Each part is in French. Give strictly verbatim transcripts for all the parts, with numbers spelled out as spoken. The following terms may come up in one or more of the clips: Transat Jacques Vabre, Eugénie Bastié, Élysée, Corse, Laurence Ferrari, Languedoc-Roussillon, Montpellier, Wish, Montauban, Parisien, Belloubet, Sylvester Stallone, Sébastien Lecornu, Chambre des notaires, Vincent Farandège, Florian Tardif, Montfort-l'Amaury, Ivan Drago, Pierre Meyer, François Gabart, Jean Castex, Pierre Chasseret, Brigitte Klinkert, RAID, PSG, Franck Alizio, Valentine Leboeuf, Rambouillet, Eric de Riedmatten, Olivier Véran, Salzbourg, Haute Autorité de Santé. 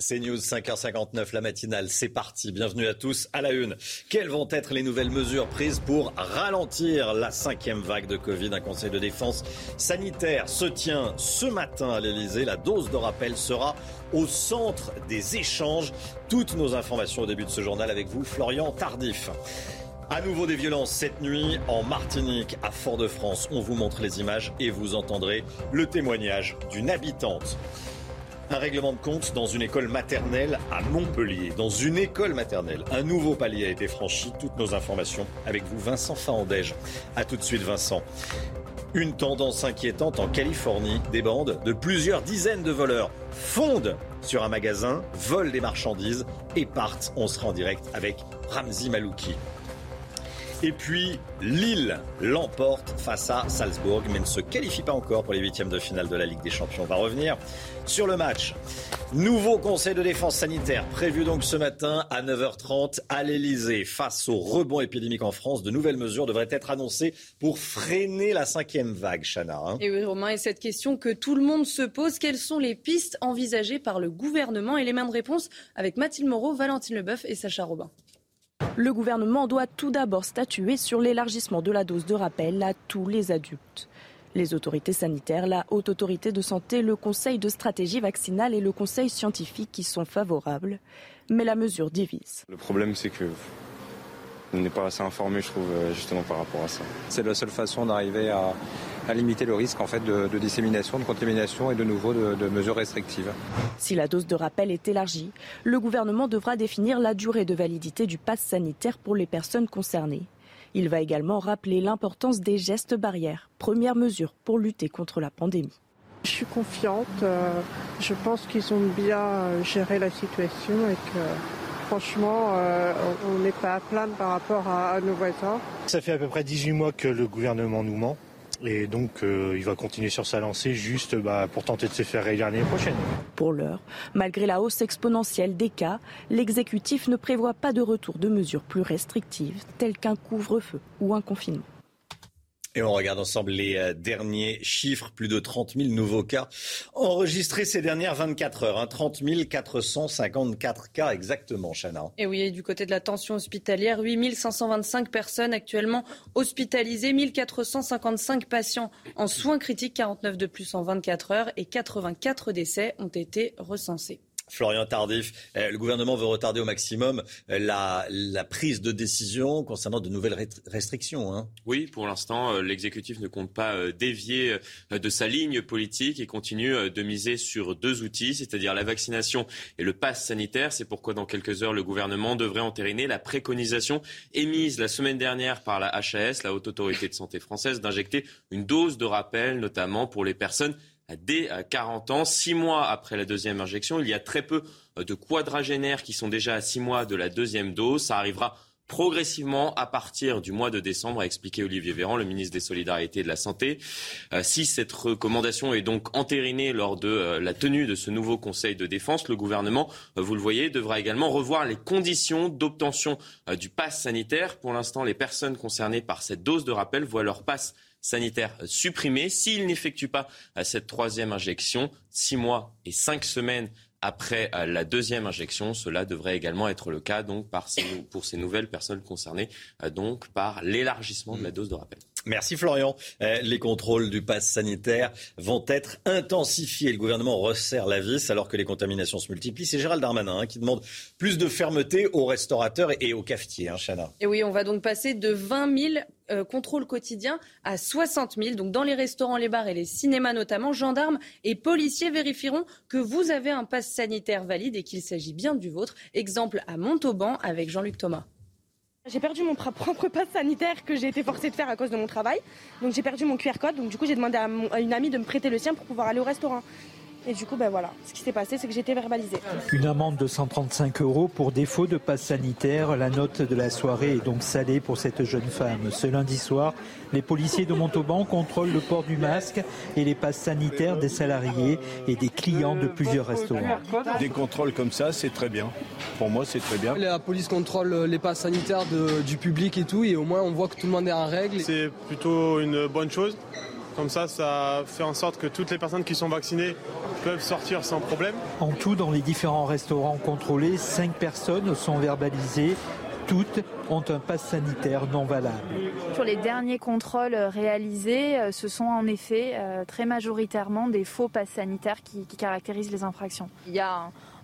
C'est News, cinq heures cinquante-neuf, la matinale, c'est parti. Bienvenue à tous à la une. Quelles vont être les nouvelles mesures prises pour ralentir la cinquième vague de Covid? Un conseil de défense sanitaire se tient ce matin à l'Élysée. La dose de rappel sera au centre des échanges. Toutes nos informations au début de ce journal avec vous, Florian Tardif. À nouveau des violences cette nuit en Martinique, à Fort-de-France. On vous montre les images et vous entendrez le témoignage d'une habitante. Un règlement de compte dans une école maternelle à Montpellier. Dans une école maternelle, un nouveau palier a été franchi. Toutes nos informations avec vous, Vincent Farandège. A tout de suite, Vincent. Une tendance inquiétante en Californie. Des bandes de plusieurs dizaines de voleurs fondent sur un magasin, volent des marchandises et partent. On sera en direct avec Ramzy Malouki. Et puis, Lille l'emporte face à Salzbourg, mais ne se qualifie pas encore pour les huitièmes de finale de la Ligue des Champions. On va revenir sur le match. Nouveau conseil de défense sanitaire, prévu donc ce matin à neuf heures trente à l'Élysée. Face au rebond épidémique en France, de nouvelles mesures devraient être annoncées pour freiner la cinquième vague, Chana. Hein. Et oui, Romain, et cette question que tout le monde se pose, quelles sont les pistes envisagées par le gouvernement? Et les mêmes réponses avec Mathilde Moreau, Valentine Leboeuf et Sacha Robin. Le gouvernement doit tout d'abord statuer sur l'élargissement de la dose de rappel à tous les adultes. Les autorités sanitaires, la Haute Autorité de Santé, le Conseil de stratégie vaccinale et le Conseil scientifique y sont favorables. Mais la mesure divise. Le problème, c'est que on n'est pas assez informé, je trouve, justement par rapport à ça. C'est la seule façon d'arriver à, à limiter le risque en fait, de, de dissémination, de contamination et de nouveau de, de mesures restrictives. Si la dose de rappel est élargie, le gouvernement devra définir la durée de validité du pass sanitaire pour les personnes concernées. Il va également rappeler l'importance des gestes barrières, première mesure pour lutter contre la pandémie. Je suis confiante, euh, je pense qu'ils ont bien géré la situation et que franchement, euh, on n'est pas à plaindre par rapport à, à nos voisins. Ça fait à peu près dix-huit mois que le gouvernement nous ment. Et donc, euh, il va continuer sur sa lancée juste bah, pour tenter de se faire réélire l'année prochaine. Pour l'heure, malgré la hausse exponentielle des cas, l'exécutif ne prévoit pas de retour de mesures plus restrictives, telles qu'un couvre-feu ou un confinement. Et on regarde ensemble les derniers chiffres. Plus de trente mille nouveaux cas enregistrés ces dernières vingt-quatre heures. Hein. trente mille quatre cent cinquante-quatre cas exactement, Chana. Et oui, et du côté de la tension hospitalière, huit mille cinq cent vingt-cinq personnes actuellement hospitalisées, mille quatre cent cinquante-cinq patients en soins critiques, quarante-neuf de plus en vingt-quatre heures et quatre-vingt-quatre décès ont été recensés. Florian Tardif, le gouvernement veut retarder au maximum la, la prise de décision concernant de nouvelles restrictions. Hein. Oui, pour l'instant, l'exécutif ne compte pas dévier de sa ligne politique et continue de miser sur deux outils, c'est-à-dire la vaccination et le pass sanitaire. C'est pourquoi dans quelques heures, le gouvernement devrait entériner la préconisation émise la semaine dernière par la H A S, la Haute Autorité de Santé française, d'injecter une dose de rappel, notamment pour les personnes dès quarante ans, six mois après la deuxième injection. Il y a très peu de quadragénaires qui sont déjà à six mois de la deuxième dose. Ça arrivera progressivement à partir du mois de décembre, a expliqué Olivier Véran, le ministre des Solidarités et de la Santé. Euh, si cette recommandation est donc entérinée lors de euh, la tenue de ce nouveau Conseil de défense, le gouvernement, euh, vous le voyez, devra également revoir les conditions d'obtention euh, du pass sanitaire. Pour l'instant, les personnes concernées par cette dose de rappel voient leur pass sanitaire supprimé. S'il n'effectue pas cette troisième injection, six mois et cinq semaines après la deuxième injection, cela devrait également être le cas donc, par ces, pour ces nouvelles personnes concernées donc, par l'élargissement de la dose de rappel. Merci Florian. Les contrôles du pass sanitaire vont être intensifiés. Le gouvernement resserre la vis alors que les contaminations se multiplient. C'est Gérald Darmanin hein, qui demande plus de fermeté aux restaurateurs et aux cafetiers. Hein, Chana. Et oui, on va donc passer de vingt mille euh, contrôles quotidiens à soixante mille. Donc dans les restaurants, les bars et les cinémas notamment, gendarmes et policiers vérifieront que vous avez un pass sanitaire valide et qu'il s'agit bien du vôtre. Exemple à Montauban avec Jean-Luc Thomas. J'ai perdu mon propre pass sanitaire que j'ai été forcée de faire à cause de mon travail. Donc j'ai perdu mon Q R code. Donc du coup j'ai demandé à, mon, à une amie de me prêter le sien pour pouvoir aller au restaurant. Et du coup, ben voilà, ce qui s'est passé, c'est que j'ai été verbalisée. Une amende de cent trente-cinq euros pour défaut de passe sanitaire. La note de la soirée est donc salée pour cette jeune femme. Ce lundi soir, les policiers de Montauban contrôlent le port du masque et les passes sanitaires des salariés et des clients de plusieurs restaurants. Des contrôles comme ça, c'est très bien. Pour moi, c'est très bien. La police contrôle les passes sanitaires de, du public et tout, et au moins on voit que tout le monde est en règle. C'est plutôt une bonne chose. Comme ça, ça fait en sorte que toutes les personnes qui sont vaccinées peuvent sortir sans problème. En tout, dans les différents restaurants contrôlés, cinq personnes sont verbalisées. Toutes ont un pass sanitaire non valable. Sur les derniers contrôles réalisés, ce sont en effet très majoritairement des faux passes sanitaires qui, qui caractérisent les infractions. Il y a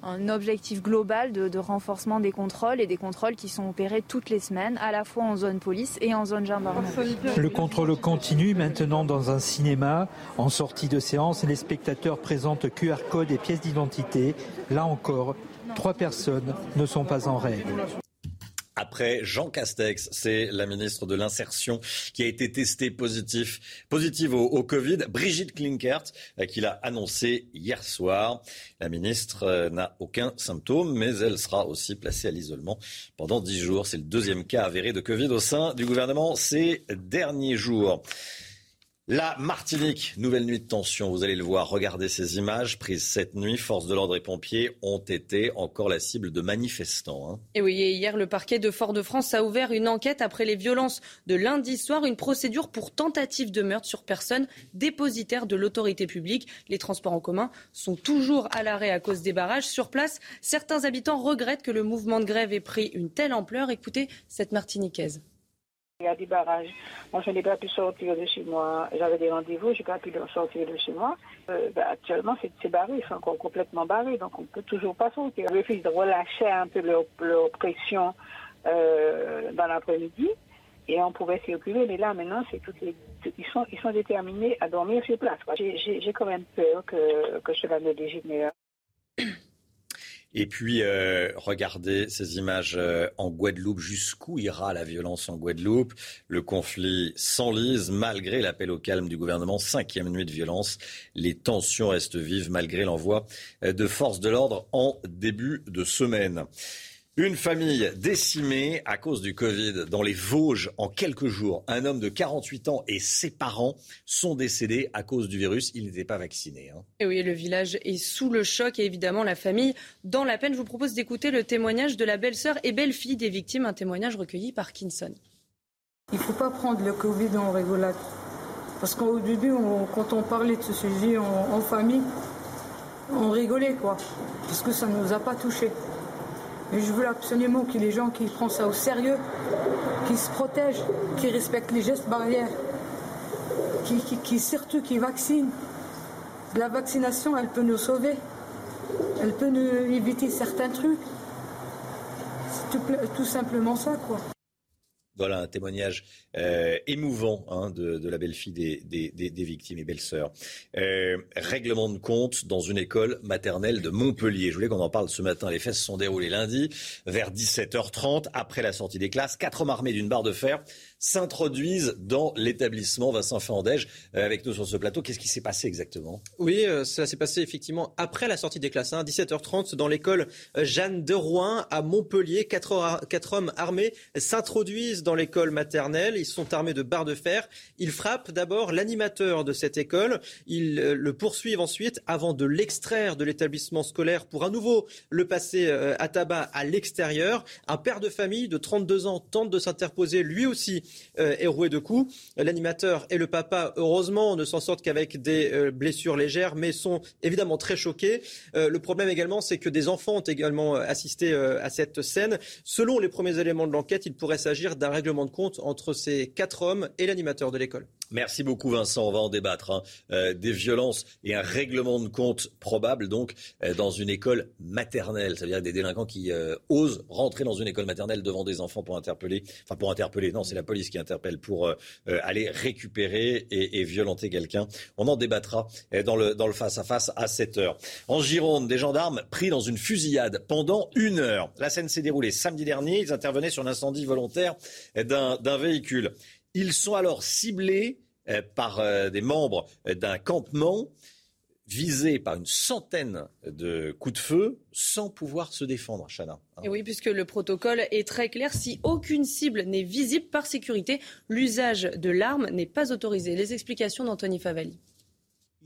un, un objectif global de, de renforcement des contrôles et des contrôles qui sont opérés toutes les semaines, à la fois en zone police et en zone gendarmerie. Le contrôle continue maintenant dans un cinéma. En sortie de séance, les spectateurs présentent Q R code et pièces d'identité. Là encore, trois personnes ne sont pas en règle. Après Jean Castex, c'est la ministre de l'Insertion qui a été testée positive, positive au, au Covid, Brigitte Klinkert, qui l'a annoncé hier soir. La ministre n'a aucun symptôme, mais elle sera aussi placée à l'isolement pendant dix jours. C'est le deuxième cas avéré de Covid au sein du gouvernement ces derniers jours. La Martinique, nouvelle nuit de tension, vous allez le voir, regardez ces images prises cette nuit, forces de l'ordre et pompiers ont été encore la cible de manifestants. Hein. Et oui, et hier le parquet de Fort-de-France a ouvert une enquête après les violences de lundi soir, une procédure pour tentative de meurtre sur personne dépositaire de l'autorité publique. Les transports en commun sont toujours à l'arrêt à cause des barrages. Sur place, certains habitants regrettent que le mouvement de grève ait pris une telle ampleur. Écoutez cette Martiniquaise. Il y a des barrages. Moi, je n'ai pas pu sortir de chez moi. J'avais des rendez-vous, je n'ai pas pu sortir de chez moi. Euh, bah, actuellement, c'est, c'est barré, c'est encore complètement barré, donc on ne peut toujours pas sortir. Ils refusent de relâcher un peu leur, leur pression euh, dans l'après-midi et on pouvait circuler. Mais là, maintenant, c'est toutes les, ils, sont, ils sont déterminés à dormir sur place. J'ai, j'ai, j'ai quand même peur que, que cela ne dégénère. Et puis, euh, regardez ces images euh, en Guadeloupe. Jusqu'où ira la violence en Guadeloupe? Le conflit s'enlise malgré l'appel au calme du gouvernement. Cinquième nuit de violence. Les tensions restent vives malgré l'envoi de forces de l'ordre en début de semaine. Une famille décimée à cause du Covid dans les Vosges en quelques jours. Un homme de quarante-huit ans et ses parents sont décédés à cause du virus. Ils n'étaient pas vaccinés. Hein. Et oui, le village est sous le choc et évidemment la famille dans la peine. Je vous propose d'écouter le témoignage de la belle-sœur et belle-fille des victimes, un témoignage recueilli par Kinson. Il ne faut pas prendre le Covid en rigolade. Parce qu'au début, on, quand on parlait de ce sujet en, en famille, on rigolait, quoi. Parce que ça ne nous a pas touchés. Et je veux absolument que les gens qui prennent ça au sérieux, qui se protègent, qui respectent les gestes barrières, qui, qui, qui surtout qui vaccinent. La vaccination, elle peut nous sauver. Elle peut nous éviter certains trucs. C'est tout, tout simplement ça, quoi. Voilà un témoignage euh, émouvant hein, de, de la belle-fille des, des, des, des victimes et belles-sœurs. Euh, règlement de compte dans une école maternelle de Montpellier. Je voulais qu'on en parle ce matin. Les faits se sont déroulés lundi vers dix-sept heures trente. Après la sortie des classes, quatre hommes armés d'une barre de fer s'introduisent dans l'établissement. Vincent Farandège, euh, avec nous sur ce plateau. Qu'est-ce qui s'est passé exactement? Oui, euh, ça s'est passé effectivement après la sortie des classes, hein, dix-sept heures trente, dans l'école Jeanne de Rouen à Montpellier. Quatre, or, quatre hommes armés s'introduisent dans l'école maternelle. Ils sont armés de barres de fer. Ils frappent d'abord l'animateur de cette école. Ils euh, le poursuivent ensuite avant de l'extraire de l'établissement scolaire pour à nouveau le passer euh, à tabac à l'extérieur. Un père de famille de trente-deux ans tente de s'interposer lui aussi. Euh, est roué de coups. L'animateur et le papa, heureusement, ne s'en sortent qu'avec des euh, blessures légères, mais sont évidemment très choqués. Euh, le problème également, c'est que des enfants ont également assisté euh, à cette scène. Selon les premiers éléments de l'enquête, il pourrait s'agir d'un règlement de compte entre ces quatre hommes et l'animateur de l'école. Merci beaucoup Vincent, on va en débattre. Hein. Euh, des violences et un règlement de compte probable donc euh, dans une école maternelle. C'est-à-dire des délinquants qui euh, osent rentrer dans une école maternelle devant des enfants pour interpeller. Enfin pour interpeller, non c'est la police qui interpelle pour euh, euh, aller récupérer et, et violenter quelqu'un. On en débattra euh, dans le dans le face-à-face à sept heures. En Gironde, des gendarmes pris dans une fusillade pendant une heure. La scène s'est déroulée samedi dernier. Ils intervenaient sur l'incendie volontaire d'un, d'un véhicule. Ils sont alors ciblés par des membres d'un campement. visé par une centaine de coups de feu sans pouvoir se défendre, Chana. Et oui, puisque le protocole est très clair. Si aucune cible n'est visible par sécurité, l'usage de l'arme n'est pas autorisé. Les explications d'Anthony Favalli.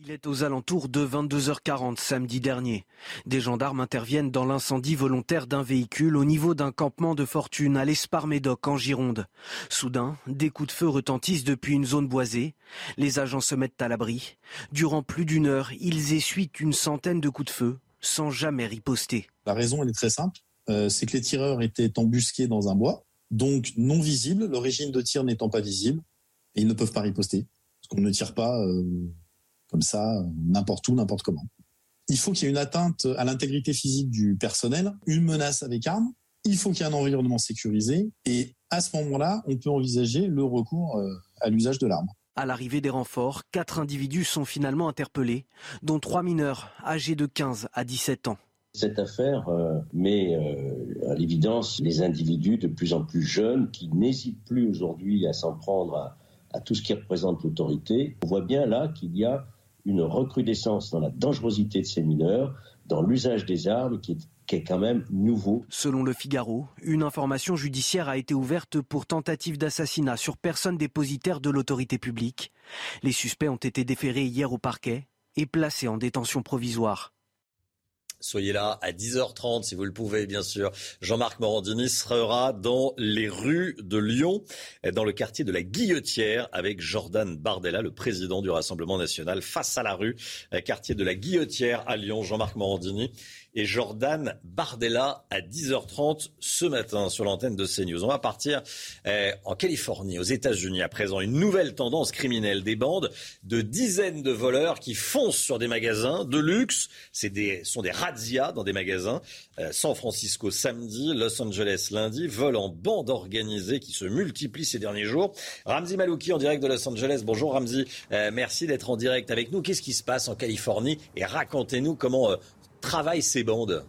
Il est aux alentours de vingt-deux heures quarante samedi dernier. Des gendarmes interviennent dans l'incendie volontaire d'un véhicule au niveau d'un campement de fortune à l'Espar-Médoc en Gironde. Soudain, des coups de feu retentissent depuis une zone boisée. Les agents se mettent à l'abri. Durant plus d'une heure, ils essuient une centaine de coups de feu sans jamais riposter. La raison, elle est très simple. Euh, c'est que les tireurs étaient embusqués dans un bois, donc non visibles. L'origine de tir n'étant pas visible, et ils ne peuvent pas riposter. Parce qu'on ne tire pas... Euh... comme ça, n'importe où, n'importe comment. Il faut qu'il y ait une atteinte à l'intégrité physique du personnel, une menace avec arme, il faut qu'il y ait un environnement sécurisé, et à ce moment-là, on peut envisager le recours à l'usage de l'arme. À l'arrivée des renforts, quatre individus sont finalement interpellés, dont trois mineurs âgés de quinze à dix-sept ans. Cette affaire euh, met euh, à l'évidence les individus de plus en plus jeunes qui n'hésitent plus aujourd'hui à s'en prendre à, à tout ce qui représente l'autorité. On voit bien là qu'il y a une recrudescence dans la dangerosité de ces mineurs, dans l'usage des armes qui est, qui est quand même nouveau. Selon Le Figaro, une information judiciaire a été ouverte pour tentative d'assassinat sur personne dépositaire de l'autorité publique. Les suspects ont été déférés hier au parquet et placés en détention provisoire. Soyez là à dix heures trente si vous le pouvez, bien sûr. Jean-Marc Morandini sera dans les rues de Lyon, dans le quartier de la Guillotière, avec Jordan Bardella, le président du Rassemblement national, face à la rue, quartier de la Guillotière à Lyon. Jean-Marc Morandini et Jordan Bardella à dix heures trente ce matin sur l'antenne de CNews. On va partir eh, en Californie, aux États-Unis à présent. Une nouvelle tendance criminelle, des bandes de dizaines de voleurs qui foncent sur des magasins de luxe. C'est des, sont des razzias dans des magasins. Euh, San Francisco samedi, Los Angeles lundi. Vols en bande organisée qui se multiplient ces derniers jours. Ramzy Malouki en direct de Los Angeles. Bonjour Ramzy, euh, merci d'être en direct avec nous. Qu'est-ce qui se passe en Californie et racontez-nous comment... Euh, travaillent ces bandes.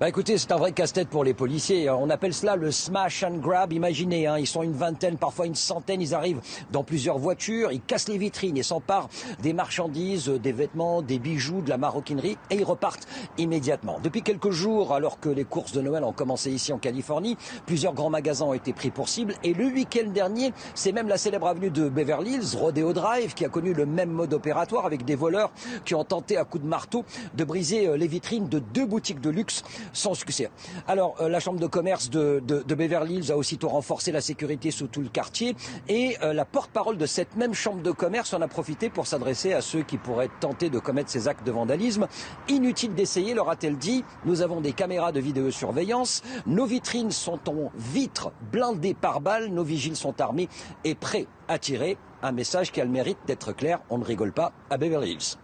Bah écoutez, c'est un vrai casse-tête pour les policiers. On appelle cela le smash and grab. Imaginez, hein, ils sont une vingtaine, parfois une centaine. Ils arrivent dans plusieurs voitures, ils cassent les vitrines et s'emparent des marchandises, des vêtements, des bijoux, de la maroquinerie et ils repartent immédiatement. Depuis quelques jours, alors que les courses de Noël ont commencé ici en Californie, plusieurs grands magasins ont été pris pour cible. Et le week-end dernier, c'est même la célèbre avenue de Beverly Hills, Rodeo Drive, qui a connu le même mode opératoire avec des voleurs qui ont tenté à coups de marteau de briser les vitrines de deux boutiques de luxe sans succès. Alors, euh, la chambre de commerce de, de, de Beverly Hills a aussitôt renforcé la sécurité sous tout le quartier et euh, la porte-parole de cette même chambre de commerce en a profité pour s'adresser à ceux qui pourraient tenter de commettre ces actes de vandalisme. Inutile d'essayer, leur a-t-elle dit. Nous avons des caméras de vidéosurveillance. Nos vitrines sont en vitres blindées par balles. Nos vigiles sont armés et prêts à tirer. Un message qui a le mérite d'être clair. On ne rigole pas à Beverly Hills.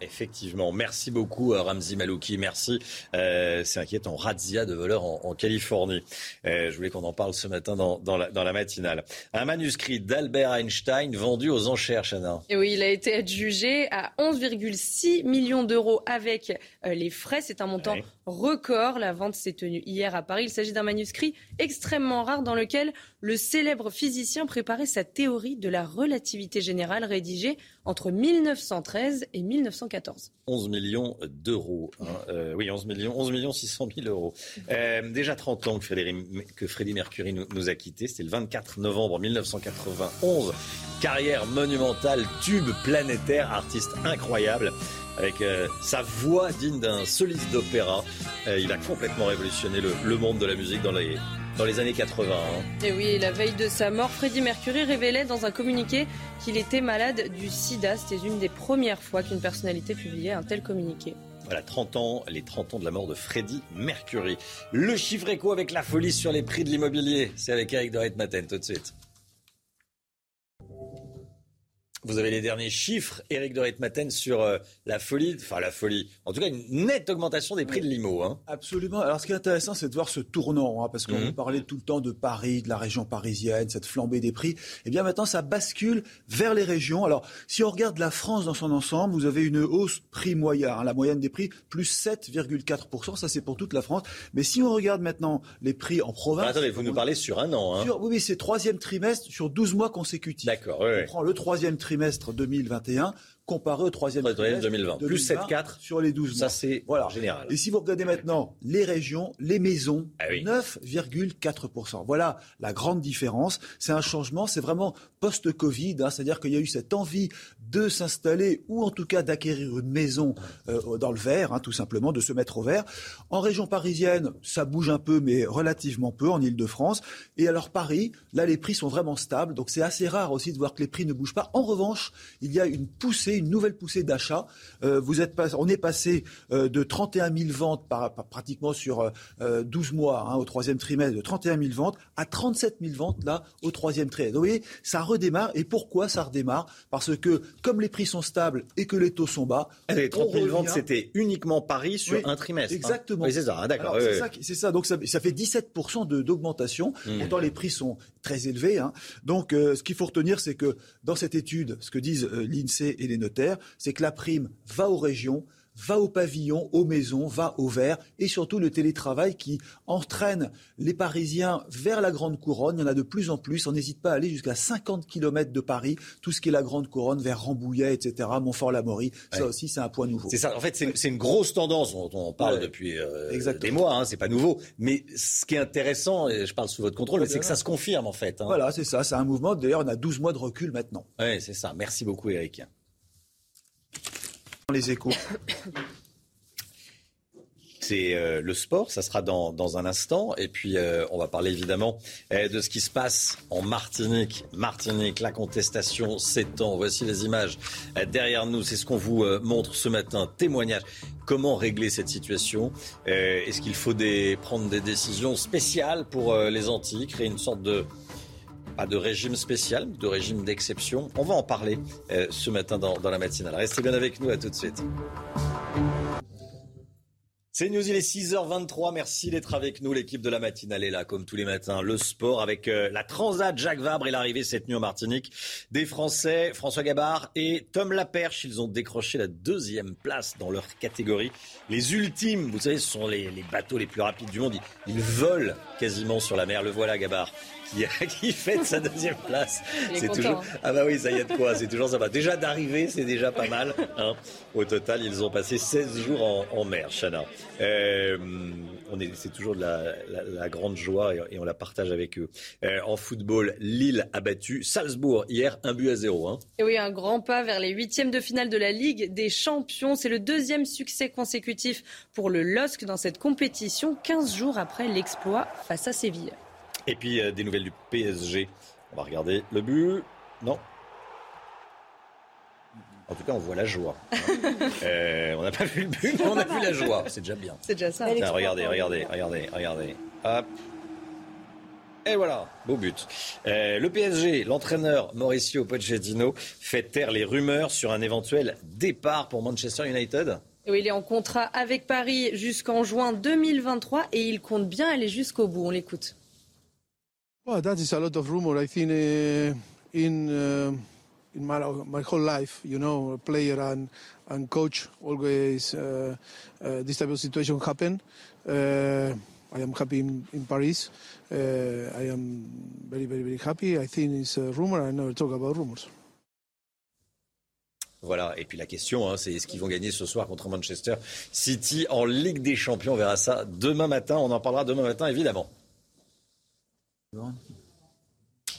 Effectivement. Merci beaucoup, Ramzy Malouki. Merci. Euh, c'est inquiétant. Razzia de voleurs en, en Californie. Euh, je voulais qu'on en parle ce matin dans, dans, la, dans la matinale. Un manuscrit d'Albert Einstein vendu aux enchères, Chana. Et oui, il a été adjugé à onze virgule six millions d'euros avec les frais. C'est un montant ouais. record. La vente s'est tenue hier à Paris. Il s'agit d'un manuscrit extrêmement rare dans lequel le célèbre physicien préparait sa théorie de la relativité générale rédigée entre mille neuf cent treize et mille neuf cent quatorze. onze millions d'euros. Hein. Euh, oui, onze millions, onze millions six cent mille euros. Euh, déjà trente ans que Freddie, que Freddie Mercury nous, nous a quittés. C'était le vingt-quatre novembre mille neuf cent quatre-vingt-onze. Carrière monumentale, tube planétaire, artiste incroyable. Avec euh, sa voix digne d'un soliste d'opéra. Euh, il a complètement révolutionné le, le monde de la musique dans les... Dans les années quatre-vingt. Hein. Et oui, la veille de sa mort, Freddie Mercury révélait dans un communiqué qu'il était malade du sida. C'était une des premières fois qu'une personnalité publiait un tel communiqué. Voilà, trente ans, les trente ans de la mort de Freddie Mercury. Le chiffre éco avec la folie sur les prix de l'immobilier. C'est avec Eric de Riedmatten tout de suite. Vous avez les derniers chiffres, Eric de Riedmatten, sur euh, la folie, enfin la folie, en tout cas une nette augmentation des prix de l'I M O. Hein. Absolument. Alors ce qui est intéressant, c'est de voir ce tournant, hein, parce qu'on mmh. parlait tout le temps de Paris, de la région parisienne, cette flambée des prix. Eh bien maintenant, ça bascule vers les régions. Alors si on regarde la France dans son ensemble, vous avez une hausse prix moyen, hein, la moyenne des prix, plus sept virgule quatre pour cent, ça c'est pour toute la France. Mais si on regarde maintenant les prix en province... Ah, attendez, vous nous parlez sur un an. Hein. Sur, oui, oui, c'est troisième trimestre, sur douze mois consécutifs. D'accord, oui. On oui. prend le troisième trimestre. trimestre deux mille vingt et un comparé au troisième trimestre deux mille vingt. deux mille vingt Plus sept virgule quatre sur les douze mois. Ça, c'est voilà. général. Et si vous regardez maintenant les régions, les maisons, ah oui. neuf virgule quatre pour cent. Voilà la grande différence. C'est un changement, c'est vraiment post-Covid. Hein, c'est-à-dire qu'il y a eu cette envie de s'installer ou en tout cas d'acquérir une maison euh, dans le vert, hein, tout simplement, de se mettre au vert. En région parisienne, ça bouge un peu, mais relativement peu, en Ile-de-France. Et alors Paris, là, les prix sont vraiment stables. Donc c'est assez rare aussi de voir que les prix ne bougent pas. En revanche, il y a une poussée une nouvelle poussée d'achat. Euh, vous êtes pas, on est passé euh, de trente et un mille ventes par, par, pratiquement sur euh, douze mois hein, au troisième trimestre, de trente et un mille ventes à trente-sept mille ventes là au troisième trimestre. Donc, vous voyez, ça redémarre. Et pourquoi ça redémarre? Parce que comme les prix sont stables et que les taux sont bas, et les trente mille revient... ventes, c'était uniquement Paris sur oui, un trimestre. Exactement. Hein. Oui, c'est ça. Hein, d'accord. Alors, oui, c'est, oui. Ça, c'est ça. Donc ça, ça fait dix-sept pour cent de, d'augmentation. Mmh. Pourtant les prix sont très élevés. Hein. Donc euh, ce qu'il faut retenir, c'est que dans cette étude, ce que disent euh, l'INSEE et les notaire, c'est que la prime va aux régions, va aux pavillons, aux maisons, va au vert, et surtout le télétravail qui entraîne les Parisiens vers la Grande Couronne. Il y en a de plus en plus. On n'hésite pas à aller jusqu'à cinquante kilomètres de Paris, tout ce qui est la Grande Couronne, vers Rambouillet, et cetera, Montfort-l'Amaury. Ouais. Ça aussi, c'est un point nouveau. C'est ça. En fait, c'est, c'est une grosse tendance dont on parle ouais. depuis euh, des mois. Hein. C'est pas nouveau. Mais ce qui est intéressant, et je parle sous votre contrôle, ouais, mais c'est ouais. que ça se confirme, en fait. Hein. Voilà, c'est ça. C'est un mouvement. D'ailleurs, on a douze mois de recul maintenant. Oui, c'est ça. Merci beaucoup, Eric. Les échos. C'est euh, le sport, ça sera dans, dans un instant. Et puis, euh, on va parler évidemment euh, de ce qui se passe en Martinique. Martinique, la contestation s'étend. Voici les images euh, derrière nous. C'est ce qu'on vous euh, montre ce matin. Témoignage. Comment régler cette situation ? euh, Est-ce qu'il faut des, prendre des décisions spéciales pour euh, les Antilles, créer une sorte de... Pas de régime spécial, de régime d'exception. On va en parler euh, ce matin dans, dans la matinale. Restez bien avec nous, à tout de suite. C'est News, il est six heures vingt-trois, merci d'être avec nous. L'équipe de la matinale est là, comme tous les matins. Le sport avec euh, la Transat Jacques Vabre et l'arrivée cette nuit en Martinique des Français, François Gabart et Tom Laperche. Ils ont décroché la deuxième place dans leur catégorie. Les ultimes, vous savez, ce sont les, les bateaux les plus rapides du monde. Ils, ils volent quasiment sur la mer. Le voilà, Gabart, qui, qui fête sa deuxième place. C'est toujours... Ah bah oui, ça y est de quoi, c'est toujours sympa. Déjà d'arriver, c'est déjà pas mal. Hein. Au total, ils ont passé seize jours en, en mer, Chana. Euh, on est, c'est toujours de la, la, la grande joie et, et on la partage avec eux. Euh, en football, Lille a battu Salzbourg hier, un but à zéro. Hein. Et oui, un grand pas vers les huitièmes de finale de la Ligue des Champions. C'est le deuxième succès consécutif pour le L O S C dans cette compétition, quinze jours après l'exploit face à Séville. Et puis euh, des nouvelles du P S G. On va regarder le but. Non. En tout cas, on voit la joie. Hein. euh, on n'a pas vu le but, mais on a vu la joie. C'est déjà bien. C'est déjà ça. Tiens, regardez, regardez, regardez, regardez. Hop. Et voilà, beau but. Euh, le P S G, l'entraîneur Mauricio Pochettino fait taire les rumeurs sur un éventuel départ pour Manchester United. Oui, il est en contrat avec Paris jusqu'en juin deux mille vingt-trois et il compte bien aller jusqu'au bout. On l'écoute. Well, that is a lot of rumor. I think uh, in uh, in my, my whole life, you know, player and and coach always uh, uh, this type of situation happen. Uh, I am happy in, in Paris. Uh, I am very, very, very happy. I think it's a rumor. I never talk about rumors. Voilà, et puis la question, hein, c'est est-ce qu'ils vont gagner ce soir contre Manchester City en Ligue des Champions? On verra ça demain matin. On en parlera demain matin, évidemment.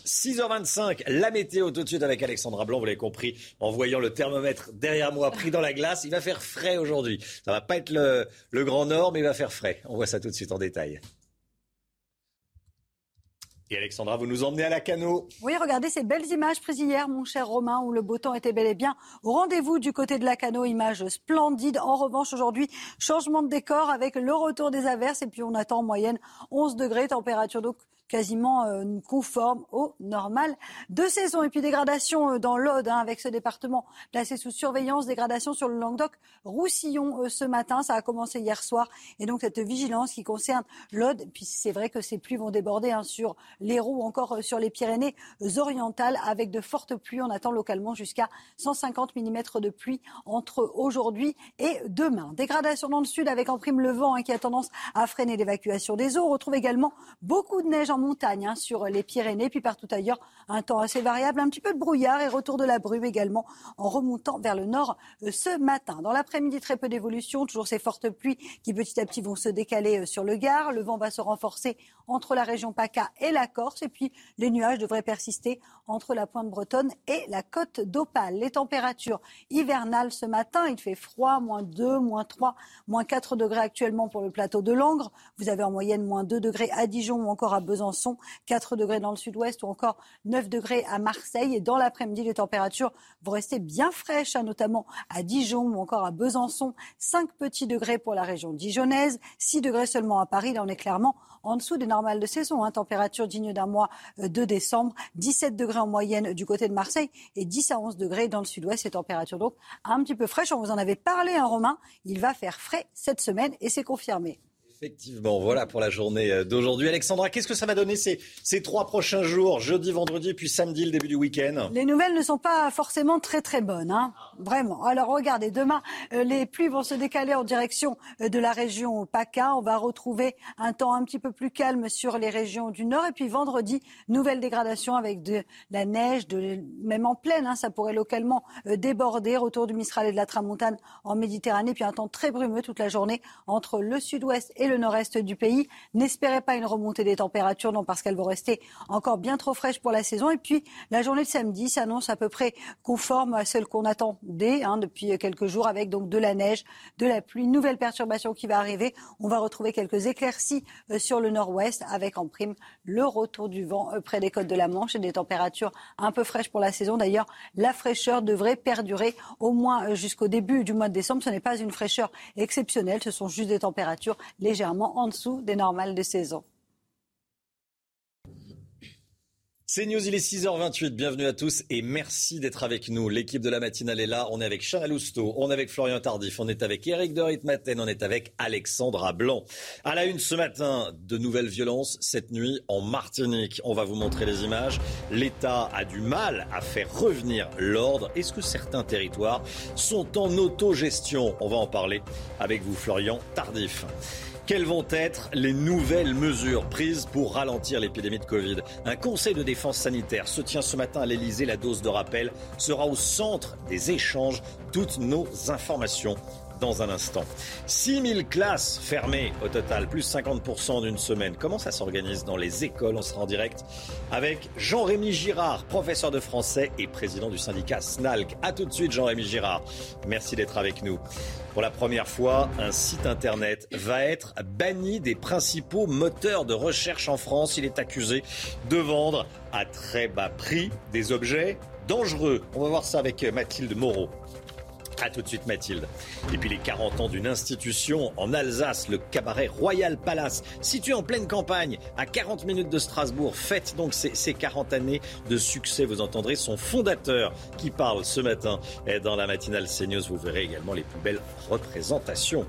six heures vingt-cinq, la météo tout de suite avec Alexandra Blanc, vous l'avez compris, en voyant le thermomètre derrière moi pris dans la glace, il va faire frais aujourd'hui. Ça va pas être le, le Grand Nord, mais il va faire frais. On voit ça tout de suite en détail. Et Alexandra, vous nous emmenez à la Cano. Oui, regardez ces belles images prises hier, mon cher Romain, où le beau temps était bel et bien au rendez-vous du côté de la Cano. Images splendides. En revanche, aujourd'hui, changement de décor avec le retour des averses. Et puis, on attend en moyenne onze degrés, température donc quasiment euh, conforme au normal de saison. Et puis, dégradation dans l'Aude, hein, avec ce département placé sous surveillance. Dégradation sur le Languedoc-Roussillon euh, ce matin. Ça a commencé hier soir. Et donc, cette vigilance qui concerne l'Aude. Et puis, c'est vrai que ces pluies vont déborder hein, sur l'Hérault ou encore sur les Pyrénées-Orientales avec de fortes pluies. On attend localement jusqu'à cent cinquante millimètres de pluie entre aujourd'hui et demain. Dégradation dans le sud avec en prime le vent hein, qui a tendance à freiner l'évacuation des eaux. On retrouve également beaucoup de neige en en montagne hein, sur les Pyrénées, puis partout ailleurs, un temps assez variable, un petit peu de brouillard et retour de la brume également en remontant vers le nord euh, ce matin. Dans l'après-midi, très peu d'évolution, toujours ces fortes pluies qui petit à petit vont se décaler euh, sur le Gard. Le vent va se renforcer entre la région PACA et la Corse, et puis les nuages devraient persister entre la pointe bretonne et la côte d'Opale. Les températures hivernales ce matin, il fait froid, moins deux, moins trois, moins quatre degrés actuellement pour le plateau de Langres. Vous avez en moyenne moins deux degrés à Dijon ou encore à Besançon, quatre degrés dans le sud-ouest ou encore neuf degrés à Marseille. Et dans l'après-midi, les températures vont rester bien fraîches, notamment à Dijon ou encore à Besançon, cinq petits degrés pour la région dijonnaise, six degrés seulement à Paris. Là, on est clairement en dessous des normales de saison, hein, température digne d'un mois de décembre, dix-sept degrés en moyenne du côté de Marseille et dix à onze degrés dans le sud-ouest. Ces températures donc un petit peu fraîches. On vous en avait parlé, hein, Romain. Il va faire frais cette semaine et c'est confirmé. Effectivement, voilà pour la journée d'aujourd'hui. Alexandra, qu'est-ce que ça va donner ces, ces trois prochains jours, jeudi, vendredi, puis samedi, le début du week-end? Les nouvelles ne sont pas forcément très très bonnes, hein. Vraiment. Alors regardez, demain, les pluies vont se décaler en direction de la région PACA. On va retrouver un temps un petit peu plus calme sur les régions du nord. Et puis vendredi, nouvelle dégradation avec de la neige, de, même en plaine, hein, ça pourrait localement déborder. Retour du Mistral et de la Tramontane en Méditerranée. Puis un temps très brumeux toute la journée entre le sud-ouest et le nord-est du pays. N'espérez pas une remontée des températures, non, parce qu'elles vont rester encore bien trop fraîches pour la saison. Et puis, la journée de samedi s'annonce à peu près conforme à celle qu'on attendait hein, depuis quelques jours, avec donc de la neige, de la pluie, nouvelle perturbation qui va arriver. On va retrouver quelques éclaircies sur le nord-ouest, avec en prime le retour du vent près des côtes de la Manche et des températures un peu fraîches pour la saison. D'ailleurs, la fraîcheur devrait perdurer au moins jusqu'au début du mois de décembre. Ce n'est pas une fraîcheur exceptionnelle, ce sont juste des températures légères. Légèrement en dessous des normales de saison. C'est News, il est six heures vingt-huit, bienvenue à tous et merci d'être avec nous. L'équipe de la matinale est là, on est avec Chana Lousteau, on est avec Florian Tardif, on est avec Eric de Riedmatten, on est avec Alexandra Blanc. À la une ce matin, de nouvelles violences cette nuit en Martinique. On va vous montrer les images. L'État a du mal à faire revenir l'ordre. Est-ce que certains territoires sont en autogestion? On va en parler avec vous, Florian Tardif. Quelles vont être les nouvelles mesures prises pour ralentir l'épidémie de Covid? Un conseil de défense sanitaire se tient ce matin à l'Élysée. La dose de rappel sera au centre des échanges. Toutes nos informations dans un instant. six mille classes fermées au total, plus cinquante pour cent en une semaine. Comment ça s'organise dans les écoles? On sera en direct avec Jean-Rémy Girard, professeur de français et président du syndicat SNALC. A tout de suite, Jean-Rémy Girard. Merci d'être avec nous. Pour la première fois, un site internet va être banni des principaux moteurs de recherche en France. Il est accusé de vendre à très bas prix des objets dangereux. On va voir ça avec Mathilde Moreau. A tout de suite, Mathilde. Et puis les quarante ans d'une institution en Alsace, le cabaret Royal Palace, situé en pleine campagne, à quarante minutes de Strasbourg. Faites donc ces, ces quarante années de succès. Vous entendrez son fondateur qui parle ce matin. Et dans la matinale CNews, vous verrez également les plus belles représentations.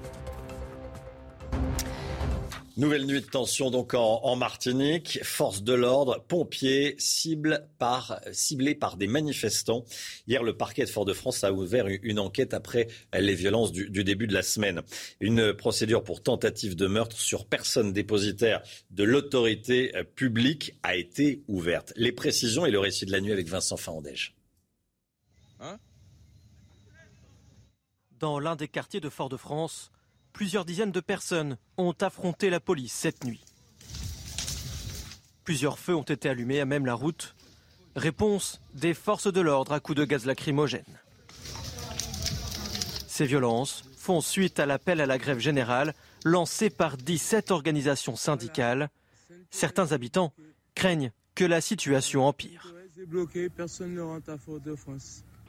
Nouvelle nuit de tension donc en, en Martinique. Forces de l'ordre, pompiers cible par, ciblés par des manifestants. Hier, le parquet de Fort-de-France a ouvert une enquête après les violences du, du début de la semaine. Une procédure pour tentative de meurtre sur personne dépositaire de l'autorité publique a été ouverte. Les précisions et le récit de la nuit avec Vincent Farandège. Hein ? Dans l'un des quartiers de Fort-de-France, plusieurs dizaines de personnes ont affronté la police cette nuit. Plusieurs feux ont été allumés à même la route. Réponse des forces de l'ordre à coups de gaz lacrymogène. Ces violences font suite à l'appel à la grève générale lancé par dix-sept organisations syndicales. Certains habitants craignent que la situation empire.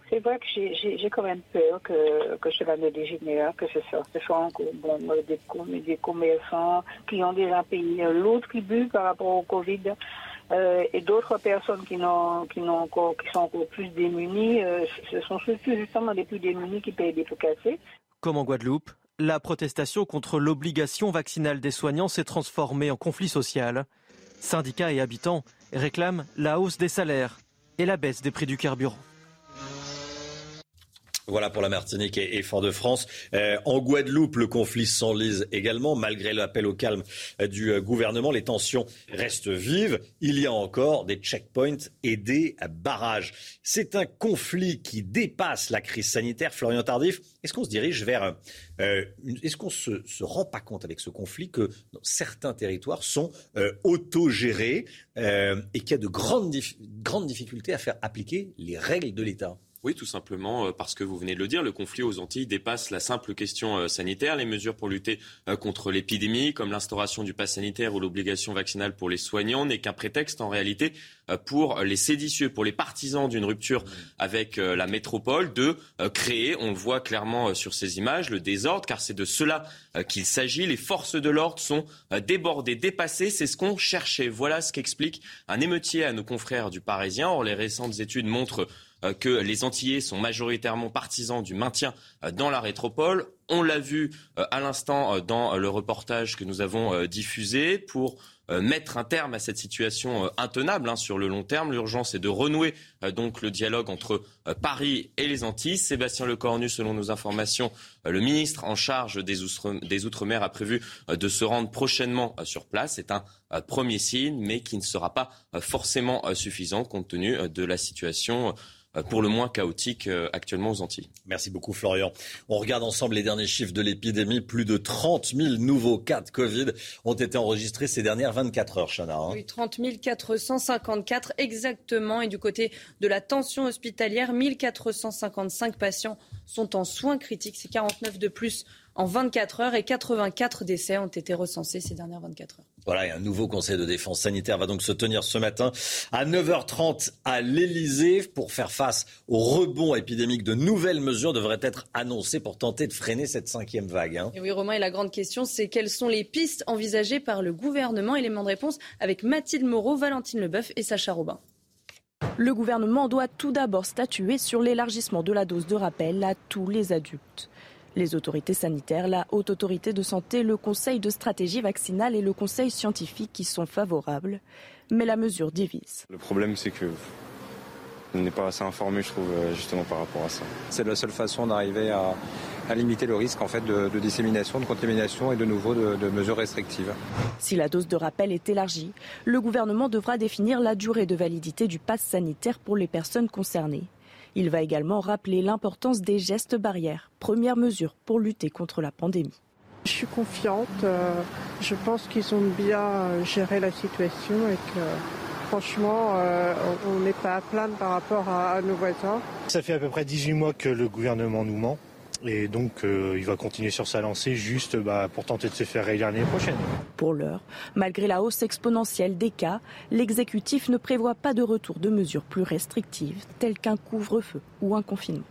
C'est vrai que j'ai, j'ai, j'ai quand même peur que, que cela ne dégénère, que ce soit, ce soit encore bon, des, des commerçants qui ont déjà payé l'autre tribut par rapport au Covid euh, et d'autres personnes qui, n'ont, qui, n'ont encore, qui sont encore plus démunies. Euh, ce sont surtout justement les plus démunis qui payent des pots cassés. Comme en Guadeloupe, la protestation contre l'obligation vaccinale des soignants s'est transformée en conflit social. Syndicats et habitants réclament la hausse des salaires et la baisse des prix du carburant. Voilà pour la Martinique et, et Fort-de-France. Euh, en Guadeloupe, le conflit s'enlise également. Malgré l'appel au calme du euh, gouvernement, les tensions restent vives. Il y a encore des checkpoints et des barrages. C'est un conflit qui dépasse la crise sanitaire. Florian Tardif, est-ce qu'on se dirige vers... Euh, est-ce qu'on se, se rend pas compte avec ce conflit que non, certains territoires sont euh, autogérés euh, et qu'il y a de grandes, dif- grandes difficultés à faire appliquer les règles de l'État ? Oui, tout simplement parce que vous venez de le dire, le conflit aux Antilles dépasse la simple question sanitaire. Les mesures pour lutter contre l'épidémie, comme l'instauration du pass sanitaire ou l'obligation vaccinale pour les soignants, n'est qu'un prétexte en réalité pour les séditieux, pour les partisans d'une rupture avec la métropole, de créer, on le voit clairement sur ces images, le désordre, car c'est de cela qu'il s'agit. Les forces de l'ordre sont débordées, dépassées, c'est ce qu'on cherchait. Voilà ce qu'explique un émeutier à nos confrères du Parisien. Or, les récentes études montrent que les Antillais sont majoritairement partisans du maintien dans la métropole. On l'a vu à l'instant dans le reportage que nous avons diffusé. Pour mettre un terme à cette situation intenable sur le long terme, l'urgence est de renouer donc le dialogue entre Paris et les Antilles. Sébastien Lecornu, selon nos informations, le ministre en charge des Outre-mer a prévu de se rendre prochainement sur place. C'est un premier signe, mais qui ne sera pas forcément suffisant compte tenu de la situation pour le moins chaotique actuellement aux Antilles. Merci beaucoup Florian. On regarde ensemble les derniers chiffres de l'épidémie. Plus de trente mille nouveaux cas de Covid ont été enregistrés ces dernières vingt-quatre heures, Chana. Hein. Oui, trente mille quatre cent cinquante-quatre exactement. Et du côté de la tension hospitalière, mille quatre cent cinquante-cinq patients sont en soins critiques. C'est quarante-neuf de plus en vingt-quatre heures et quatre-vingt-quatre décès ont été recensés ces dernières vingt-quatre heures. Voilà, et un nouveau conseil de défense sanitaire va donc se tenir ce matin à neuf heures trente à l'Élysée. Pour faire face au rebond épidémique, de nouvelles mesures devraient être annoncées pour tenter de freiner cette cinquième vague. Hein. Et oui, Romain, et la grande question, c'est quelles sont les pistes envisagées par le gouvernement ? Élément de réponse avec Mathilde Moreau, Valentine Leboeuf et Sacha Robin. Le gouvernement doit tout d'abord statuer sur l'élargissement de la dose de rappel à tous les adultes. Les autorités sanitaires, la Haute Autorité de Santé, le Conseil de stratégie vaccinale et le Conseil scientifique y sont favorables. Mais la mesure divise. Le problème, c'est que on n'est pas assez informé, je trouve, justement par rapport à ça. C'est la seule façon d'arriver à, à limiter le risque en fait, de, de dissémination, de contamination et de nouveau de, de mesures restrictives. Si la dose de rappel est élargie, le gouvernement devra définir la durée de validité du pass sanitaire pour les personnes concernées. Il va également rappeler l'importance des gestes barrières, première mesure pour lutter contre la pandémie. Je suis confiante, euh, je pense qu'ils ont bien géré la situation et que franchement, euh, on n'est pas à plaindre par rapport à, à nos voisins. Ça fait à peu près dix-huit mois que le gouvernement nous ment et donc euh, il va continuer sur sa lancée juste bah, pour tenter de se faire réélire l'année prochaine. Pour l'heure, malgré la hausse exponentielle des cas, l'exécutif ne prévoit pas de retour de mesures plus restrictives telles qu'un couvre-feu ou un confinement.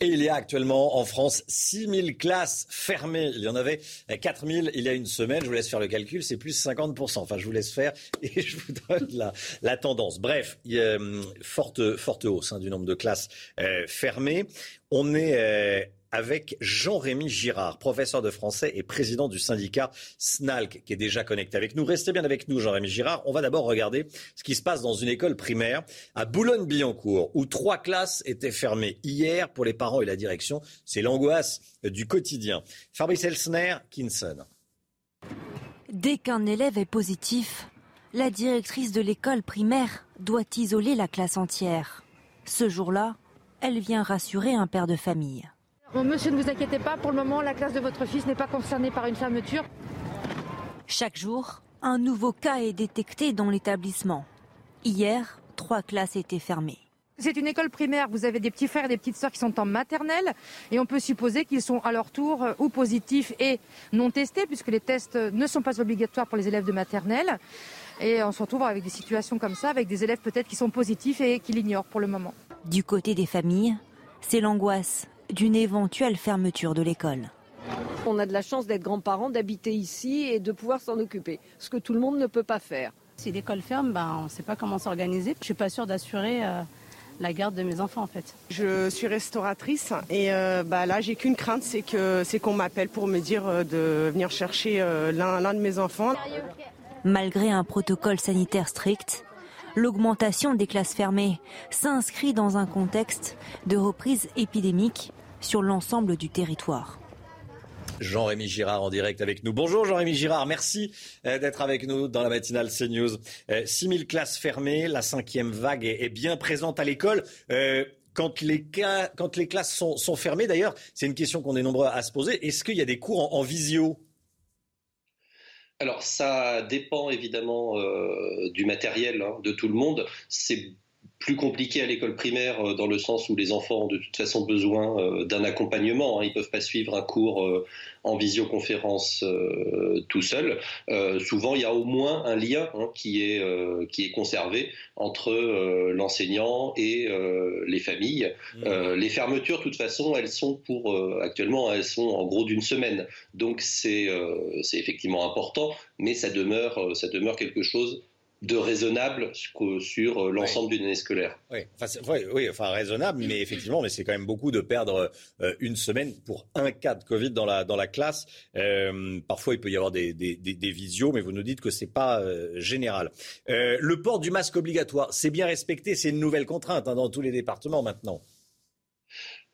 Et il y a actuellement en France six mille classes fermées. Il y en avait quatre mille il y a une semaine. Je vous laisse faire le calcul, c'est plus cinquante pour cent. Enfin, je vous laisse faire et je vous donne la, la tendance. Bref, il y a forte, forte hausse hein, du nombre de classes euh, fermées. On est... Euh, avec Jean-Rémy Girard, professeur de français et président du syndicat SNALC, qui est déjà connecté avec nous. Restez bien avec nous, Jean-Rémy Girard. On va d'abord regarder ce qui se passe dans une école primaire à Boulogne-Billancourt, où trois classes étaient fermées hier pour les parents et la direction. C'est l'angoisse du quotidien. Fabrice Elsner, Kinson. Dès qu'un élève est positif, la directrice de l'école primaire doit isoler la classe entière. Ce jour-là, elle vient rassurer un père de famille. Monsieur, ne vous inquiétez pas, pour le moment, la classe de votre fils n'est pas concernée par une fermeture. Chaque jour, un nouveau cas est détecté dans l'établissement. Hier, trois classes étaient fermées. C'est une école primaire, vous avez des petits frères et des petites sœurs qui sont en maternelle et on peut supposer qu'ils sont à leur tour ou positifs et non testés puisque les tests ne sont pas obligatoires pour les élèves de maternelle. Et on se retrouve avec des situations comme ça, avec des élèves peut-être qui sont positifs et qui l'ignorent pour le moment. Du côté des familles, c'est l'angoisse d'une éventuelle fermeture de l'école. On a de la chance d'être grands-parents, d'habiter ici et de pouvoir s'en occuper, ce que tout le monde ne peut pas faire. Si l'école ferme, ben, on ne sait pas comment s'organiser. Je ne suis pas sûre d'assurer euh, la garde de mes enfants en fait. Je suis restauratrice et euh, bah, là j'ai qu'une crainte, c'est, que, c'est qu'on m'appelle pour me dire euh, de venir chercher euh, l'un, l'un de mes enfants. Malgré un protocole sanitaire strict, l'augmentation des classes fermées s'inscrit dans un contexte de reprise épidémique sur l'ensemble du territoire. Jean-Rémy Girard en direct avec nous. Bonjour Jean-Rémy Girard, merci d'être avec nous dans la matinale CNews. six mille classes fermées, la cinquième vague est bien présente à l'école. Quand les, cas, quand les classes sont, sont fermées, d'ailleurs, c'est une question qu'on est nombreux à se poser. Est-ce qu'il y a des cours en, en visio ? Alors ça dépend évidemment euh, du matériel hein, de tout le monde. C'est plus compliqué à l'école primaire dans le sens où les enfants ont de toute façon besoin d'un accompagnement. Ils ne peuvent pas suivre un cours en visioconférence tout seuls. Souvent, il y a au moins un lien qui est, qui est conservé entre l'enseignant et les familles. Mmh. Les fermetures, de toute façon, elles sont pour actuellement, elles sont en gros d'une semaine. Donc c'est, c'est effectivement important, mais ça demeure, ça demeure quelque chose de raisonnable sur l'ensemble oui. d'une année scolaire. Oui, enfin, oui, oui, enfin raisonnable, mais effectivement, mais c'est quand même beaucoup de perdre euh, une semaine pour un cas de Covid dans la, dans la classe. Euh, parfois, il peut y avoir des, des, des, des visios, mais vous nous dites que c'est pas euh, général. Euh, le port du masque obligatoire, c'est bien respecté, c'est une nouvelle contrainte hein, dans tous les départements maintenant.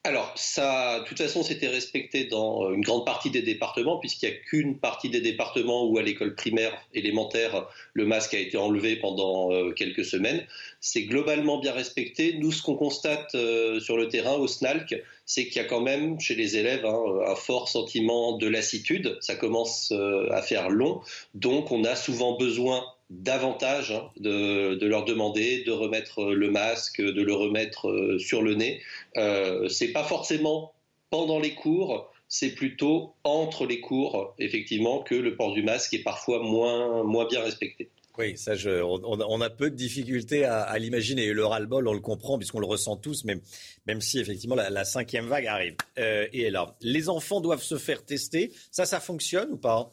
Alors, ça, de toute façon, c'était respecté dans une grande partie des départements, puisqu'il n'y a qu'une partie des départements où, à l'école primaire élémentaire, le masque a été enlevé pendant euh, quelques semaines. C'est globalement bien respecté. Nous, ce qu'on constate euh, sur le terrain au SNALC, c'est qu'il y a quand même, chez les élèves, hein, un fort sentiment de lassitude. Ça commence euh, à faire long, donc on a souvent besoin davantage hein, de, de leur demander de remettre le masque, de le remettre sur le nez. Euh, c'est pas forcément pendant les cours, c'est plutôt entre les cours, effectivement, que le port du masque est parfois moins, moins bien respecté. Oui, ça, je, on, on a peu de difficultés à, à l'imaginer. Et le ras-le-bol, on le comprend puisqu'on le ressent tous, même, même si effectivement la, la cinquième vague arrive euh, et est là. Les enfants doivent se faire tester. Ça, ça fonctionne ou pas ?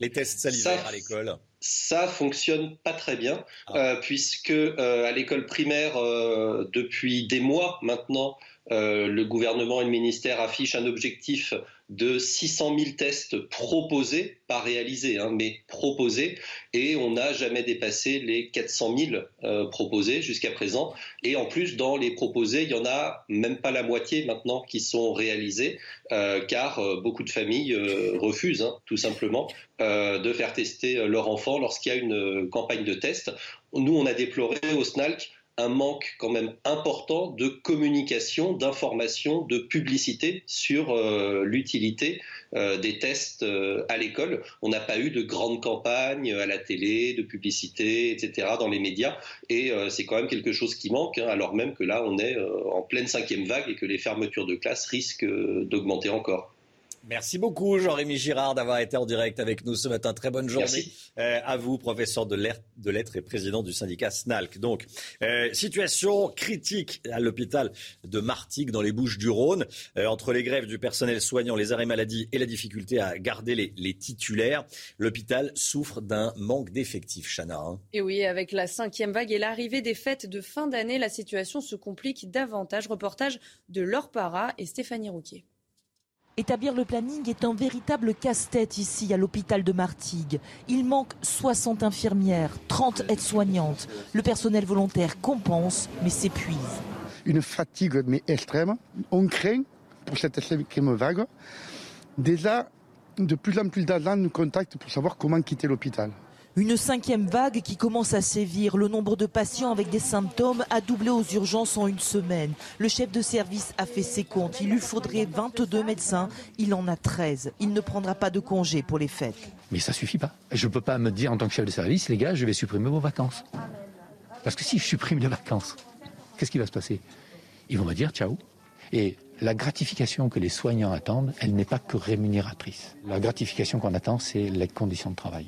Les tests salivaires ça, à l'école ? Ça fonctionne pas très bien, ah. euh, puisque euh, à l'école primaire, euh, depuis des mois maintenant, euh, le gouvernement et le ministère affichent un objectif de six cent mille tests proposés, pas réalisés, hein, mais proposés, et on n'a jamais dépassé les quatre cent mille euh, proposés jusqu'à présent. Et en plus, dans les proposés, il y en a même pas la moitié maintenant qui sont réalisés, euh, car euh, beaucoup de familles euh, refusent, hein, tout simplement, euh, de faire tester leur enfant lorsqu'il y a une euh, campagne de tests. Nous, on a déploré au SNALC un manque quand même important de communication, d'information, de publicité sur euh, l'utilité euh, des tests euh, à l'école. On n'a pas eu de grande campagne à la télé, de publicité, et cetera dans les médias. Et euh, c'est quand même quelque chose qui manque, hein, alors même que là, on est euh, en pleine cinquième vague et que les fermetures de classe risquent euh, d'augmenter encore. Merci beaucoup Jean-Rémy Girard d'avoir été en direct avec nous ce matin. Très bonne journée euh, à vous, professeur de, de lettres et président du syndicat SNALC. Donc, euh, situation critique à l'hôpital de Martigues dans les Bouches-du-Rhône. Euh, entre les grèves du personnel soignant, les arrêts maladie et la difficulté à garder les, les titulaires, l'hôpital souffre d'un manque d'effectifs, Chana. Hein. Et oui, avec la cinquième vague et l'arrivée des fêtes de fin d'année, la situation se complique davantage. Reportage de Laure Parra et Stéphanie Rouquier. Établir le planning est un véritable casse-tête ici à l'hôpital de Martigues. Il manque soixante infirmières, trente aides-soignantes. Le personnel volontaire compense mais s'épuise. Une fatigue mais extrême. On craint pour cette cinquième vague. Déjà, de plus en plus d'agents nous contactent pour savoir comment quitter l'hôpital. Une cinquième vague qui commence à sévir. Le nombre de patients avec des symptômes a doublé aux urgences en une semaine. Le chef de service a fait ses comptes. Il lui faudrait vingt-deux médecins. Il en a treize. Il ne prendra pas de congé pour les fêtes. Mais ça suffit pas. Je ne peux pas me dire en tant que chef de service, les gars, je vais supprimer vos vacances. Parce que si je supprime les vacances, qu'est-ce qui va se passer ? Ils vont me dire ciao. Et la gratification que les soignants attendent, elle n'est pas que rémunératrice. La gratification qu'on attend, c'est les conditions de travail.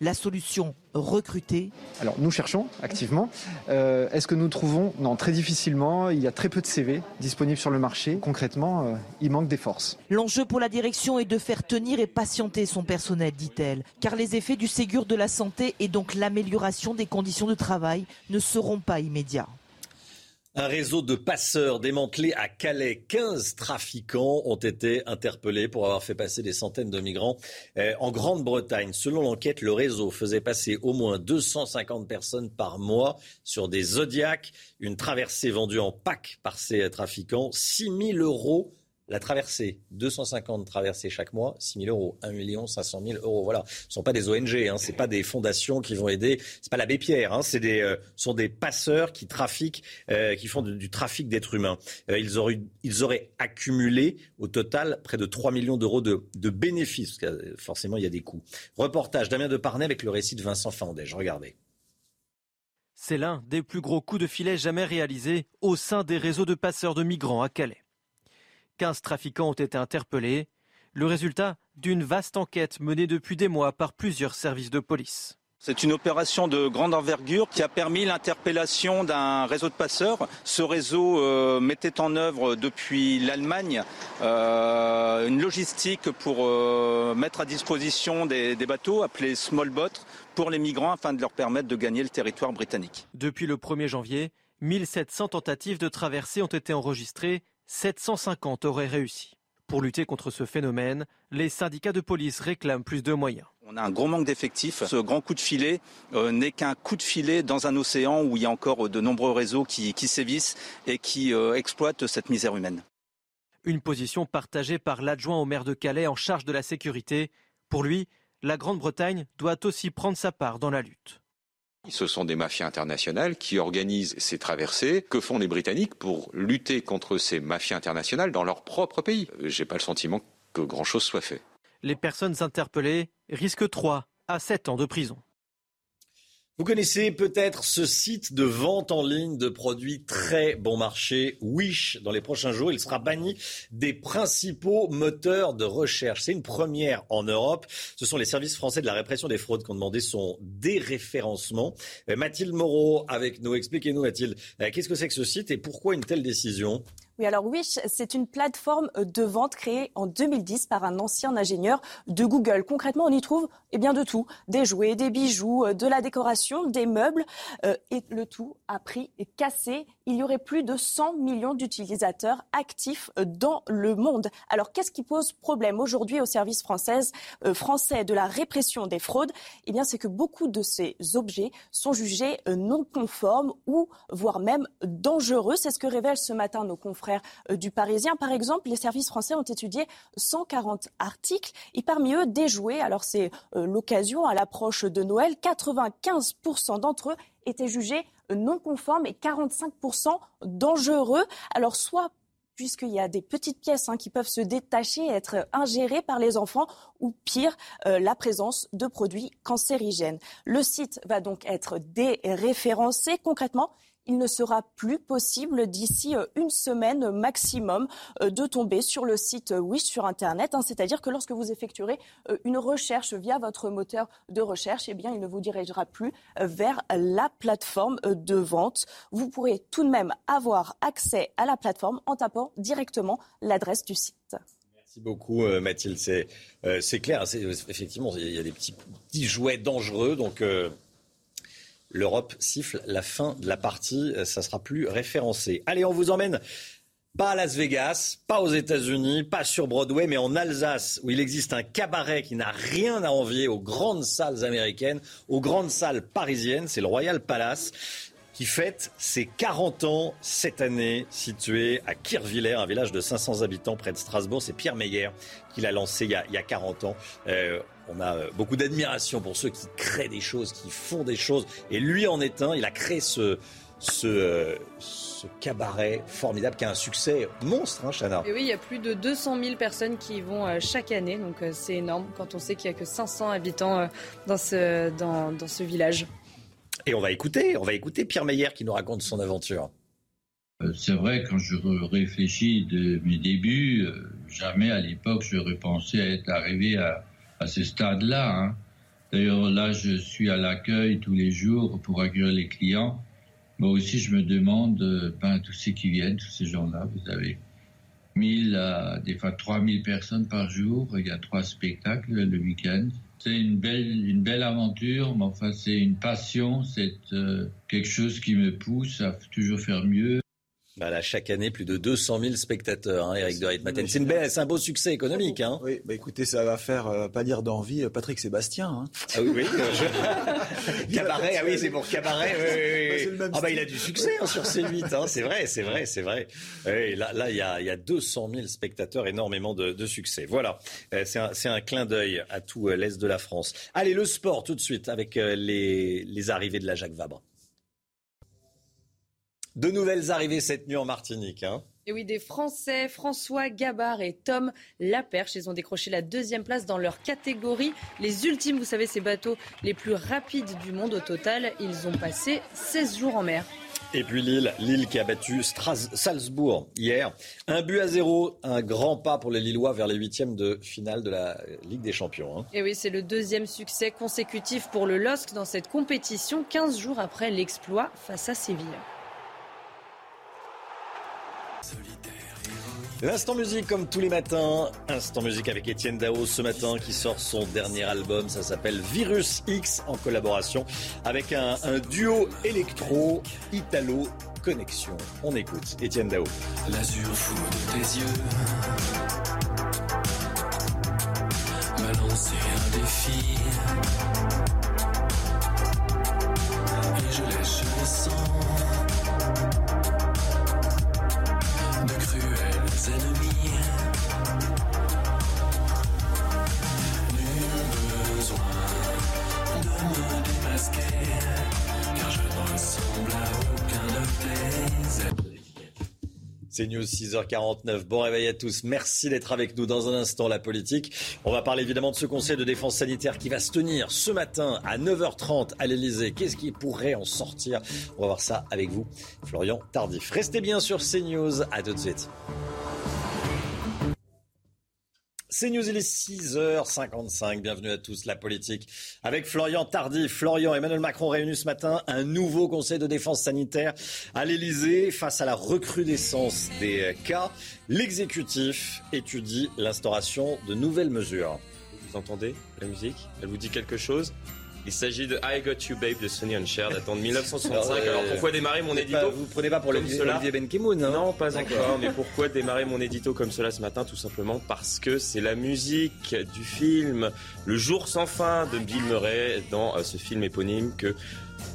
La solution, recruter. Alors nous cherchons activement. Euh, est-ce que nous trouvons ? Non, très difficilement. Il y a très peu de C V disponibles sur le marché. Concrètement, euh, il manque des forces. L'enjeu pour la direction est de faire tenir et patienter son personnel, dit-elle. Car les effets du Ségur de la santé et donc l'amélioration des conditions de travail ne seront pas immédiats. Un réseau de passeurs démantelé à Calais. quinze trafiquants ont été interpellés pour avoir fait passer des centaines de migrants en Grande-Bretagne. Selon l'enquête, le réseau faisait passer au moins deux cent cinquante personnes par mois sur des Zodiacs. Une traversée vendue en pack par ces trafiquants. six mille euros la traversée. deux cent cinquante traversées chaque mois, six mille euros. un million cinq cent mille euros. Voilà. Ce ne sont pas des O N G, hein. Ce ne sont pas des fondations qui vont aider. Ce n'est pas l'abbé Pierre. Hein. Ce euh, sont des passeurs qui, trafiquent, euh, qui font du, du trafic d'êtres humains. Euh, ils, auraient, ils auraient accumulé au total près de trois millions d'euros de, de bénéfices. Parce que, euh, forcément, il y a des coûts. Reportage Damien Deparnay avec le récit de Vincent Farandège. Regardez. C'est l'un des plus gros coups de filet jamais réalisés au sein des réseaux de passeurs de migrants à Calais. quinze trafiquants ont été interpellés, le résultat d'une vaste enquête menée depuis des mois par plusieurs services de police. C'est une opération de grande envergure qui a permis l'interpellation d'un réseau de passeurs. Ce réseau euh, mettait en œuvre depuis l'Allemagne euh, une logistique pour euh, mettre à disposition des, des bateaux appelés small boats pour les migrants afin de leur permettre de gagner le territoire britannique. Depuis le premier janvier, mille sept cents tentatives de traversée ont été enregistrées. sept cent cinquante auraient réussi. Pour lutter contre ce phénomène, les syndicats de police réclament plus de moyens. On a un gros manque d'effectifs. Ce grand coup de filet euh, n'est qu'un coup de filet dans un océan où il y a encore de nombreux réseaux qui, qui sévissent et qui euh, exploitent cette misère humaine. Une position partagée par l'adjoint au maire de Calais en charge de la sécurité. Pour lui, la Grande-Bretagne doit aussi prendre sa part dans la lutte. Ce sont des mafias internationales qui organisent ces traversées. Que font les Britanniques pour lutter contre ces mafias internationales dans leur propre pays? J'ai pas le sentiment que grand-chose soit fait. Les personnes interpellées risquent trois à sept ans de prison. Vous connaissez peut-être ce site de vente en ligne de produits très bon marché, Wish. Dans les prochains jours, il sera banni des principaux moteurs de recherche. C'est une première en Europe. Ce sont les services français de la répression des fraudes qui ont demandé son déréférencement. Mathilde Moreau avec nous. Expliquez-nous, Mathilde, qu'est-ce que c'est que ce site et pourquoi une telle décision ? Oui, alors Wish, c'est une plateforme de vente créée en deux mille dix par un ancien ingénieur de Google. Concrètement, on y trouve eh bien, de tout, des jouets, des bijoux, de la décoration, des meubles, euh, et le tout à prix cassé. Il y aurait plus de cent millions d'utilisateurs actifs dans le monde. Alors, qu'est-ce qui pose problème aujourd'hui aux services français, euh, français de la répression des fraudes ? Eh bien, c'est que beaucoup de ces objets sont jugés non conformes ou voire même dangereux. C'est ce que révèlent ce matin nos confrères du Parisien. Par exemple, les services français ont étudié cent quarante articles et parmi eux des jouets. Alors c'est euh, l'occasion à l'approche de Noël. quatre-vingt-quinze pour cent d'entre eux étaient jugés non conformes et quarante-cinq pour cent dangereux. Alors soit puisqu'il y a des petites pièces hein, qui peuvent se détacher et être ingérées par les enfants, ou pire, euh, la présence de produits cancérigènes. Le site va donc être déréférencé. Concrètement, il ne sera plus possible d'ici une semaine maximum de tomber sur le site Wish sur Internet. C'est-à-dire que lorsque vous effectuerez une recherche via votre moteur de recherche, eh bien, il ne vous dirigera plus vers la plateforme de vente. Vous pourrez tout de même avoir accès à la plateforme en tapant directement l'adresse du site. Merci beaucoup Mathilde. C'est, euh, c'est clair, c'est, effectivement, il y a des petits, petits jouets dangereux, donc... Euh... L'Europe siffle la fin de la partie, ça ne sera plus référencé. Allez, on vous emmène pas à Las Vegas, pas aux États-Unis, pas sur Broadway, mais en Alsace, où il existe un cabaret qui n'a rien à envier aux grandes salles américaines, aux grandes salles parisiennes, c'est le Royal Palace, qui fête ses quarante ans cette année, situé à Kirvillers, un village de cinq cents habitants près de Strasbourg. C'est Pierre Meyer qui l'a lancé il y a, il y a quarante ans. Euh, On a beaucoup d'admiration pour ceux qui créent des choses, qui font des choses. Et lui en est un. Il a créé ce, ce, ce cabaret formidable qui a un succès monstre, hein, Chana. Et oui, il y a plus de deux cent mille personnes qui y vont chaque année. Donc c'est énorme quand on sait qu'il n'y a que cinq cents habitants dans ce, dans, dans ce village. Et on va écouter, on va écouter Pierre Meyer qui nous raconte son aventure. C'est vrai, quand je réfléchis de mes débuts, jamais à l'époque j'aurais pensé être arrivé à... à ce stade-là. Hein. D'ailleurs, là, je suis à l'accueil tous les jours pour accueillir les clients. Moi aussi, je me demande, ben, tous ceux qui viennent, tous ces gens-là, vous savez, mille à des fois trois mille personnes par jour. Il y a trois spectacles le week-end. C'est une belle, une belle aventure, mais enfin, c'est une passion, c'est euh, quelque chose qui me pousse à toujours faire mieux. Voilà, chaque année, plus de deux cent mille spectateurs, hein, Eric de Riedmatten. C'est, c'est un beau succès économique. Hein. Oui, bah écoutez, ça va faire euh, pâlir d'envie Patrick Sébastien. Hein. Ah oui, oui. Je... Cabaret, ah oui, c'est pour Cabaret. Oui, oui, oui. Bah, ah bah, il a du succès hein, sur C huit, hein. C'est vrai, c'est vrai, c'est vrai. Et là, là, il y a, il y a deux cent mille spectateurs, énormément de, de succès. Voilà, c'est un, c'est un clin d'œil à tout l'Est de la France. Allez, le sport tout de suite avec les, les arrivées de la Jacques Vabre. De nouvelles arrivées cette nuit en Martinique. Hein. Et oui, des Français, François Gabart et Tom Laperche. Ils ont décroché la deuxième place dans leur catégorie. Les ultimes, vous savez, ces bateaux les plus rapides du monde. Au total, ils ont passé seize jours en mer. Et puis Lille, Lille qui a battu Stras- Salzbourg hier. Un but à zéro, un grand pas pour les Lillois vers les huitièmes de finale de la Ligue des Champions. Hein. Et oui, c'est le deuxième succès consécutif pour le L O S C dans cette compétition, quinze jours après l'exploit face à Séville. L'instant musique comme tous les matins, instant musique avec Étienne Dao ce matin qui sort son dernier album, ça s'appelle Virus X en collaboration avec un, un duo électro Italo Connexion. On écoute Étienne Dao. L'azur fou de tes yeux m'a lancé un défi et je lèche le sang. C'est News six heures quarante-neuf. Bon réveil à tous. Merci d'être avec nous. Dans un instant, la politique. On va parler évidemment de ce conseil de défense sanitaire qui va se tenir ce matin à neuf heures trente à l'Élysée. Qu'est-ce qui pourrait en sortir ? On va voir ça avec vous, Florian Tardif. Restez bien sur CNews. À tout de suite. C'est News, il est six heures cinquante-cinq. Bienvenue à tous, la politique. Avec Florian Tardif. Florian, Emmanuel Macron réunit ce matin un nouveau conseil de défense sanitaire à l'Élysée. Face à la recrudescence des cas, l'exécutif étudie l'instauration de nouvelles mesures. Vous entendez la musique ? Elle vous dit quelque chose ? Il s'agit de I Got You Babe de Sonny and Cher, datant de dix-neuf cent soixante-cinq. Alors, euh, alors pourquoi démarrer mon édito pas, vous prenez pas pour Olivier Benkemoun, hein? Non, pas encore. Mais pourquoi démarrer mon édito comme cela ce matin? Tout simplement parce que c'est la musique du film Le Jour sans fin de Bill Murray dans euh, ce film éponyme que...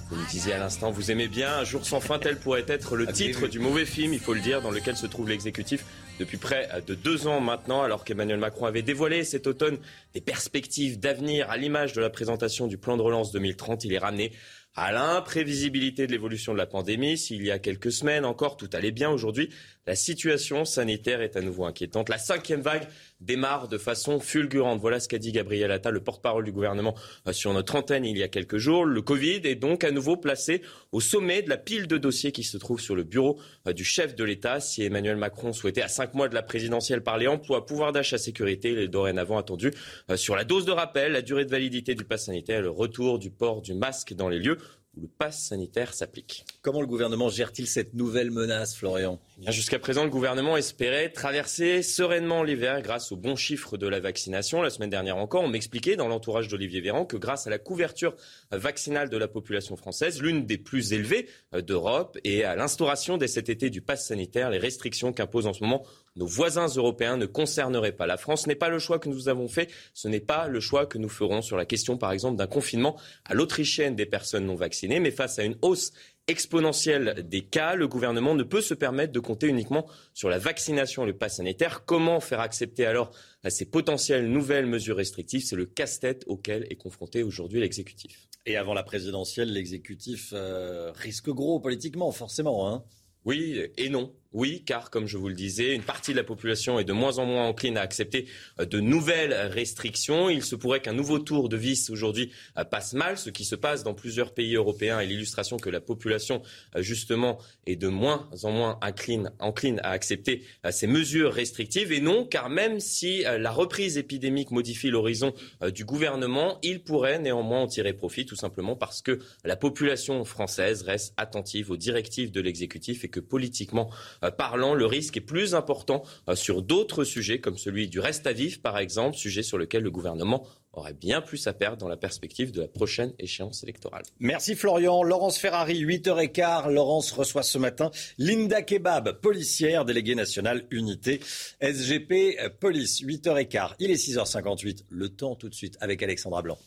Vous me disiez à l'instant, vous aimez bien Un Jour sans fin, tel pourrait être le titre du mauvais film, il faut le dire, dans lequel se trouve l'exécutif depuis près de deux ans maintenant, alors qu'Emmanuel Macron avait dévoilé cet automne des perspectives d'avenir à l'image de la présentation du plan de relance deux mille trente. Il est ramené à l'imprévisibilité de l'évolution de la pandémie. S'il y a quelques semaines encore, tout allait bien, aujourd'hui, la situation sanitaire est à nouveau inquiétante. La cinquième vague démarre de façon fulgurante. Voilà ce qu'a dit Gabriel Attal, le porte-parole du gouvernement, sur notre antenne il y a quelques jours. Le Covid est donc à nouveau placé au sommet de la pile de dossiers qui se trouve sur le bureau du chef de l'État. Si Emmanuel Macron souhaitait à cinq mois de la présidentielle parler emploi, pouvoir d'achat, sécurité, il est dorénavant attendu sur la dose de rappel, la durée de validité du pass sanitaire, le retour du port du masque dans les lieux où le pass sanitaire s'applique. Comment le gouvernement gère-t-il cette nouvelle menace, Florian ? Eh bien, jusqu'à présent, le gouvernement espérait traverser sereinement l'hiver grâce aux bons chiffres de la vaccination. La semaine dernière encore, on m'expliquait dans l'entourage d'Olivier Véran que grâce à la couverture vaccinale de la population française, l'une des plus élevées d'Europe, et à l'instauration dès cet été du pass sanitaire, les restrictions qu'imposent en ce moment nos voisins européens ne concerneraient pas la France. Ce n'est pas le choix que nous avons fait, ce n'est pas le choix que nous ferons sur la question, par exemple, d'un confinement à l'autrichienne des personnes non vaccinées. Mais face à une hausse exponentielle des cas, le gouvernement ne peut se permettre de compter uniquement sur la vaccination et le pass sanitaire. Comment faire accepter alors à ces potentielles nouvelles mesures restrictives ? C'est le casse-tête auquel est confronté aujourd'hui l'exécutif. Et avant la présidentielle, l'exécutif euh, risque gros politiquement, forcément, hein ? Oui et non. Oui, car comme je vous le disais, une partie de la population est de moins en moins encline à accepter de nouvelles restrictions. Il se pourrait qu'un nouveau tour de vis aujourd'hui passe mal, ce qui se passe dans plusieurs pays européens, et l'illustration que la population justement est de moins en moins incline, encline à accepter ces mesures restrictives. Et non, car même si la reprise épidémique modifie l'horizon du gouvernement, il pourrait néanmoins en tirer profit, tout simplement parce que la population française reste attentive aux directives de l'exécutif et que politiquement parlant, le risque est plus important sur d'autres sujets, comme celui du reste à vivre, par exemple, sujet sur lequel le gouvernement aurait bien plus à perdre dans la perspective de la prochaine échéance électorale. Merci Florian. Laurence Ferrari, huit heures quinze. Laurence reçoit ce matin Linda Kebab, policière, déléguée nationale unité S G P Police. huit heures quinze. Il est six heures cinquante-huit. Le temps tout de suite avec Alexandra Blanc.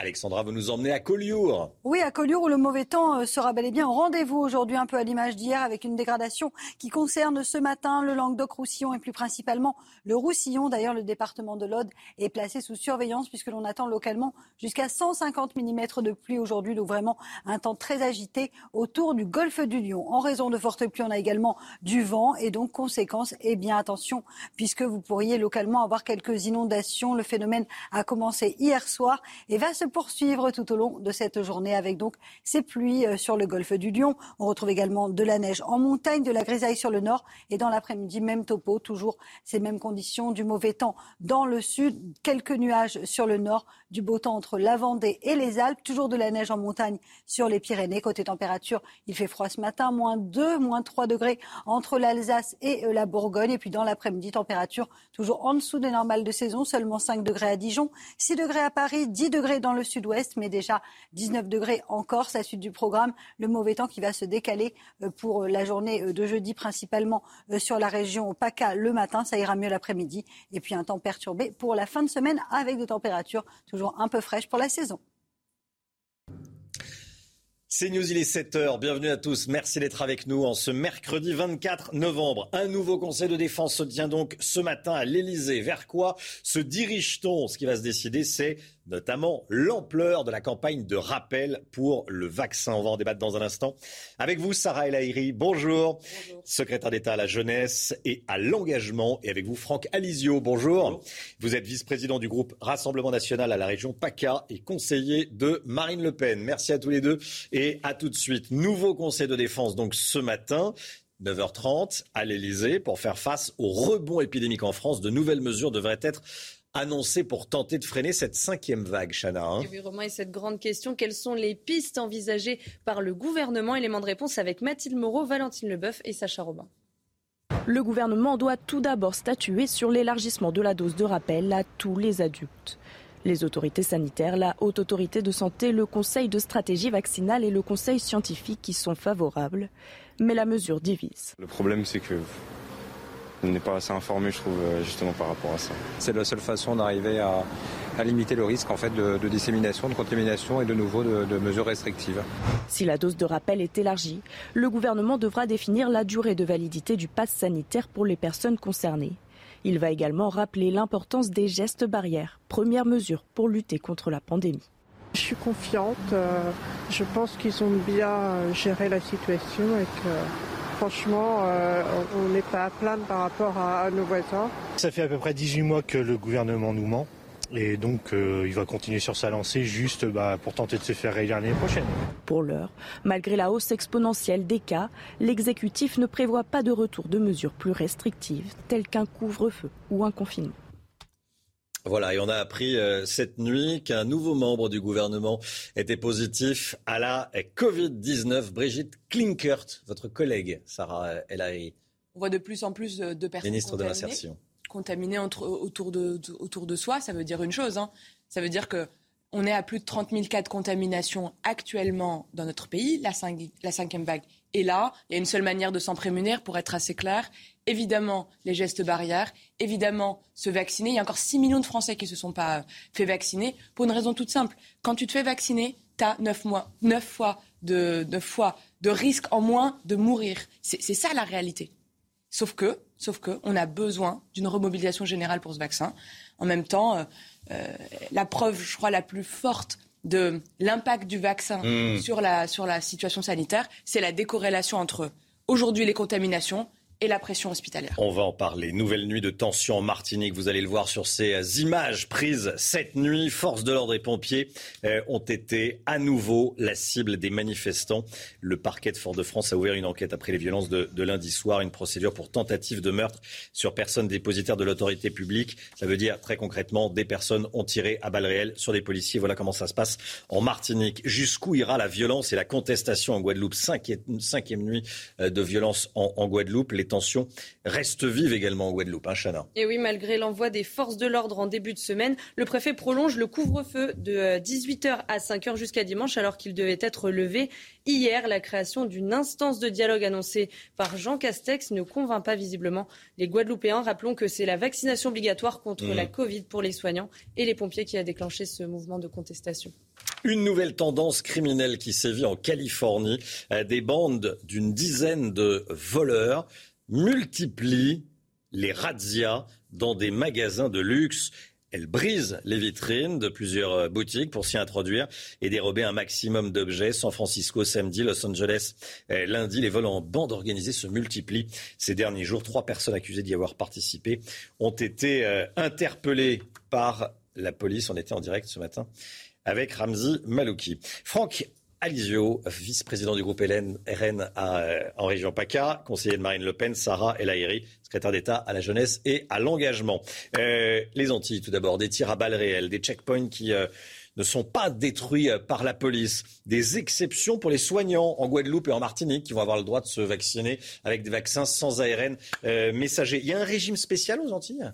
Alexandra, vous nous emmenez à Collioure. Oui, à Collioure où le mauvais temps sera bel et bien au rendez-vous aujourd'hui, un peu à l'image d'hier, avec une dégradation qui concerne ce matin le Languedoc-Roussillon et plus principalement le Roussillon. D'ailleurs, le département de l'Aude est placé sous surveillance puisque l'on attend localement jusqu'à cent cinquante millimètres de pluie aujourd'hui, donc vraiment un temps très agité autour du golfe du Lion. En raison de fortes pluies, on a également du vent et donc conséquence, eh bien attention, puisque vous pourriez localement avoir quelques inondations. Le phénomène a commencé hier soir et va se poursuivre tout au long de cette journée avec donc ces pluies sur le golfe du Lion. On retrouve également de la neige en montagne, de la grisaille sur le nord et dans l'après-midi, même topo, toujours ces mêmes conditions, du mauvais temps dans le sud, quelques nuages sur le nord, du beau temps entre la Vendée et les Alpes, toujours de la neige en montagne sur les Pyrénées. Côté température, il fait froid ce matin, moins deux, moins trois degrés entre l'Alsace et la Bourgogne. Et puis dans l'après-midi, température toujours en dessous des normales de saison, seulement cinq degrés à Dijon, six degrés à Paris, dix degrés dans dans le sud-ouest, mais déjà dix-neuf degrés en Corse. À la suite du programme, le mauvais temps qui va se décaler pour la journée de jeudi, principalement sur la région PACA le matin. Ça ira mieux l'après-midi. Et puis un temps perturbé pour la fin de semaine avec des températures toujours un peu fraîches pour la saison. C'est News, il est sept heures. Bienvenue à tous. Merci d'être avec nous en ce mercredi vingt-quatre novembre. Un nouveau conseil de défense se tient donc ce matin à l'Élysée. Vers quoi se dirige-t-on? Ce qui va se décider, c'est notamment l'ampleur de la campagne de rappel pour le vaccin. On va en débattre dans un instant. Avec vous, Sarah El Haïry, bonjour. Bonjour. Secrétaire d'État à la jeunesse et à l'engagement. Et avec vous, Franck Alizio, bonjour. Bonjour. Vous êtes vice-président du groupe Rassemblement National à la région PACA et conseiller de Marine Le Pen. Merci à tous les deux. Et à tout de suite, nouveau conseil de défense donc ce matin, neuf heures trente, à l'Élysée, pour faire face au rebond épidémique en France. De nouvelles mesures devraient être annoncées pour tenter de freiner cette cinquième vague, Chana. Hein. Et oui, Romain, et cette grande question, quelles sont les pistes envisagées par le gouvernement? Élément de réponse avec Mathilde Moreau, Valentine Leboeuf et Sacha Robin. Le gouvernement doit tout d'abord statuer sur l'élargissement de la dose de rappel à tous les adultes. Les autorités sanitaires, la Haute Autorité de Santé, le Conseil de stratégie vaccinale et le Conseil scientifique y sont favorables. Mais la mesure divise. Le problème, c'est que on n'est pas assez informé, je trouve, justement par rapport à ça. C'est la seule façon d'arriver à, à limiter le risque en fait, de, de dissémination, de contamination et de nouveau de, de mesures restrictives. Si la dose de rappel est élargie, le gouvernement devra définir la durée de validité du pass sanitaire pour les personnes concernées. Il va également rappeler l'importance des gestes barrières, première mesure pour lutter contre la pandémie. Je suis confiante, euh, je pense qu'ils ont bien géré la situation et que franchement, euh, on n'est pas à plaindre par rapport à, à nos voisins. Ça fait à peu près dix-huit mois que le gouvernement nous ment et donc euh, il va continuer sur sa lancée juste bah, pour tenter de se faire réélire l'année prochaine. Pour l'heure, malgré la hausse exponentielle des cas, l'exécutif ne prévoit pas de retour de mesures plus restrictives telles qu'un couvre-feu ou un confinement. Voilà, et on a appris euh, cette nuit qu'un nouveau membre du gouvernement était positif à la covid dix-neuf, Brigitte Klinkert, votre collègue, Sarah El Haïry. On voit de plus en plus de personnes ministre contaminées, de l'insertion. contaminées entre, autour, de, autour de soi. Ça veut dire une chose, hein. Ça veut dire qu'on est à plus de trente mille cas de contamination actuellement dans notre pays. La, cinqui, la cinquième vague est là. Il y a une seule manière de s'en prémunir, pour être assez clair. Évidemment, les gestes barrières, évidemment, se vacciner. Il y a encore six millions de Français qui ne se sont pas fait vacciner pour une raison toute simple. Quand tu te fais vacciner, tu as neuf fois de, de risque en moins de mourir. C'est, c'est ça la réalité. Sauf que, sauf que, on a besoin d'une remobilisation générale pour ce vaccin. En même temps, euh, euh, la preuve, je crois, la plus forte de l'impact du vaccin mmh. sur la, sur la situation sanitaire, c'est la décorrélation entre aujourd'hui les contaminations et la pression hospitalière. On va en parler. Nouvelle nuit de tension en Martinique. Vous allez le voir sur ces images prises cette nuit. Forces de l'ordre et pompiers euh, ont été à nouveau la cible des manifestants. Le parquet de Fort-de-France a ouvert une enquête après les violences de, de lundi soir. Une procédure pour tentative de meurtre sur personne dépositaire de l'autorité publique. Ça veut dire très concrètement, des personnes ont tiré à balles réelles sur des policiers. Voilà comment ça se passe en Martinique. Jusqu'où ira la violence et la contestation en Guadeloupe? Cinquième, cinquième nuit de violence en, en Guadeloupe. Les tensions restent vives également en Guadeloupe, hein, Chana. Et oui, malgré l'envoi des forces de l'ordre en début de semaine, le préfet prolonge le couvre-feu de dix-huit heures à cinq heures jusqu'à dimanche, alors qu'il devait être levé hier. La création d'une instance de dialogue annoncée par Jean Castex ne convainc pas visiblement les Guadeloupéens. Rappelons que c'est la vaccination obligatoire contre mmh. la Covid pour les soignants et les pompiers qui a déclenché ce mouvement de contestation. Une nouvelle tendance criminelle qui sévit en Californie. Des bandes d'une dizaine de voleurs multiplient les razzias dans des magasins de luxe. Elles brisent les vitrines de plusieurs boutiques pour s'y introduire et dérober un maximum d'objets. San Francisco samedi, Los Angeles lundi. Les vols en bande organisée se multiplient ces derniers jours. Trois personnes accusées d'y avoir participé ont été interpellées par la police. On était en direct ce matin avec Ramzy Malouki. Franck Alizio, vice-président du groupe R N à, euh, en région PACA, conseiller de Marine Le Pen, Sarah El Haïry, secrétaire d'État à la jeunesse et à l'engagement. Euh, les Antilles, tout d'abord, des tirs à balles réelles, des checkpoints qui euh, ne sont pas détruits euh, par la police, des exceptions pour les soignants en Guadeloupe et en Martinique qui vont avoir le droit de se vacciner avec des vaccins sans A R N euh, messager. Il y a un régime spécial aux Antilles ?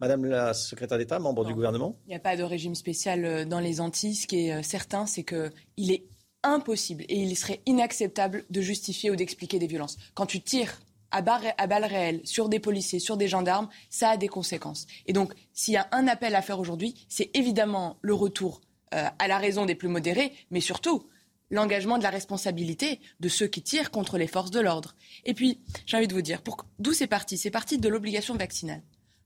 Madame la secrétaire d'État, membre non, du gouvernement. Il n'y a pas de régime spécial dans les Antilles. Ce qui est certain, c'est qu'il est impossible et il serait inacceptable de justifier ou d'expliquer des violences. Quand tu tires à balles réelles sur des policiers, sur des gendarmes, ça a des conséquences. Et donc, s'il y a un appel à faire aujourd'hui, c'est évidemment le retour à la raison des plus modérés, mais surtout l'engagement de la responsabilité de ceux qui tirent contre les forces de l'ordre. Et puis, j'ai envie de vous dire, pour... d'où c'est parti ? C'est parti de l'obligation vaccinale.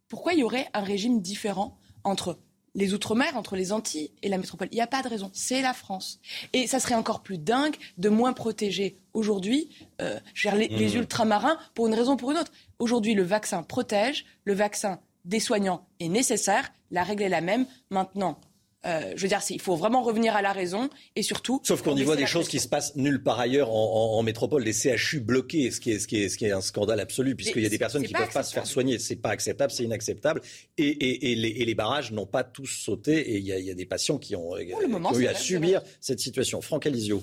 Pourquoi il y aurait un régime différent entre les Outre-mer, entre les Antilles et la métropole ? Il n'y a pas de raison, c'est la France. Et ça serait encore plus dingue de moins protéger aujourd'hui euh, les, mmh. les ultramarins pour une raison ou pour une autre. Aujourd'hui, le vaccin protège, le vaccin des soignants est nécessaire, la règle est la même. Maintenant, euh, je veux dire, il faut vraiment revenir à la raison et surtout... Sauf qu'on y voit des choses qui se passent nulle part ailleurs en, en, en métropole, les C H U bloqués, ce qui est, ce qui est, ce qui est un scandale absolu, puisqu'il y a des personnes qui ne peuvent pas se faire soigner. C'est pas acceptable, c'est inacceptable. Et, et, et, les, et les barrages n'ont pas tous sauté et il y, y a des patients qui ont, qui moment, ont eu à subir cette situation. Franck Alizio.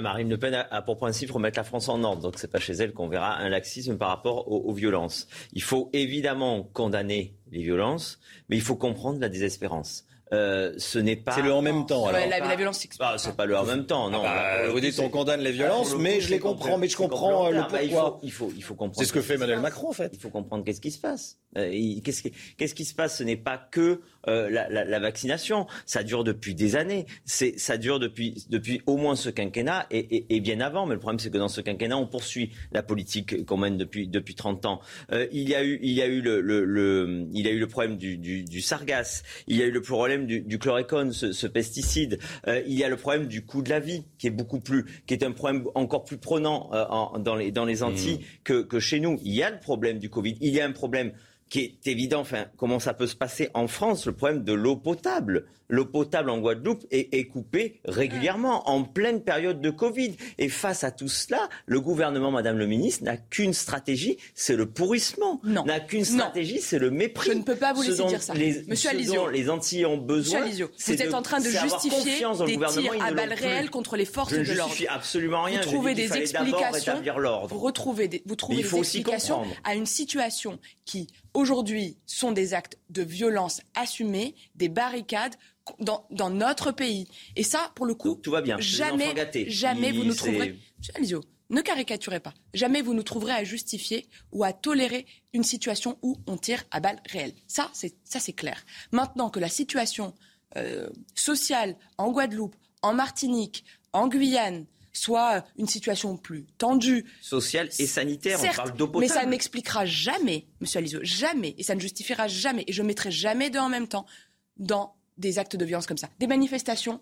Marine Le Pen a pour principe remettre la France en ordre, donc c'est pas chez elle qu'on verra un laxisme par rapport aux, aux violences. Il faut évidemment condamner les violences, mais il faut comprendre la désespérance. Euh, ce n'est pas. C'est le en même temps. Alors. La, la violence s'explique. Ah, c'est pas le en même temps. Non. Ah bah, vous dites on condamne les violences, mais coup, je les comprends, mais je comprends le pourquoi. Bah, il, faut, il faut, il faut comprendre. C'est ce que fait Emmanuel Macron en fait. Il faut comprendre qu'est-ce qui se passe. Euh, qu'est-ce qui, qu'est-ce qui se passe ? Ce n'est pas que euh, la, la, la vaccination. Ça dure depuis des années. C'est, ça dure depuis depuis au moins ce quinquennat et, et, et bien avant. Mais le problème c'est que dans ce quinquennat on poursuit la politique qu'on mène depuis depuis trente ans. Euh, il y a eu il y a eu le, le, le il y a eu le problème du, du, du sargasse. Il y a eu le problème Du, du chlordécone, ce, ce pesticide. Euh, il y a le problème du coût de la vie, qui est beaucoup plus, qui est un problème encore plus prenant euh, en, dans les dans les Antilles mmh. que, que chez nous. Il y a le problème du Covid. Il y a un problème qui est évident. Enfin, comment ça peut se passer en France ? Le problème de l'eau potable. L'eau potable en Guadeloupe est, est coupée régulièrement, en pleine période de Covid. Et face à tout cela, le gouvernement, Madame le Ministre, n'a qu'une stratégie, c'est le pourrissement. Non. N'a qu'une stratégie, non. C'est le mépris. Je ne peux pas vous laisser dire ça. Les, Monsieur Alizio. Ce dont les Antilles ont besoin, Alizio, c'est vous êtes de, en train de justifier des tirs à balles réelles contre les forces de l'ordre. Je ne justifie absolument rien. Vous trouvez des explications. Vous retrouvez des, vous trouvez des explications à une situation qui... Aujourd'hui, sont des actes de violence assumés, des barricades dans, dans notre pays. Et ça, pour le coup, tout va bien. Jamais, jamais vous nous trouverez... Monsieur Alizio, ne caricaturez pas. Jamais vous nous trouverez à justifier ou à tolérer une situation où on tire à balles réelles. Ça, c'est, ça, c'est clair. Maintenant que la situation euh, sociale en Guadeloupe, en Martinique, en Guyane... soit une situation plus tendue. Sociale et sanitaire, certes, on parle d'eau potable. Mais ça n'expliquera jamais, monsieur Alizio, jamais, et ça ne justifiera jamais, et je ne mettrai jamais deux en même temps, dans des actes de violence comme ça. Des manifestations,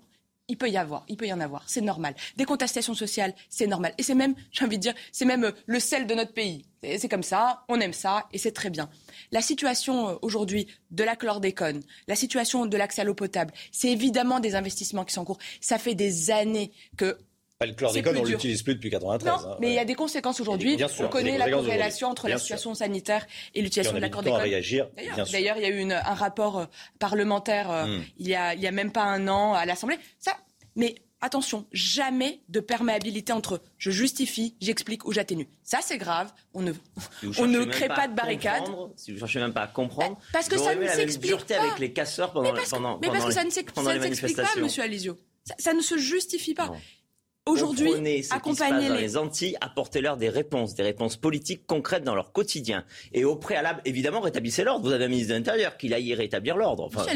il peut y avoir, il peut y en avoir, c'est normal. Des contestations sociales, c'est normal. Et c'est même, j'ai envie de dire, c'est même le sel de notre pays. C'est, c'est comme ça, on aime ça, et c'est très bien. La situation aujourd'hui de la chlordécone, la situation de l'accès à l'eau potable, c'est évidemment des investissements qui sont en cours. Ça fait des années que... Le chlordécone, on ne l'utilise plus depuis mille neuf cent quatre-vingt-treize. Non, hein, mais il ouais. y a des conséquences aujourd'hui. Des, sûr, on connaît la corrélation entre bien la situation sûr. sanitaire et l'utilisation et de la chlordécone. Réagir, d'ailleurs, d'ailleurs, il y a eu une, un rapport euh, parlementaire euh, mm. il y a, il y a même pas un an à l'Assemblée. Ça, mais attention, jamais de perméabilité entre je justifie, j'explique ou j'atténue. Ça, c'est grave. On ne, si on ne crée pas de barricade. Si vous cherchez même pas à comprendre, bah, parce que ça ne s'explique pas. Avec les casseurs pendant, mais parce que, pendant, mais parce pendant les, que ça ne s'explique pas, monsieur Alizio. Ça, ça ne se justifie pas. Non. Aujourd'hui, comprenez ce qui se passe dans les Antilles, apportez-leur des réponses, des réponses politiques concrètes dans leur quotidien. Et au préalable, évidemment, rétablissez l'ordre. Vous avez un ministre de l'Intérieur qui aille rétablir l'ordre. Enfin,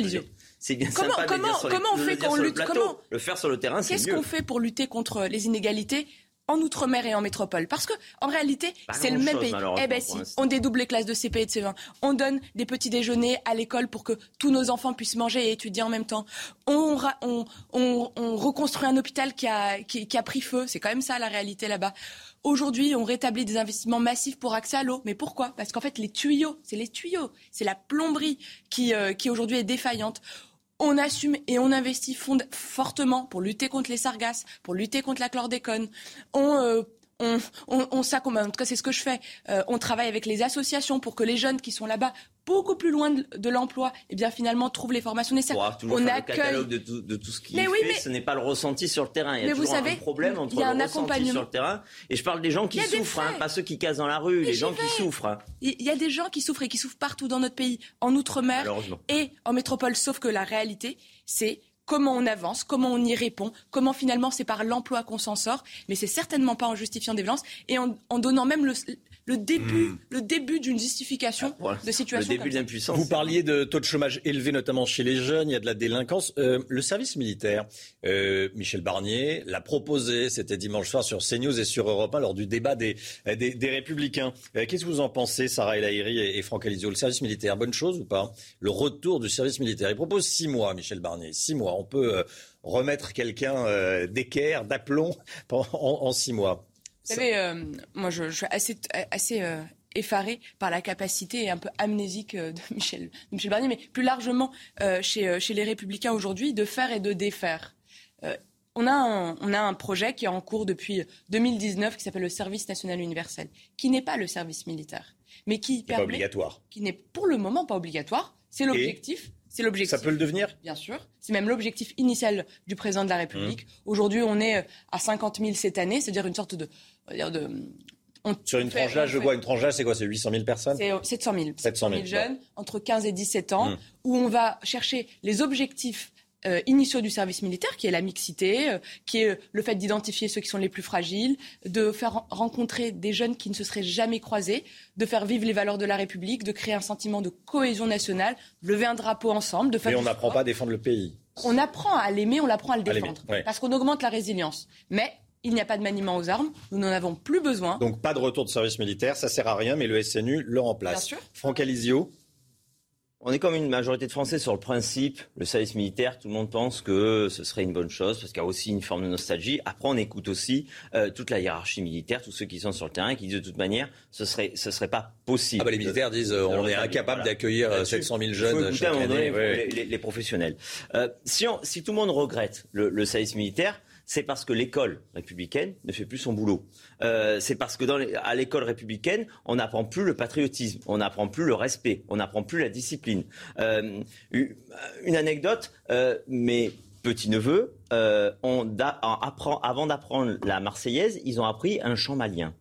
c'est bien comment, sympa comment, de dire sur les, comment on fait qu'on lutte plateau, comment, le faire sur le terrain, c'est mieux. Qu'est-ce qu'on fait pour lutter contre les inégalités en outre-mer et en métropole? Parce que en réalité, pas c'est le même chose, pays. Eh ben si, on dédouble les classes de C P et de C E un. On donne des petits déjeuners à l'école pour que tous nos enfants puissent manger et étudier en même temps. On, on, on, on reconstruit un hôpital qui a, qui, qui a pris feu. C'est quand même ça la réalité là-bas. Aujourd'hui, on rétablit des investissements massifs pour accès à l'eau. Mais pourquoi? Parce qu'en fait, les tuyaux, c'est les tuyaux, c'est la plomberie qui, euh, qui aujourd'hui est défaillante. On assume et on investit fonde fortement pour lutter contre les sargasses, pour lutter contre la chlordécone. On, euh, on, on, on s'accompagne, en tout cas c'est ce que je fais. Euh, on travaille avec les associations pour que les jeunes qui sont là-bas, beaucoup plus loin de, de l'emploi, et eh bien finalement trouvent les formations nécessaires. On, on accueille. Le catalogue de tout, de tout ce qui mais est oui, fait, mais... ce n'est pas le ressenti sur le terrain. Il y a mais toujours vous savez, un problème entre le ressenti sur le terrain. Et je parle des gens qui souffrent, hein, pas ceux qui cassent dans la rue, mais les gens fait. qui souffrent. Hein. Il y a des gens qui souffrent et qui souffrent partout dans notre pays, en outre-mer et en métropole. Sauf que la réalité, c'est comment on avance, comment on y répond, comment finalement c'est par l'emploi qu'on s'en sort. Mais c'est certainement pas en justifiant des violences et en, en donnant même le... Le début, mmh. le début d'une justification ah, ouais. de situation. Le début de l'impuissance. Vous parliez de taux de chômage élevé, notamment chez les jeunes. Il y a de la délinquance. Euh, le service militaire, euh, Michel Barnier l'a proposé. C'était dimanche soir sur CNews et sur Europe un lors du débat des, des, des Républicains. Euh, qu'est-ce que vous en pensez, Sarah El Haïry et, et Franck Alizio? Le service militaire, bonne chose ou pas? Le retour du service militaire. Il propose six mois, Michel Barnier. Six mois. On peut euh, remettre quelqu'un euh, d'équerre, d'aplomb en, en, en six mois. Vous savez, euh, moi je, je suis assez, assez euh, effarée par la capacité un peu amnésique de Michel, de Michel Barnier, mais plus largement euh, chez, chez les Républicains aujourd'hui, de faire et de défaire. Euh, on, a un, on a un projet qui est en cours depuis deux mille dix-neuf qui s'appelle le service national universel, qui n'est pas le service militaire, mais qui permet, pas obligatoire. Qui n'est pour le moment pas obligatoire. C'est l'objectif. Et C'est l'objectif. Ça peut le devenir ? Bien sûr. C'est même l'objectif initial du président de la République. Mmh. Aujourd'hui, on est à cinquante mille cette année, c'est-à-dire une sorte de... de on Sur une tranche d'âge, je vois, une tranche d'âge, c'est quoi ? C'est huit cent mille personnes ? C'est sept cent mille. sept cent mille, sept cent mille jeunes, ouais. Entre quinze et dix-sept ans, mmh. où on va chercher les objectifs Euh, initiaux du service militaire, qui est la mixité, euh, qui est euh, le fait d'identifier ceux qui sont les plus fragiles, de faire re- rencontrer des jeunes qui ne se seraient jamais croisés, de faire vivre les valeurs de la République, de créer un sentiment de cohésion nationale, de lever un drapeau ensemble. De faire Mais on n'apprend pas à défendre le pays. On apprend à l'aimer, on apprend à le défendre, à ouais. parce qu'on augmente la résilience. Mais... il n'y a pas de maniement aux armes, nous n'en avons plus besoin. Donc pas de retour de service militaire, ça ne sert à rien, mais le S N U le remplace. Bien sûr. Franck Alizio. On est comme une majorité de Français sur le principe, le service militaire, tout le monde pense que ce serait une bonne chose, parce qu'il y a aussi une forme de nostalgie. Après, on écoute aussi euh, toute la hiérarchie militaire, tous ceux qui sont sur le terrain, qui disent de toute manière, ce serait, ce serait pas possible. Ah bah les militaires de, disent, euh, on est incapable voilà. d'accueillir là-dessus, sept cent mille jeunes chaque année. Donné, ouais. les, les, les professionnels. Euh, si, on, si tout le monde regrette le, le service militaire, c'est parce que l'école républicaine ne fait plus son boulot. Euh, c'est parce que dans les, à l'école républicaine, on n'apprend plus le patriotisme, on n'apprend plus le respect, on n'apprend plus la discipline. Euh, une anecdote, euh, mes petits-neveux, euh, on da, on apprend, avant d'apprendre la Marseillaise, ils ont appris un chant malien.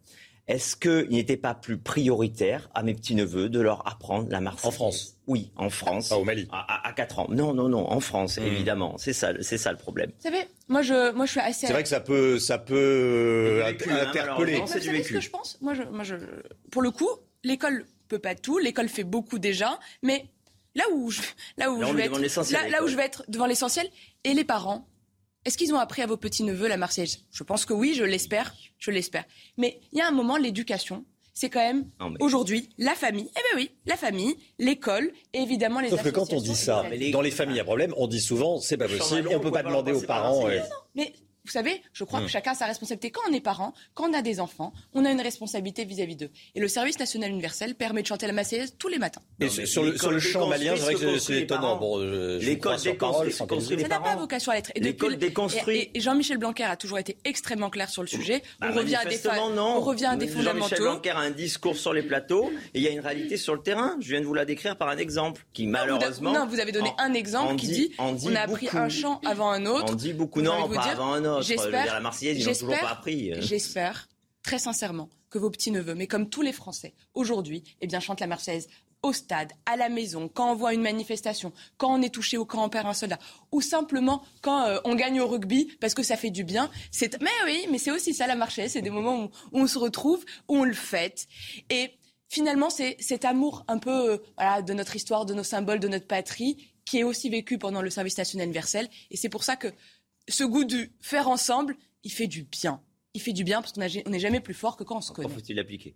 Est-ce qu'il n'était pas plus prioritaire à mes petits-neveux de leur apprendre la Marseillaise ? En France ? Oui, en France. Pas au Mali. À, à, à quatre ans. Non, non, non, en France, mmh. évidemment. C'est ça, c'est ça le problème. Vous savez, moi je, moi, je suis assez... C'est vrai que ça peut, ça peut vécu, interpeller. Hein, c'est du vécu. Vous savez ce que je pense ? Moi, je, moi je, pour le coup, l'école peut pas tout. L'école fait beaucoup déjà. Mais là où je, là où là, je vais être, là, là où je vais être devant l'essentiel, et les parents, est-ce qu'ils ont appris à vos petits-neveux la Marseillaise ? Je pense que oui, je l'espère, je l'espère. Mais il y a un moment, l'éducation, c'est quand même mais... aujourd'hui la famille. Eh bien oui, la famille, l'école et évidemment les Sauf associations. Sauf que quand on dit ça, les... dans les familles à problème, on dit souvent c'est pas possible, on ne peut pas demander aux parents. Euh... Mais vous savez, je crois hum. que chacun a sa responsabilité. Quand on est parent, quand on a des enfants, on a une responsabilité vis-à-vis d'eux. Et le service national universel permet de chanter la Marseillaise tous les matins. Et non, sur, le, sur le chant malien, c'est vrai que c'est étonnant. Bon, je, je l'école déconstruit. Ça n'a pas vocation à l'être. Et, l'école déconstruit. Et, et Jean-Michel Blanquer a toujours été extrêmement clair sur le sujet. Bah, on, revient à des fa... non. on revient à des fondamentaux. Jean-Michel Blanquer a un discours sur les plateaux et il y a une réalité sur le terrain. Je viens de vous la décrire par un exemple qui malheureusement... Non, vous avez donné un exemple qui dit on a appris un chant avant un autre. On dit beaucoup non, pas avant un autre. nôtre. J'espère, dire, la Marseillaise, ils n'ont toujours pas appris. J'espère, très sincèrement, que vos petits-neveux, mais comme tous les Français, aujourd'hui, eh bien, chantent la Marseillaise au stade, à la maison, quand on voit une manifestation, quand on est touché ou quand on perd un soldat, ou simplement quand euh, on gagne au rugby parce que ça fait du bien. C'est... Mais oui, mais c'est aussi ça la Marseillaise, c'est des moments où, où on se retrouve, où on le fête. Et finalement, c'est cet amour un peu euh, voilà, de notre histoire, de nos symboles, de notre patrie, qui est aussi vécu pendant le service national universel. Et c'est pour ça que ce goût du faire ensemble, il fait du bien. Il fait du bien parce qu'on n'est jamais plus fort que quand on se connaît. Quand faut-il l'appliquer ?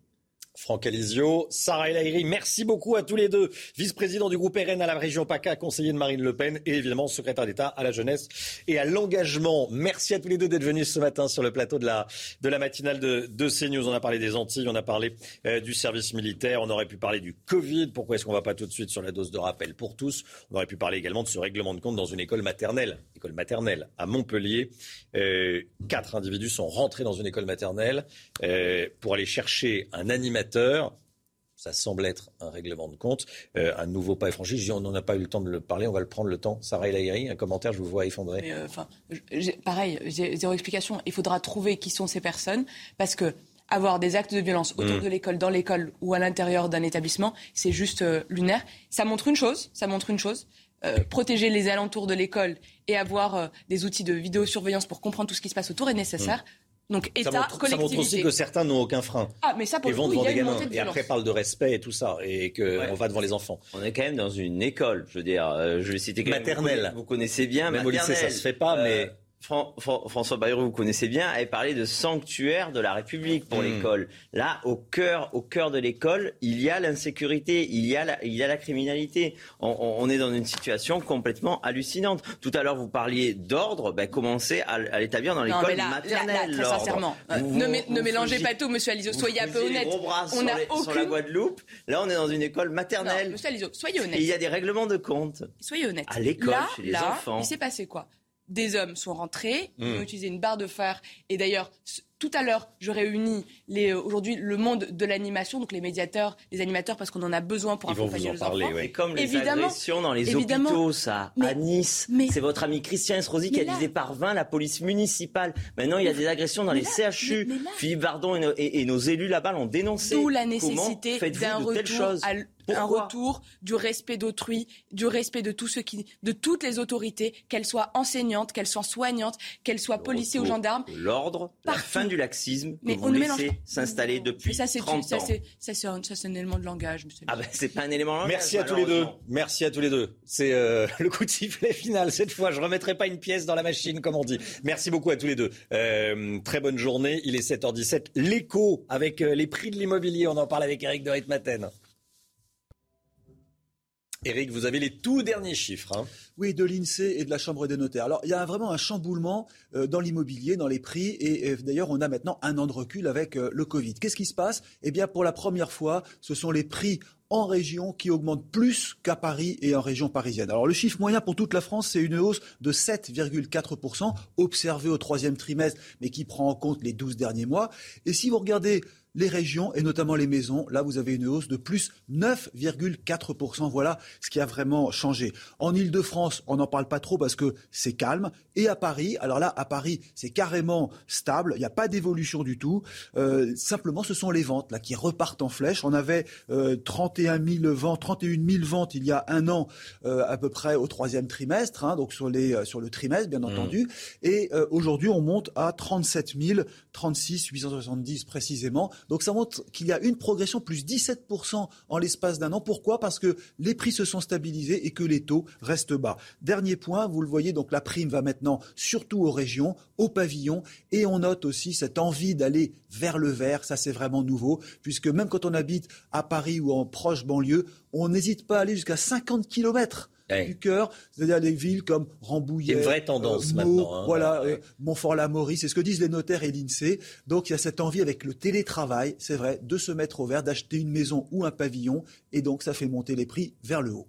Franck Alizio, Sarah El Haïry, merci beaucoup à tous les deux. Vice-président du groupe R N à la région PACA, conseiller de Marine Le Pen et évidemment secrétaire d'État à la jeunesse et à l'engagement. Merci à tous les deux d'être venus ce matin sur le plateau de la, de la matinale de, de CNews. On a parlé des Antilles, on a parlé euh, du service militaire, on aurait pu parler du Covid. Pourquoi est-ce qu'on ne va pas tout de suite sur la dose de rappel pour tous ? On aurait pu parler également de ce règlement de compte dans une école maternelle. École maternelle à Montpellier. Euh, quatre individus sont rentrés dans une école maternelle euh, pour aller chercher un animateur. Ça semble être un règlement de compte. Euh, un nouveau pas est franchi. Je dis, on n'en a pas eu le temps de le parler. On va le prendre le temps. Sarah El Haïry, un commentaire, je vous vois effondrer. Euh, j'ai, pareil, j'ai zéro explication. Il faudra trouver qui sont ces personnes parce que avoir des actes de violence autour mmh. de l'école, dans l'école ou à l'intérieur d'un établissement, c'est juste euh, lunaire. Ça montre une chose. Ça montre une chose. Euh, protéger les alentours de l'école et avoir euh, des outils de vidéosurveillance pour comprendre tout ce qui se passe autour est nécessaire. Mmh. Donc État, ça montre, collectivité. Ça montre aussi que certains n'ont aucun frein. Ah, mais ça, pour et le coup, vont devant des gamins. De et après, parle de respect et tout ça. Et qu'on ouais. va devant les enfants. On est quand même dans une école, je veux dire. Euh, je vais citer quand maternelle. Même, vous, vous connaissez bien. Même maternelle. Au lycée, ça se fait pas, mais... Euh... Fran- Fran- François Bayrou, vous connaissez bien, avait parlé de sanctuaire de la République pour mmh. l'école. Là, au cœur, au cœur de l'école, il y a l'insécurité, il y a la, il y a la criminalité. On, on est dans une situation complètement hallucinante. Tout à l'heure, vous parliez d'ordre, ben, commencez à, à l'établir dans l'école non, mais là, maternelle. Là, là, très sincèrement, vous, vous, ne, m- ne mélangez pas tout, monsieur Alizot, soyez un peu honnête. On n'a aucune... Sur la Guadeloupe, là, on est dans une école maternelle. Non, monsieur Alizot, soyez honnête. Et il y a des règlements de compte. Soyez honnête. À l'école, là, chez les là, enfants. Il s'est passé quoi ? Des hommes sont rentrés, ils ont utilisé une barre de fer. Et d'ailleurs, tout à l'heure, je réunis les, aujourd'hui le monde de l'animation, donc les médiateurs, les animateurs, parce qu'on en a besoin pour accompagner les enfants. Ouais. Et comme les évidemment, agressions dans les hôpitaux, ça, mais, à Nice, mais, c'est votre ami Christian Esrosi qui a visé par vingt la police municipale. Maintenant, il y a des agressions dans les là, C H U. Mais, mais là, Philippe Bardon et nos, et, et nos élus là-bas l'ont dénoncé. D'où la nécessité d'un de retour à l'... Pourquoi ? Un retour du respect d'autrui, du respect de tous ceux qui, de toutes les autorités, qu'elles soient enseignantes, qu'elles soient soignantes, qu'elles soient policiers ou gendarmes. L'ordre, partout. La fin du laxisme mais que vous laissez s'installer depuis ça, c'est trente ça, ans. C'est, ça, c'est un, ça, c'est un élément de langage. Monsieur. Ah ben, c'est pas un élément de langage. Merci à tous les deux. Merci à tous les deux. C'est euh, le coup de sifflet final cette fois. Je remettrai pas une pièce dans la machine, comme on dit. Merci beaucoup à tous les deux. Euh, très bonne journée. Il est sept heures dix-sept. L'écho avec euh, les prix de l'immobilier. On en parle avec Eric de Riedmatten. Eric, vous avez les tout derniers chiffres. Hein. Oui, de l'INSEE et de la Chambre des notaires. Alors, il y a vraiment un chamboulement dans l'immobilier, dans les prix. Et, et d'ailleurs, on a maintenant un an de recul avec le Covid. Qu'est-ce qui se passe ? Eh bien, pour la première fois, ce sont les prix en région qui augmente plus qu'à Paris et en région parisienne. Alors le chiffre moyen pour toute la France, c'est une hausse de sept virgule quatre pour cent observée au troisième trimestre, mais qui prend en compte les douze derniers mois. Et si vous regardez les régions, et notamment les maisons, là vous avez une hausse de plus neuf virgule quatre pour cent. Voilà ce qui a vraiment changé. En Ile-de-France, on n'en parle pas trop parce que c'est calme. Et à Paris, alors là, à Paris, c'est carrément stable. Il n'y a pas d'évolution du tout. Euh, simplement, ce sont les ventes là qui repartent en flèche. On avait euh, trente et un mille ventes, trente et un mille ventes il y a un an euh, à peu près au troisième trimestre, hein, donc sur, les, euh, sur le trimestre bien entendu. Mmh. Et euh, aujourd'hui on monte à trente-sept mille, trente-six mille huit cent soixante-dix précisément. Donc ça montre qu'il y a une progression plus dix-sept pour cent en l'espace d'un an. Pourquoi ? Parce que les prix se sont stabilisés et que les taux restent bas. Dernier point, vous le voyez, donc la prime va maintenant surtout aux régions, aux pavillons et on note aussi cette envie d'aller vers le vert. Ça c'est vraiment nouveau puisque même quand on habite à Paris ou en proche banlieue, on n'hésite pas à aller jusqu'à cinquante kilomètres ouais. du cœur, c'est-à-dire des villes comme Rambouillet, une vraie tendance euh, Meaux, maintenant, hein, voilà, ouais. euh, Montfort-la-Maurie, c'est ce que disent les notaires et l'INSEE. Donc il y a cette envie avec le télétravail, c'est vrai, de se mettre au vert, d'acheter une maison ou un pavillon, et donc ça fait monter les prix vers le haut.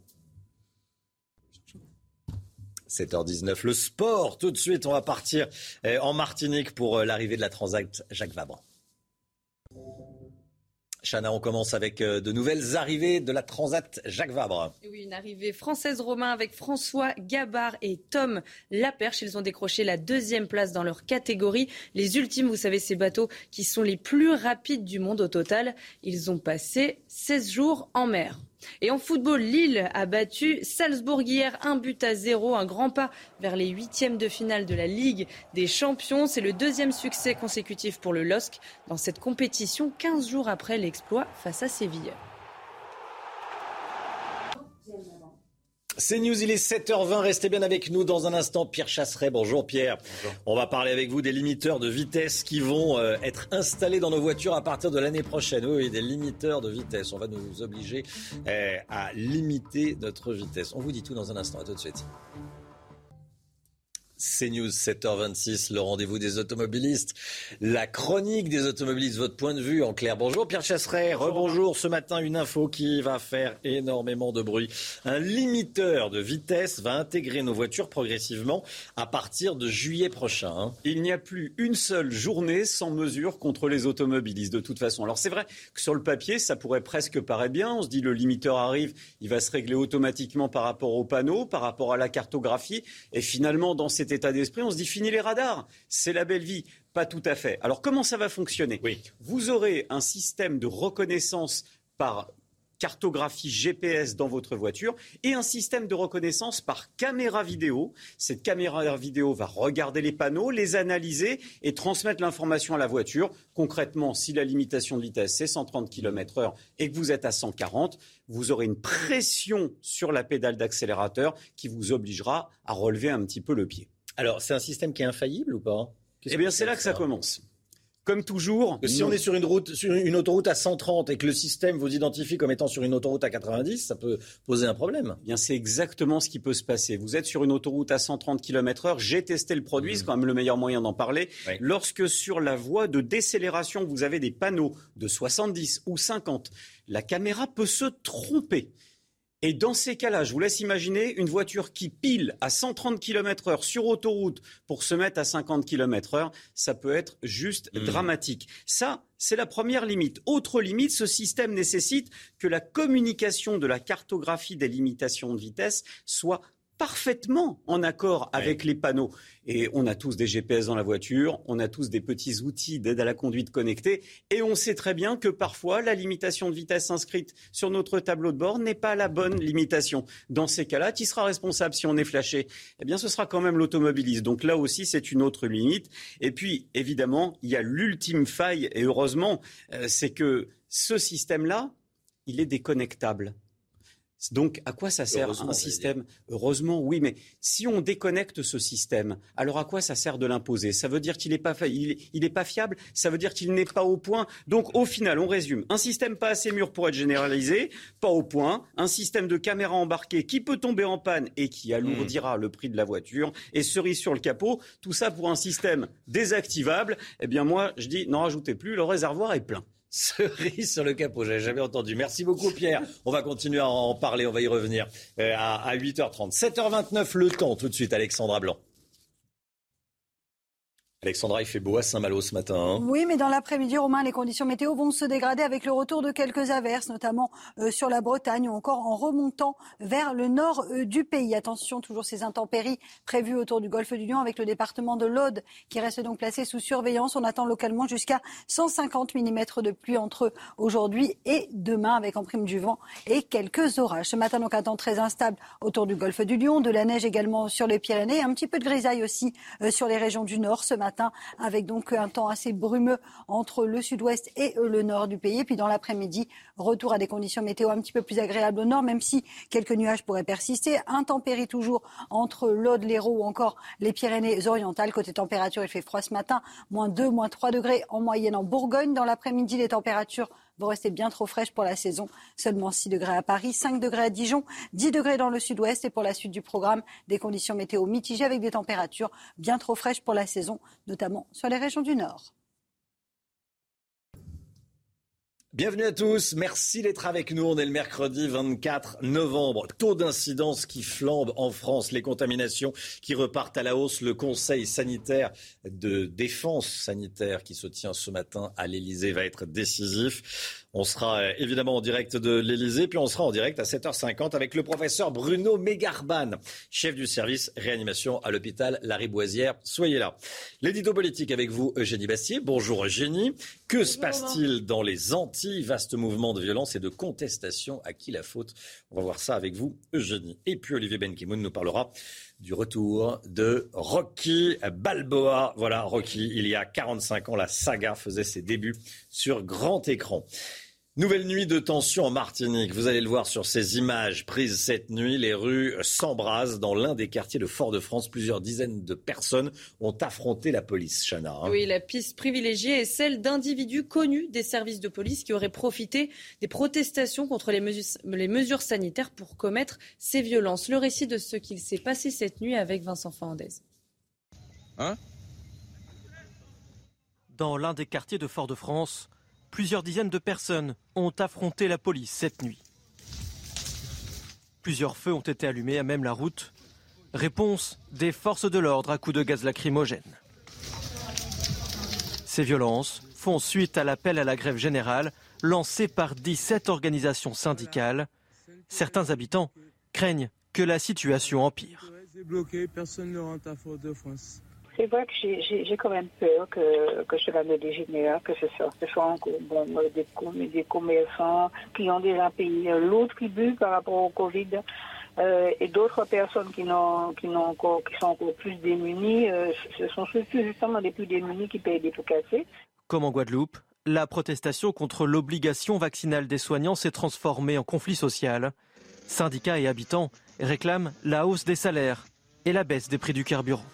sept heures dix-neuf, le sport, tout de suite on va partir en Martinique pour l'arrivée de la Transat Jacques Vabre. Chana, on commence avec de nouvelles arrivées de la Transat Jacques Vabre. Oui, une arrivée française-romain avec François Gabart et Tom Laperche. Ils ont décroché la deuxième place dans leur catégorie. Les ultimes, vous savez, ces bateaux qui sont les plus rapides du monde au total. Ils ont passé seize jours en mer. Et en football, Lille a battu Salzbourg hier, un but à zéro, un grand pas vers les huitièmes de finale de la Ligue des Champions. C'est le deuxième succès consécutif pour le L O S C dans cette compétition, quinze jours après l'exploit face à Séville. C'est News, il est sept heures vingt, restez bien avec nous dans un instant. Pierre Chasseret, bonjour Pierre. Bonjour. On va parler avec vous des limiteurs de vitesse qui vont euh, être installés dans nos voitures à partir de l'année prochaine. Oui, oui, des limiteurs de vitesse. On va nous obliger euh, à limiter notre vitesse. On vous dit tout dans un instant, à tout de suite. C'est News, sept heures vingt-six, le rendez-vous des automobilistes, la chronique des automobilistes, votre point de vue en clair. Bonjour Pierre Chasseret, rebonjour. Ce matin, une info qui va faire énormément de bruit. Un limiteur de vitesse va intégrer nos voitures progressivement à partir de juillet prochain. Hein. Il n'y a plus une seule journée sans mesure contre les automobilistes, de toute façon. Alors c'est vrai que sur le papier, ça pourrait presque paraître bien. On se dit le limiteur arrive, il va se régler automatiquement par rapport aux panneaux, par rapport à la cartographie. Et finalement, dans ces état d'esprit, on se dit fini les radars, c'est la belle vie. Pas tout à fait. Alors comment ça va fonctionner ? Oui. Vous aurez un système de reconnaissance par cartographie G P S dans votre voiture et un système de reconnaissance par caméra vidéo. Cette caméra vidéo va regarder les panneaux, les analyser et transmettre l'information à la voiture. Concrètement, si la limitation de vitesse c'est cent trente kilomètres heure et que vous êtes à cent quarante, vous aurez une pression sur la pédale d'accélérateur qui vous obligera à relever un petit peu le pied. Alors, c'est un système qui est infaillible ou pas ? Qu'est-ce Eh bien, c'est là que ça commence. Comme toujours... Si non. on est sur une, route, sur une autoroute à cent trente et que le système vous identifie comme étant sur une autoroute à quatre-vingt-dix, ça peut poser un problème. Eh bien, c'est exactement ce qui peut se passer. Vous êtes sur une autoroute à cent trente kilomètres heure. J'ai testé le produit, mmh. c'est quand même le meilleur moyen d'en parler. Oui. Lorsque sur la voie de décélération, vous avez des panneaux de soixante-dix ou cinquante, la caméra peut se tromper. Et dans ces cas-là, je vous laisse imaginer une voiture qui pile à cent trente kilomètres heure sur autoroute pour se mettre à cinquante kilomètres heure, ça peut être juste mmh. dramatique. Ça, c'est la première limite. Autre limite, ce système nécessite que la communication de la cartographie des limitations de vitesse soit parfaitement en accord avec oui. les panneaux. Et on a tous des G P S dans la voiture, on a tous des petits outils d'aide à la conduite connectée, et on sait très bien que parfois la limitation de vitesse inscrite sur notre tableau de bord n'est pas la bonne limitation. Dans ces cas-là, qui sera responsable si on est flashé ? Eh bien, ce sera quand même l'automobiliste. Donc là aussi, c'est une autre limite. Et puis, évidemment, il y a l'ultime faille, et heureusement, euh, c'est que ce système-là, il est déconnectable. Donc, à quoi ça sert un système ? Heureusement, oui, mais si on déconnecte ce système, alors à quoi ça sert de l'imposer ? Ça veut dire qu'il n'est pas, il, il est pas fiable, ça veut dire qu'il n'est pas au point. Donc, au final, on résume. Un système pas assez mûr pour être généralisé, pas au point. Un système de caméra embarquée qui peut tomber en panne et qui alourdira mmh. le prix de la voiture. Et cerise sur le capot, tout ça pour un système désactivable. Eh bien, moi, je dis, n'en rajoutez plus, le réservoir est plein. Cerise sur le capot, j'avais jamais entendu. Merci beaucoup Pierre, on va continuer à en parler, on va y revenir à huit heures trente. sept heures vingt-neuf, le temps tout de suite, Alexandra Blanc. Alexandra, il fait beau à Saint-Malo ce matin. Hein. Oui, mais dans l'après-midi, Romain, les conditions météo vont se dégrader avec le retour de quelques averses, notamment euh, sur la Bretagne ou encore en remontant vers le nord euh, du pays. Attention, toujours ces intempéries prévues autour du golfe du Lion avec le département de l'Aude qui reste donc placé sous surveillance. On attend localement jusqu'à cent cinquante millimètres de pluie entre aujourd'hui et demain avec en prime du vent et quelques orages. Ce matin, donc un temps très instable autour du golfe du Lion, de la neige également sur les Pyrénées, un petit peu de grisaille aussi euh, sur les régions du nord ce matin. Avec donc un temps assez brumeux entre le sud-ouest et le nord du pays. Et puis dans l'après-midi, retour à des conditions météo un petit peu plus agréables au nord, même si quelques nuages pourraient persister. Intempéries toujours entre l'Aude, l'Hérault ou encore les Pyrénées-Orientales. Côté température, il fait froid ce matin, moins deux, moins trois degrés en moyenne en Bourgogne. Dans l'après-midi, les températures vont rester bien trop fraîches pour la saison. Seulement six degrés à Paris, cinq degrés à Dijon, dix degrés dans le sud-ouest. Et pour la suite du programme, des conditions météo mitigées avec des températures bien trop fraîches pour la saison, notamment sur les régions du nord. Bienvenue à tous, merci d'être avec nous. On est le mercredi vingt-quatre novembre. Taux d'incidence qui flambe en France, les contaminations qui repartent à la hausse. Le Conseil sanitaire de défense sanitaire qui se tient ce matin à l'Élysée va être décisif. On sera évidemment en direct de l'Élysée, puis on sera en direct à sept heures cinquante avec le professeur Bruno Mégarban, chef du service réanimation à l'hôpital Lariboisière. Soyez là. L'édito politique avec vous, Eugénie Bastié. Bonjour Eugénie. Que Bonjour, se passe-t-il dans les Antilles? Vaste mouvement de violence et de contestation. À qui la faute? On va voir ça avec vous, Eugénie. Et puis Olivier Benkemoun nous parlera du retour de Rocky Balboa. Voilà, Rocky, il y a quarante-cinq ans, la saga faisait ses débuts sur grand écran. Nouvelle nuit de tension en Martinique. Vous allez le voir sur ces images prises cette nuit. Les rues s'embrasent dans l'un des quartiers de Fort-de-France. Plusieurs dizaines de personnes ont affronté la police, Chana. Oui, la piste privilégiée est celle d'individus connus des services de police qui auraient profité des protestations contre les mesures, les mesures sanitaires pour commettre ces violences. Le récit de ce qu'il s'est passé cette nuit avec Vincent Farandège. Hein ? Dans l'un des quartiers de Fort-de-France, plusieurs dizaines de personnes ont affronté la police cette nuit. Plusieurs feux ont été allumés à même la route. Réponse des forces de l'ordre à coups de gaz lacrymogène. Ces violences font suite à l'appel à la grève générale lancé par dix-sept organisations syndicales. Certains habitants craignent que la situation empire. C'est bloqué, personne ne rentre à Fort-de-France. C'est vrai que j'ai, j'ai, j'ai quand même peur que, que cela ne dégénère, que ce soit, ce soit bon, des, des commerçants qui ont déjà payé lourd tribut par rapport au Covid euh, et d'autres personnes qui, n'ont, qui, n'ont encore, qui sont encore plus démunies. Euh, ce sont surtout justement les plus démunis qui payent des pots cassés. Comme en Guadeloupe, la protestation contre l'obligation vaccinale des soignants s'est transformée en conflit social. Syndicats et habitants réclament la hausse des salaires et la baisse des prix du carburant.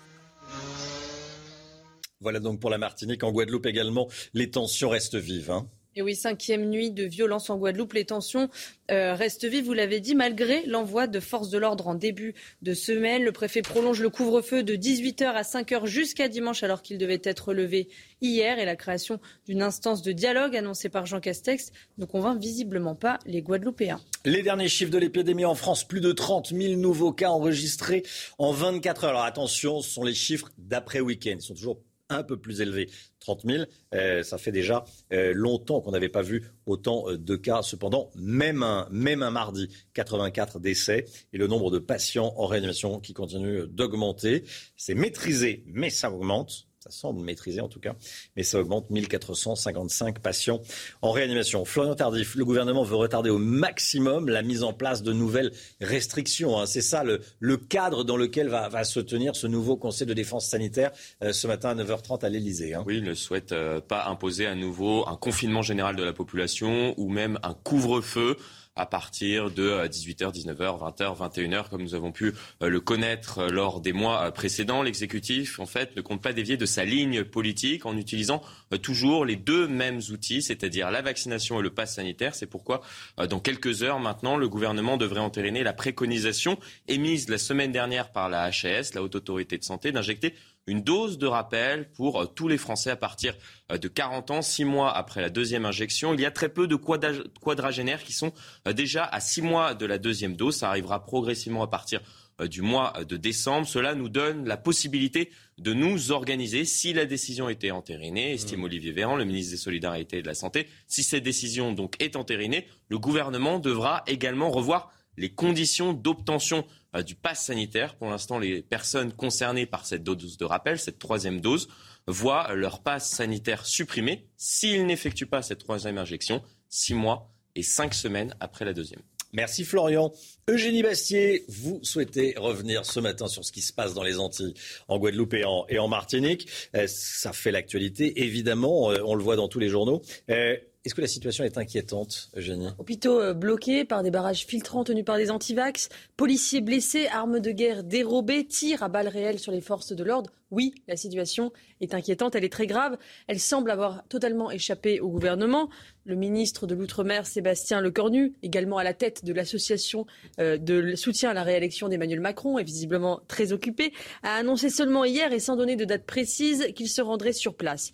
Voilà donc pour la Martinique. En Guadeloupe également, les tensions restent vives. Hein. Et oui, cinquième nuit de violence en Guadeloupe. Les tensions euh, restent vives, vous l'avez dit, malgré l'envoi de forces de l'ordre en début de semaine. Le préfet prolonge le couvre-feu de dix-huit heures à cinq heures jusqu'à dimanche, alors qu'il devait être levé hier. Et la création d'une instance de dialogue annoncée par Jean Castex ne convainc visiblement pas les Guadeloupéens. Les derniers chiffres de l'épidémie en France, plus de trente mille nouveaux cas enregistrés en vingt-quatre heures. Alors attention, ce sont les chiffres d'après-week-end. Ils sont toujours un peu plus élevé, trente mille, euh, ça fait déjà euh, longtemps qu'on n'avait pas vu autant euh, de cas. Cependant, même un, même un mardi, quatre-vingt-quatre décès et le nombre de patients en réanimation qui continue d'augmenter. C'est maîtrisé, mais ça augmente. Ça semble maîtrisé en tout cas, mais ça augmente. Mille quatre cent cinquante-cinq patients en réanimation. Florian Tardif, le gouvernement veut retarder au maximum la mise en place de nouvelles restrictions. Hein. C'est ça le, le cadre dans lequel va, va se tenir ce nouveau Conseil de défense sanitaire euh, ce matin à neuf heures trente à l'Élysée. Hein. Oui, il ne souhaite euh, pas imposer à nouveau un confinement général de la population ou même un couvre-feu à partir de dix-huit heures, dix-neuf heures, vingt heures, vingt et une heures, comme nous avons pu le connaître lors des mois précédents. L'exécutif, en fait, ne compte pas dévier de sa ligne politique en utilisant toujours les deux mêmes outils, c'est-à-dire la vaccination et le pass sanitaire. C'est pourquoi, dans quelques heures maintenant, le gouvernement devrait entériner la préconisation émise la semaine dernière par la H A S, la Haute Autorité de Santé, d'injecter une dose de rappel pour tous les Français à partir de quarante ans, six mois après la deuxième injection. Il y a très peu de quadragénaires qui sont déjà à six mois de la deuxième dose. Ça arrivera progressivement à partir du mois de décembre. Cela nous donne la possibilité de nous organiser si la décision était entérinée, estime Olivier Véran, le ministre des Solidarités et de la Santé. Si cette décision donc est entérinée, le gouvernement devra également revoir les conditions d'obtention du pass sanitaire. Pour l'instant, les personnes concernées par cette dose de rappel, cette troisième dose, voient leur pass sanitaire supprimé s'ils n'effectuent pas cette troisième injection six mois et cinq semaines après la deuxième. Merci Florian. Eugénie Bastié, vous souhaitez revenir ce matin sur ce qui se passe dans les Antilles, en Guadeloupe et en, et en Martinique. Euh, ça fait l'actualité, évidemment, euh, on le voit dans tous les journaux. Euh, Est-ce que la situation est inquiétante, Eugénie? Hôpitaux bloqués par des barrages filtrants tenus par des antivax, policiers blessés, armes de guerre dérobées, tirs à balles réelles sur les forces de l'ordre. Oui, la situation est inquiétante, elle est très grave. Elle semble avoir totalement échappé au gouvernement. Le ministre de l'Outre-mer, Sébastien Lecornu, également à la tête de l'association de soutien à la réélection d'Emmanuel Macron, est visiblement très occupé, a annoncé seulement hier et sans donner de date précise qu'il se rendrait sur place.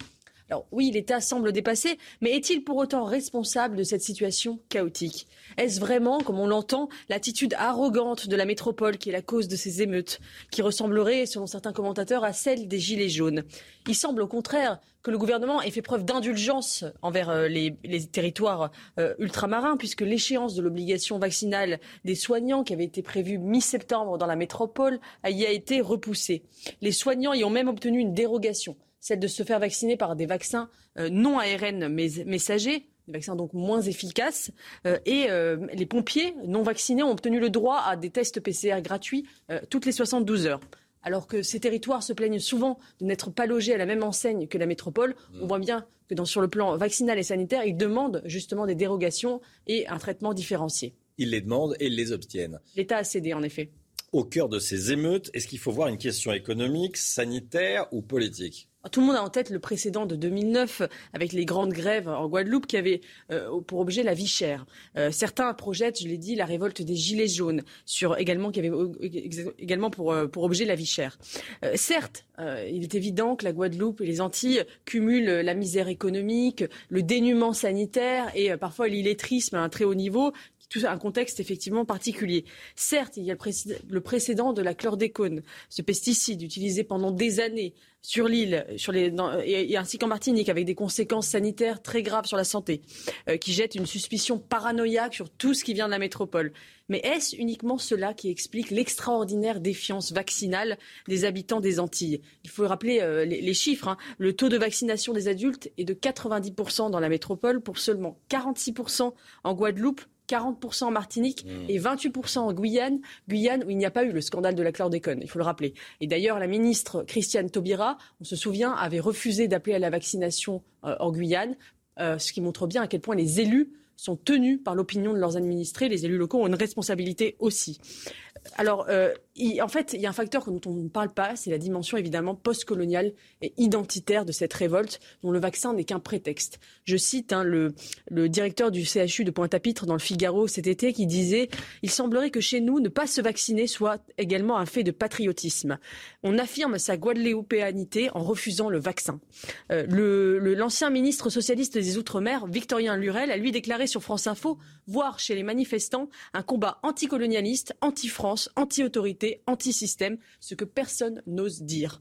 Alors oui, l'État semble dépassé, mais est-il pour autant responsable de cette situation chaotique? Est-ce vraiment, comme on l'entend, l'attitude arrogante de la métropole qui est la cause de ces émeutes, qui ressemblerait, selon certains commentateurs, à celle des Gilets jaunes? Il semble au contraire que le gouvernement ait fait preuve d'indulgence envers les, les territoires euh, ultramarins, puisque l'échéance de l'obligation vaccinale des soignants, qui avait été prévue mi-septembre dans la métropole, y a été repoussée. Les soignants y ont même obtenu une dérogation, celle de se faire vacciner par des vaccins euh, non A R N mais messagers, des vaccins donc moins efficaces, euh, et euh, les pompiers non vaccinés ont obtenu le droit à des tests P C R gratuits euh, toutes les soixante-douze heures. Alors que ces territoires se plaignent souvent de n'être pas logés à la même enseigne que la métropole, on voit bien que dans, sur le plan vaccinal et sanitaire, ils demandent justement des dérogations et un traitement différencié. Ils les demandent et ils les obtiennent. L'État a cédé en effet. Au cœur de ces émeutes, est-ce qu'il faut voir une question économique, sanitaire ou politique ? Tout le monde a en tête le précédent de deux mille neuf avec les grandes grèves en Guadeloupe qui avaient euh, pour objet la vie chère. Euh, certains projettent, je l'ai dit, la révolte des Gilets jaunes sur, également, qui avait euh, également pour, euh, pour objet la vie chère. Euh, certes, euh, il est évident que la Guadeloupe et les Antilles cumulent la misère économique, le dénuement sanitaire et euh, parfois l'illettrisme à un très haut niveau. Tout un contexte effectivement particulier. Certes, il y a le, pré- le précédent de la chlordécone, ce pesticide utilisé pendant des années sur l'île, sur les, dans, et, et ainsi qu'en Martinique, avec des conséquences sanitaires très graves sur la santé, euh, qui jette une suspicion paranoïaque sur tout ce qui vient de la métropole. Mais est-ce uniquement cela qui explique l'extraordinaire défiance vaccinale des habitants des Antilles? Il faut rappeler euh, les, les chiffres, hein. Le taux de vaccination des adultes est de quatre-vingt-dix pour cent dans la métropole pour seulement quarante-six pour cent en Guadeloupe, quarante pour cent en Martinique et vingt-huit pour cent en Guyane, Guyane où il n'y a pas eu le scandale de la chlordécone, il faut le rappeler. Et d'ailleurs, la ministre Christiane Taubira, on se souvient, avait refusé d'appeler à la vaccination euh, en Guyane, euh, ce qui montre bien à quel point les élus sont tenus par l'opinion de leurs administrés. Les élus locaux ont une responsabilité aussi. Alors, euh, il, en fait, il y a un facteur dont on ne parle pas, c'est la dimension évidemment postcoloniale et identitaire de cette révolte, dont le vaccin n'est qu'un prétexte. Je cite hein, le, le directeur du C H U de Pointe-à-Pitre dans le Figaro cet été qui disait « Il semblerait que chez nous, ne pas se vacciner soit également un fait de patriotisme. On affirme sa guadeloupéanité en refusant le vaccin. Euh, » le, le, L'ancien ministre socialiste des Outre-mer, Victorien Lurel, a lui déclaré sur France Info, voir chez les manifestants un combat anticolonialiste, anti-France, anti-autorité, anti-système, ce que personne n'ose dire.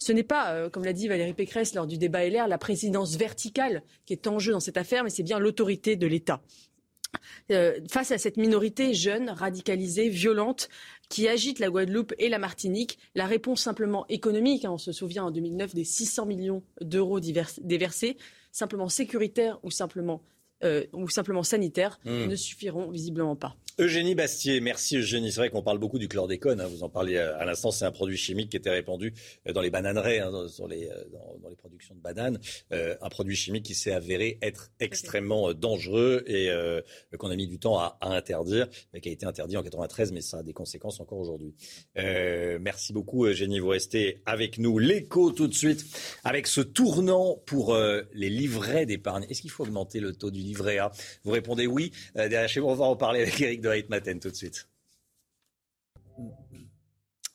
Ce n'est pas, euh, comme l'a dit Valérie Pécresse lors du débat L R, la présidence verticale qui est en jeu dans cette affaire, mais c'est bien l'autorité de l'État. Euh, face à cette minorité jeune, radicalisée, violente, qui agite la Guadeloupe et la Martinique, la réponse simplement économique, hein, on se souvient en deux mille neuf des six cents millions d'euros divers, déversés, simplement sécuritaire ou simplement Euh, ou simplement sanitaires, mmh. ne suffiront visiblement pas. Eugénie Bastié, merci Eugénie. C'est vrai qu'on parle beaucoup du chlordécone, hein, vous en parlez à l'instant, c'est un produit chimique qui était répandu dans les bananeraies, hein, dans, sur les, dans, dans les productions de bananes, euh, un produit chimique qui s'est avéré être extrêmement dangereux et euh, qu'on a mis du temps à, à interdire, mais qui a été interdit en quatre-vingt-treize, mais ça a des conséquences encore aujourd'hui. Euh, merci beaucoup Eugénie, vous restez avec nous. L'écho tout de suite, avec ce tournant pour euh, les livrets d'épargne. Est-ce qu'il faut augmenter le taux du livret A? Vous répondez oui. Euh, derrière chez vous, on va en parler avec Eric de Riedmatten tout de suite.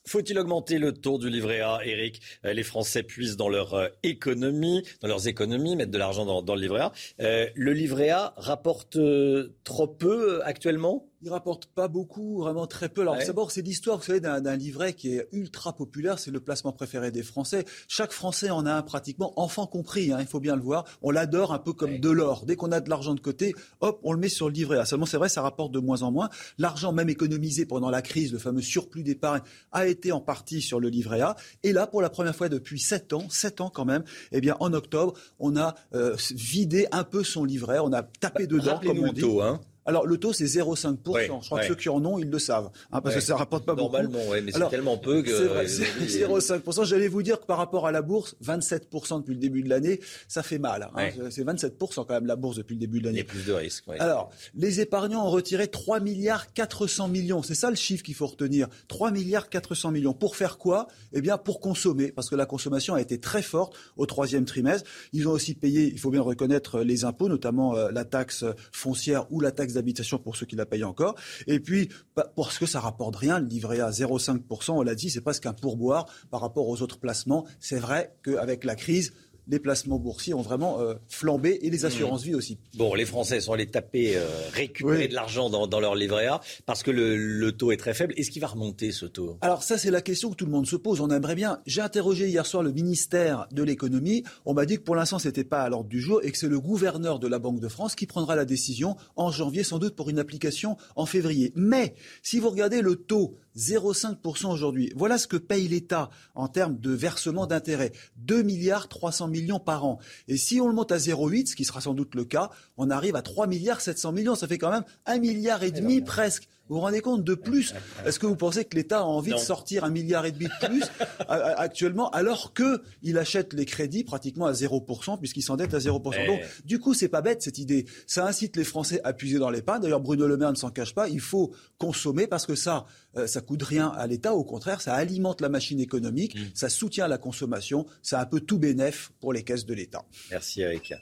Faut-il augmenter le taux du livret A, Eric? euh, Les Français puisent dans leur euh, économie, dans leurs économies, mettre de l'argent dans, dans le livret A. Euh, le livret A rapporte euh, trop peu euh, actuellement? Il rapporte pas beaucoup, vraiment très peu. Alors, ouais. D'abord, c'est l'histoire, vous savez, d'un, d'un livret qui est ultra populaire. C'est le placement préféré des Français. Chaque Français en a un pratiquement, enfant compris, hein, il faut bien le voir. On l'adore un peu comme ouais. de l'or. Dès qu'on a de l'argent de côté, hop, on le met sur le livret A. Seulement, c'est vrai, ça rapporte de moins en moins. L'argent même économisé pendant la crise, le fameux surplus d'épargne, a été en partie sur le livret A. Et là, pour la première fois depuis sept ans, sept ans quand même, eh bien, en octobre, on a euh, vidé un peu son livret. On a tapé bah, dedans, comme on dit. Taux, hein. Alors, le taux, c'est zéro virgule cinq pour cent. Ouais, je crois ouais. que ceux qui en ont, ils le savent. Hein, parce ouais. que ça ne rapporte pas Normalement, beaucoup. Normalement, oui, mais c'est Alors, tellement peu que... C'est vrai, c'est zéro virgule cinq pour cent. J'allais vous dire que par rapport à la bourse, vingt-sept pour cent depuis le début de l'année, ça fait mal. Hein, ouais. C'est vingt-sept pour cent quand même, la bourse, depuis le début de l'année. Il y a plus de risques. Ouais. Alors, les épargnants ont retiré trois milliards quatre cents millions. C'est ça le chiffre qu'il faut retenir. trois milliards quatre cents millions. Pour faire quoi? Eh bien, pour consommer. Parce que la consommation a été très forte au troisième trimestre. Ils ont aussi payé, il faut bien reconnaître, les impôts, notamment euh, la taxe foncière ou la taxe d'habitation pour ceux qui la payent encore. Et puis, parce que ça rapporte rien, le livret A, zéro virgule cinq pour cent, on l'a dit, c'est presque un pourboire par rapport aux autres placements. C'est vrai qu'avec la crise, les placements boursiers ont vraiment euh, flambé et les assurances-vie aussi. Bon, les Français sont allés taper, euh, récupérer oui. de l'argent dans, dans leur livret A parce que le, le taux est très faible. Est-ce qu'il va remonter ce taux ? Alors ça, c'est la question que tout le monde se pose. On aimerait bien. J'ai interrogé hier soir le ministère de l'économie. On m'a dit que pour l'instant, ce n'était pas à l'ordre du jour et que c'est le gouverneur de la Banque de France qui prendra la décision en janvier, sans doute pour une application en février. Mais si vous regardez le taux zéro virgule cinq pour cent aujourd'hui. Voilà ce que paye l'État en termes de versement d'intérêts. deux milliards trois cents millions par an. Et si on le monte à zéro virgule huit, ce qui sera sans doute le cas, on arrive à trois milliards sept cents millions. Ça fait quand même un milliard et demi presque. Vous vous rendez compte de plus ? Est-ce que vous pensez que l'État a envie non. de sortir un milliard et demi de plus actuellement, alors qu'il achète les crédits pratiquement à zéro pour cent puisqu'il s'endette à zéro pour cent. Mais... Donc, du coup, c'est pas bête cette idée. Ça incite les Français à puiser dans l'épargne. D'ailleurs, Bruno Le Maire ne s'en cache pas. Il faut consommer parce que ça, euh, ça coûte rien à l'État. Au contraire, ça alimente la machine économique, mmh. ça soutient la consommation. C'est un peu tout bénef pour les caisses de l'État. Merci Eric.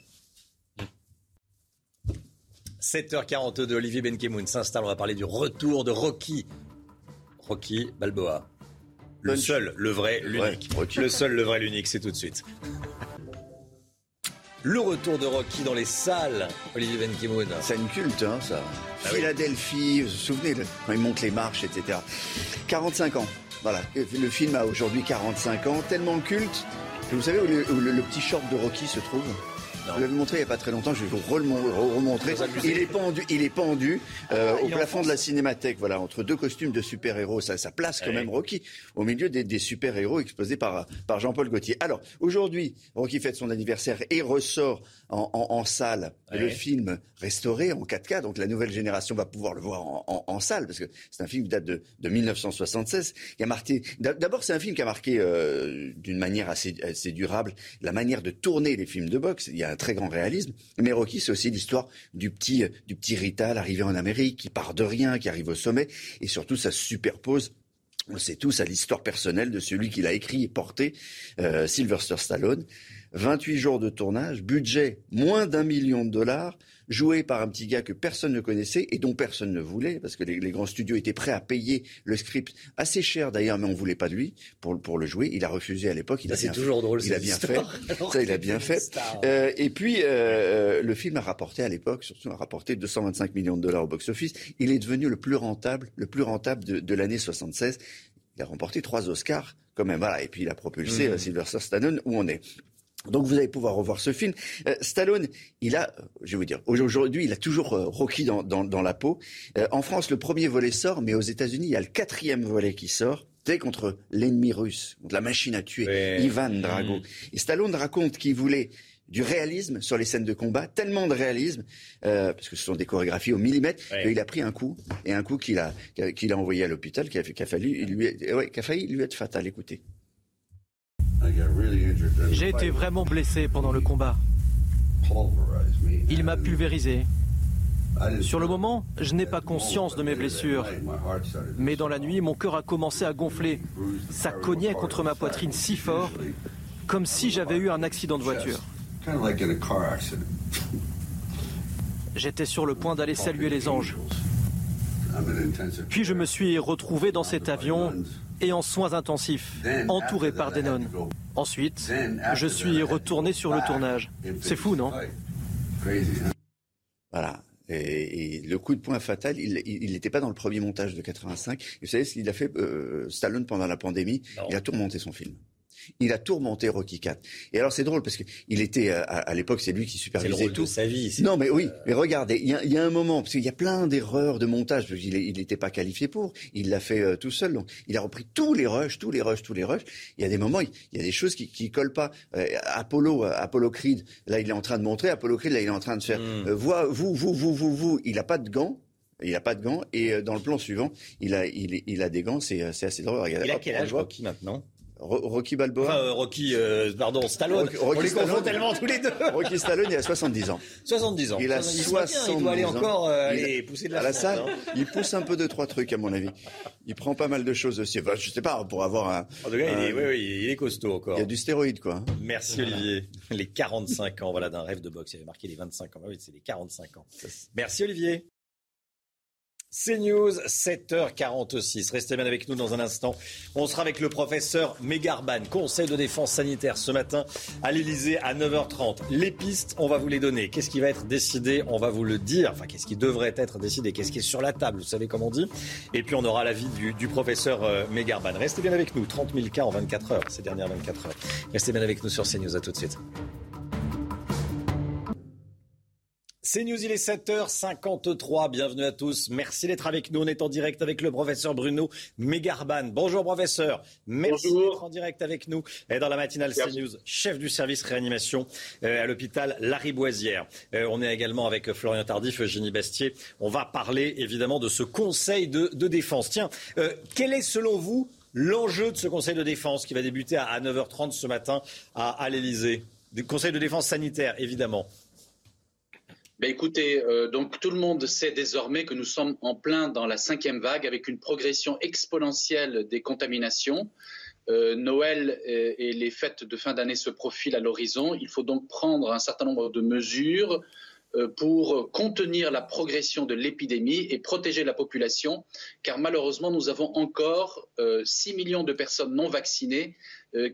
sept heures quarante-deux, Olivier Benkemoun s'installe. On va parler du retour de Rocky. Rocky Balboa. Le seul, le vrai, l'unique. Le seul, le vrai, l'unique, c'est tout de suite. Le retour de Rocky dans les salles, Olivier Benkemoun. C'est une culte, hein, ça. Ah oui. Philadelphie, vous vous souvenez, quand ils montent les marches, et cetera. quarante-cinq ans, voilà. Le film a aujourd'hui quarante-cinq ans, tellement culte. Vous savez où le, où le, le petit short de Rocky se trouve ? Non. Je l'avais montré il n'y a pas très longtemps, je vais vous remontrer. Il est pendu, il est pendu euh, ah, au plafond de la Cinémathèque, voilà, entre deux costumes de super-héros. Ça, ça place quand même Rocky au milieu des, des super-héros exposés par, par Jean-Paul Gaultier. Alors, aujourd'hui, Rocky fête son anniversaire et ressort en, en, en salle. Ouais. Le film restauré en quatre K, donc la nouvelle génération va pouvoir le voir en, en, en salle, parce que c'est un film qui date de, de mille neuf cent soixante-seize. Qui a marqué, d'abord, c'est un film qui a marqué euh, d'une manière assez, assez durable la manière de tourner les films de boxe. Il y a un très grand réalisme, mais Rocky, c'est aussi l'histoire du petit, du petit Rital arrivé en Amérique, qui part de rien, qui arrive au sommet, et surtout ça se superpose, on le sait tous, à l'histoire personnelle de celui qui l'a écrit et porté, euh, Sylvester Stallone. vingt-huit jours de tournage, budget moins d'un million de dollars, joué par un petit gars que personne ne connaissait et dont personne ne voulait, parce que les, les grands studios étaient prêts à payer le script, assez cher d'ailleurs, mais on ne voulait pas de lui pour, pour le jouer. Il a refusé à l'époque. Il a bien fait. C'est toujours drôle, cette histoire. Ça, il a bien fait. Euh, et puis, euh, le film a rapporté à l'époque, surtout a rapporté deux cent vingt-cinq millions de dollars au box-office. Il est devenu le plus rentable, le plus rentable de, de l'année soixante-seize. Il a remporté trois Oscars quand même. Voilà. Et puis, il a propulsé mmh. Sylvester Stallone où on est. Donc vous allez pouvoir revoir ce film. Euh, Stallone, il a, je vais vous dire, aujourd'hui, il a toujours euh, Rocky dans, dans, dans la peau. Euh, en France, le premier volet sort, mais aux États-Unis, il y a le quatrième volet qui sort. C'était contre l'ennemi russe, contre la machine à tuer, ouais. Ivan Drago. Mmh. Et Stallone raconte qu'il voulait du réalisme sur les scènes de combat, tellement de réalisme, euh, parce que ce sont des chorégraphies au millimètre, ouais. qu'il a pris un coup, et un coup qu'il a, qu'il a envoyé à l'hôpital, qui a, qui a failli lui, ouais, qui a failli lui être fatal. Écoutez. J'ai été vraiment blessé pendant le combat. Il m'a pulvérisé. Sur le moment, je n'ai pas conscience de mes blessures. Mais dans la nuit, mon cœur a commencé à gonfler. Ça cognait contre ma poitrine si fort, comme si j'avais eu un accident de voiture. J'étais sur le point d'aller saluer les anges. Puis je me suis retrouvé dans cet avion et en soins intensifs, entouré par des nonnes. Ensuite, je suis retourné sur le tournage. C'est fou, non ? Voilà. Et, et le coup de poing fatal, il n'était pas dans le premier montage de quatre-vingt-cinq. Et vous savez ce qu'il a fait, euh, Stallone, pendant la pandémie ? Non. Il a tout remonté son film. Il a tourmenté Rocky quatre. Et alors c'est drôle parce que il était à, à l'époque, c'est lui qui supervisait c'est le rôle tout. De sa vie. C'est... Non mais oui, mais regardez, il y, y a un moment parce qu'il y a plein d'erreurs de montage. Parce qu'il il n'était pas qualifié pour. Il l'a fait euh, tout seul. Donc il a repris tous les rushs, tous les rushs, tous les rushs. Il y a des moments, il, il y a des choses qui, qui collent pas. Euh, Apollo, euh, Apollo Creed. Là il est en train de montrer. Apollo Creed. Là il est en train de faire. Mm. Euh, voix, vous, vous, vous, vous, vous. Il a pas de gants. Il n'a pas de gants. Et euh, dans le plan suivant, il a, il, il a des gants. C'est, c'est assez drôle. Regardez, il a hop, quel âge Rocky maintenant? Rocky Balboa enfin, euh, Rocky, euh, pardon, Stallone. Rocky, Rocky On les Stallone. Confond tellement tous les deux. Rocky Stallone, il a soixante-dix ans. soixante-dix ans. Il a soixante-dix ans. Il doit aller encore euh, aller pousser de la, à la salle. Il pousse un peu de trois trucs, à mon avis. Il prend pas mal de choses aussi. Enfin, je sais pas, pour avoir un... En tout cas, un... il, est, oui, oui, il est costaud encore. Il y a du stéroïde, quoi. Merci, Olivier. Les quarante-cinq ans, voilà, d'un rêve de boxe. Il avait marqué les vingt-cinq ans. Ah oui, c'est les quarante-cinq ans. Merci, Olivier. CNews, sept heures quarante-six. Restez bien avec nous dans un instant. On sera avec le professeur Mégarban, conseil de défense sanitaire ce matin à l'Élysée à neuf heures trente. Les pistes, on va vous les donner. Qu'est-ce qui va être décidé? On va vous le dire. Enfin, qu'est-ce qui devrait être décidé? Qu'est-ce qui est sur la table? Vous savez comment on dit. Et puis, on aura l'avis du, du professeur euh, Mégarban. Restez bien avec nous. trente mille cas en vingt-quatre heures, ces dernières vingt-quatre heures. Restez bien avec nous sur CNews. À tout de suite. C'est News, il est sept heures cinquante-trois, bienvenue à tous, merci d'être avec nous, on est en direct avec le professeur Bruno Mégarban. Bonjour professeur, merci Bonjour. d'être en direct avec nous. Et dans la matinale CNews, chef du service réanimation à l'hôpital Lariboisière. On est également avec Florian Tardif, Eugénie Bastié, on va parler évidemment de ce conseil de, de défense. Tiens, euh, quel est selon vous l'enjeu de ce conseil de défense qui va débuter à neuf heures trente ce matin à, à l'Élysée? Du conseil de défense sanitaire évidemment. Ben écoutez, euh, donc tout le monde sait désormais que nous sommes en plein dans la cinquième vague avec une progression exponentielle des contaminations. Euh, Noël et, et les fêtes de fin d'année se profilent à l'horizon. Il faut donc prendre un certain nombre de mesures euh, pour contenir la progression de l'épidémie et protéger la population, car malheureusement nous avons encore euh, six millions de personnes non vaccinées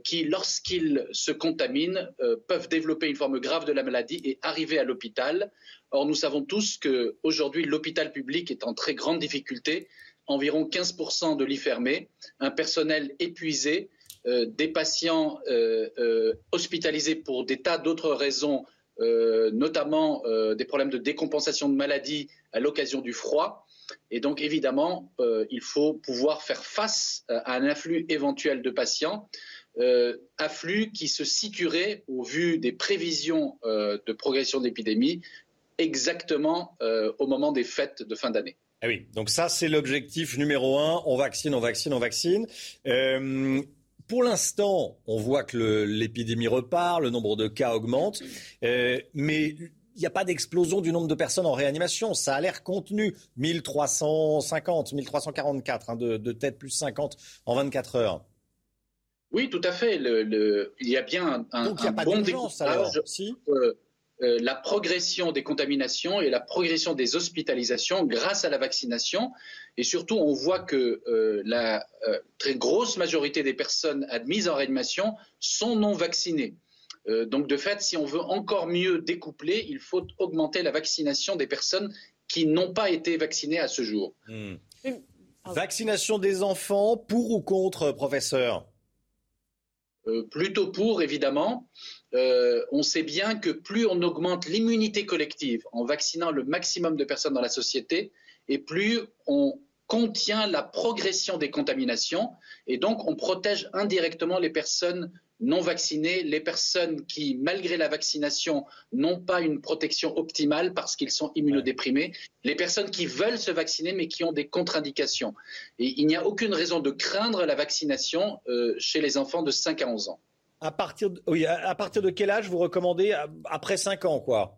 qui, lorsqu'ils se contaminent, euh, peuvent développer une forme grave de la maladie et arriver à l'hôpital. Or, nous savons tous qu'aujourd'hui, l'hôpital public est en très grande difficulté. Environ quinze pour cent de lits fermés, un personnel épuisé, euh, des patients euh, euh, hospitalisés pour des tas d'autres raisons, euh, notamment euh, des problèmes de décompensation de maladies à l'occasion du froid. Et donc, évidemment, euh, il faut pouvoir faire face à un afflux éventuel de patients. Euh, afflux qui se situerait, au vu des prévisions euh, de progression d'épidémie, exactement euh, au moment des fêtes de fin d'année. Ah oui, donc ça c'est l'objectif numéro un, on vaccine, on vaccine, on vaccine. Euh, pour l'instant, on voit que le, l'épidémie repart, le nombre de cas augmente, euh, mais... il n'y a pas d'explosion du nombre de personnes en réanimation. Ça a l'air contenu. mille trois cent cinquante, mille trois cent quarante-quatre, hein, de, de tête, plus cinquante en vingt-quatre heures. Oui, tout à fait. Le, le, il y a bien un, Donc, un, y a un pas bon découpage. Si. Euh, euh, la progression des contaminations et la progression des hospitalisations grâce à la vaccination. Et surtout, on voit que euh, la euh, très grosse majorité des personnes admises en réanimation sont non vaccinées. Donc de fait, si on veut encore mieux découpler, il faut augmenter la vaccination des personnes qui n'ont pas été vaccinées à ce jour. Mmh. Vaccination des enfants, pour ou contre, professeur ? euh, Plutôt pour, évidemment. Euh, on sait bien que plus on augmente l'immunité collective en vaccinant le maximum de personnes dans la société, et plus on contient la progression des contaminations, et donc on protège indirectement les personnes non vaccinés, les personnes qui, malgré la vaccination, n'ont pas une protection optimale parce qu'ils sont immunodéprimés, les personnes qui veulent se vacciner mais qui ont des contre-indications. Et il n'y a aucune raison de craindre la vaccination euh, chez les enfants de cinq à onze ans. À partir de, oui, à, à partir de quel âge vous recommandez? Après cinq ans, quoi.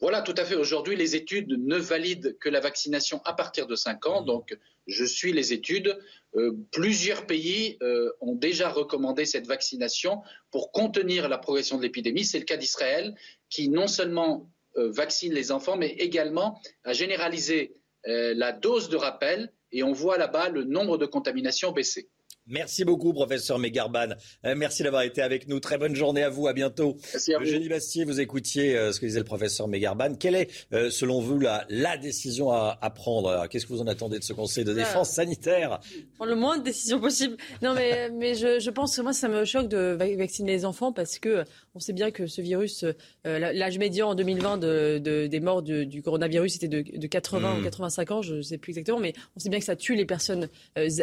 Voilà, tout à fait. Aujourd'hui, les études ne valident que la vaccination à partir de cinq ans. Donc, je suis les études. Euh, plusieurs pays euh, ont déjà recommandé cette vaccination pour contenir la progression de l'épidémie. C'est le cas d'Israël, qui non seulement euh, vaccine les enfants, mais également a généralisé euh, la dose de rappel. Et on voit là-bas le nombre de contaminations baisser. Merci beaucoup, professeur Mégarban. Merci d'avoir été avec nous. Très bonne journée à vous. À bientôt. Merci à vous. Eugénie Bastié, vous écoutiez ce que disait le professeur Mégarban. Quelle est, selon vous, la, la décision à, à prendre? Alors, qu'est-ce que vous en attendez de ce conseil de défense sanitaire? Le moins de décisions possible. Non, mais, mais je, je pense que moi, ça me choque de vacciner les enfants parce que on sait bien que ce virus, l'âge médian en deux mille vingt de, de, des morts du, du coronavirus était de, de quatre-vingts mmh. ou quatre-vingt-cinq ans, je ne sais plus exactement, mais on sait bien que ça tue les personnes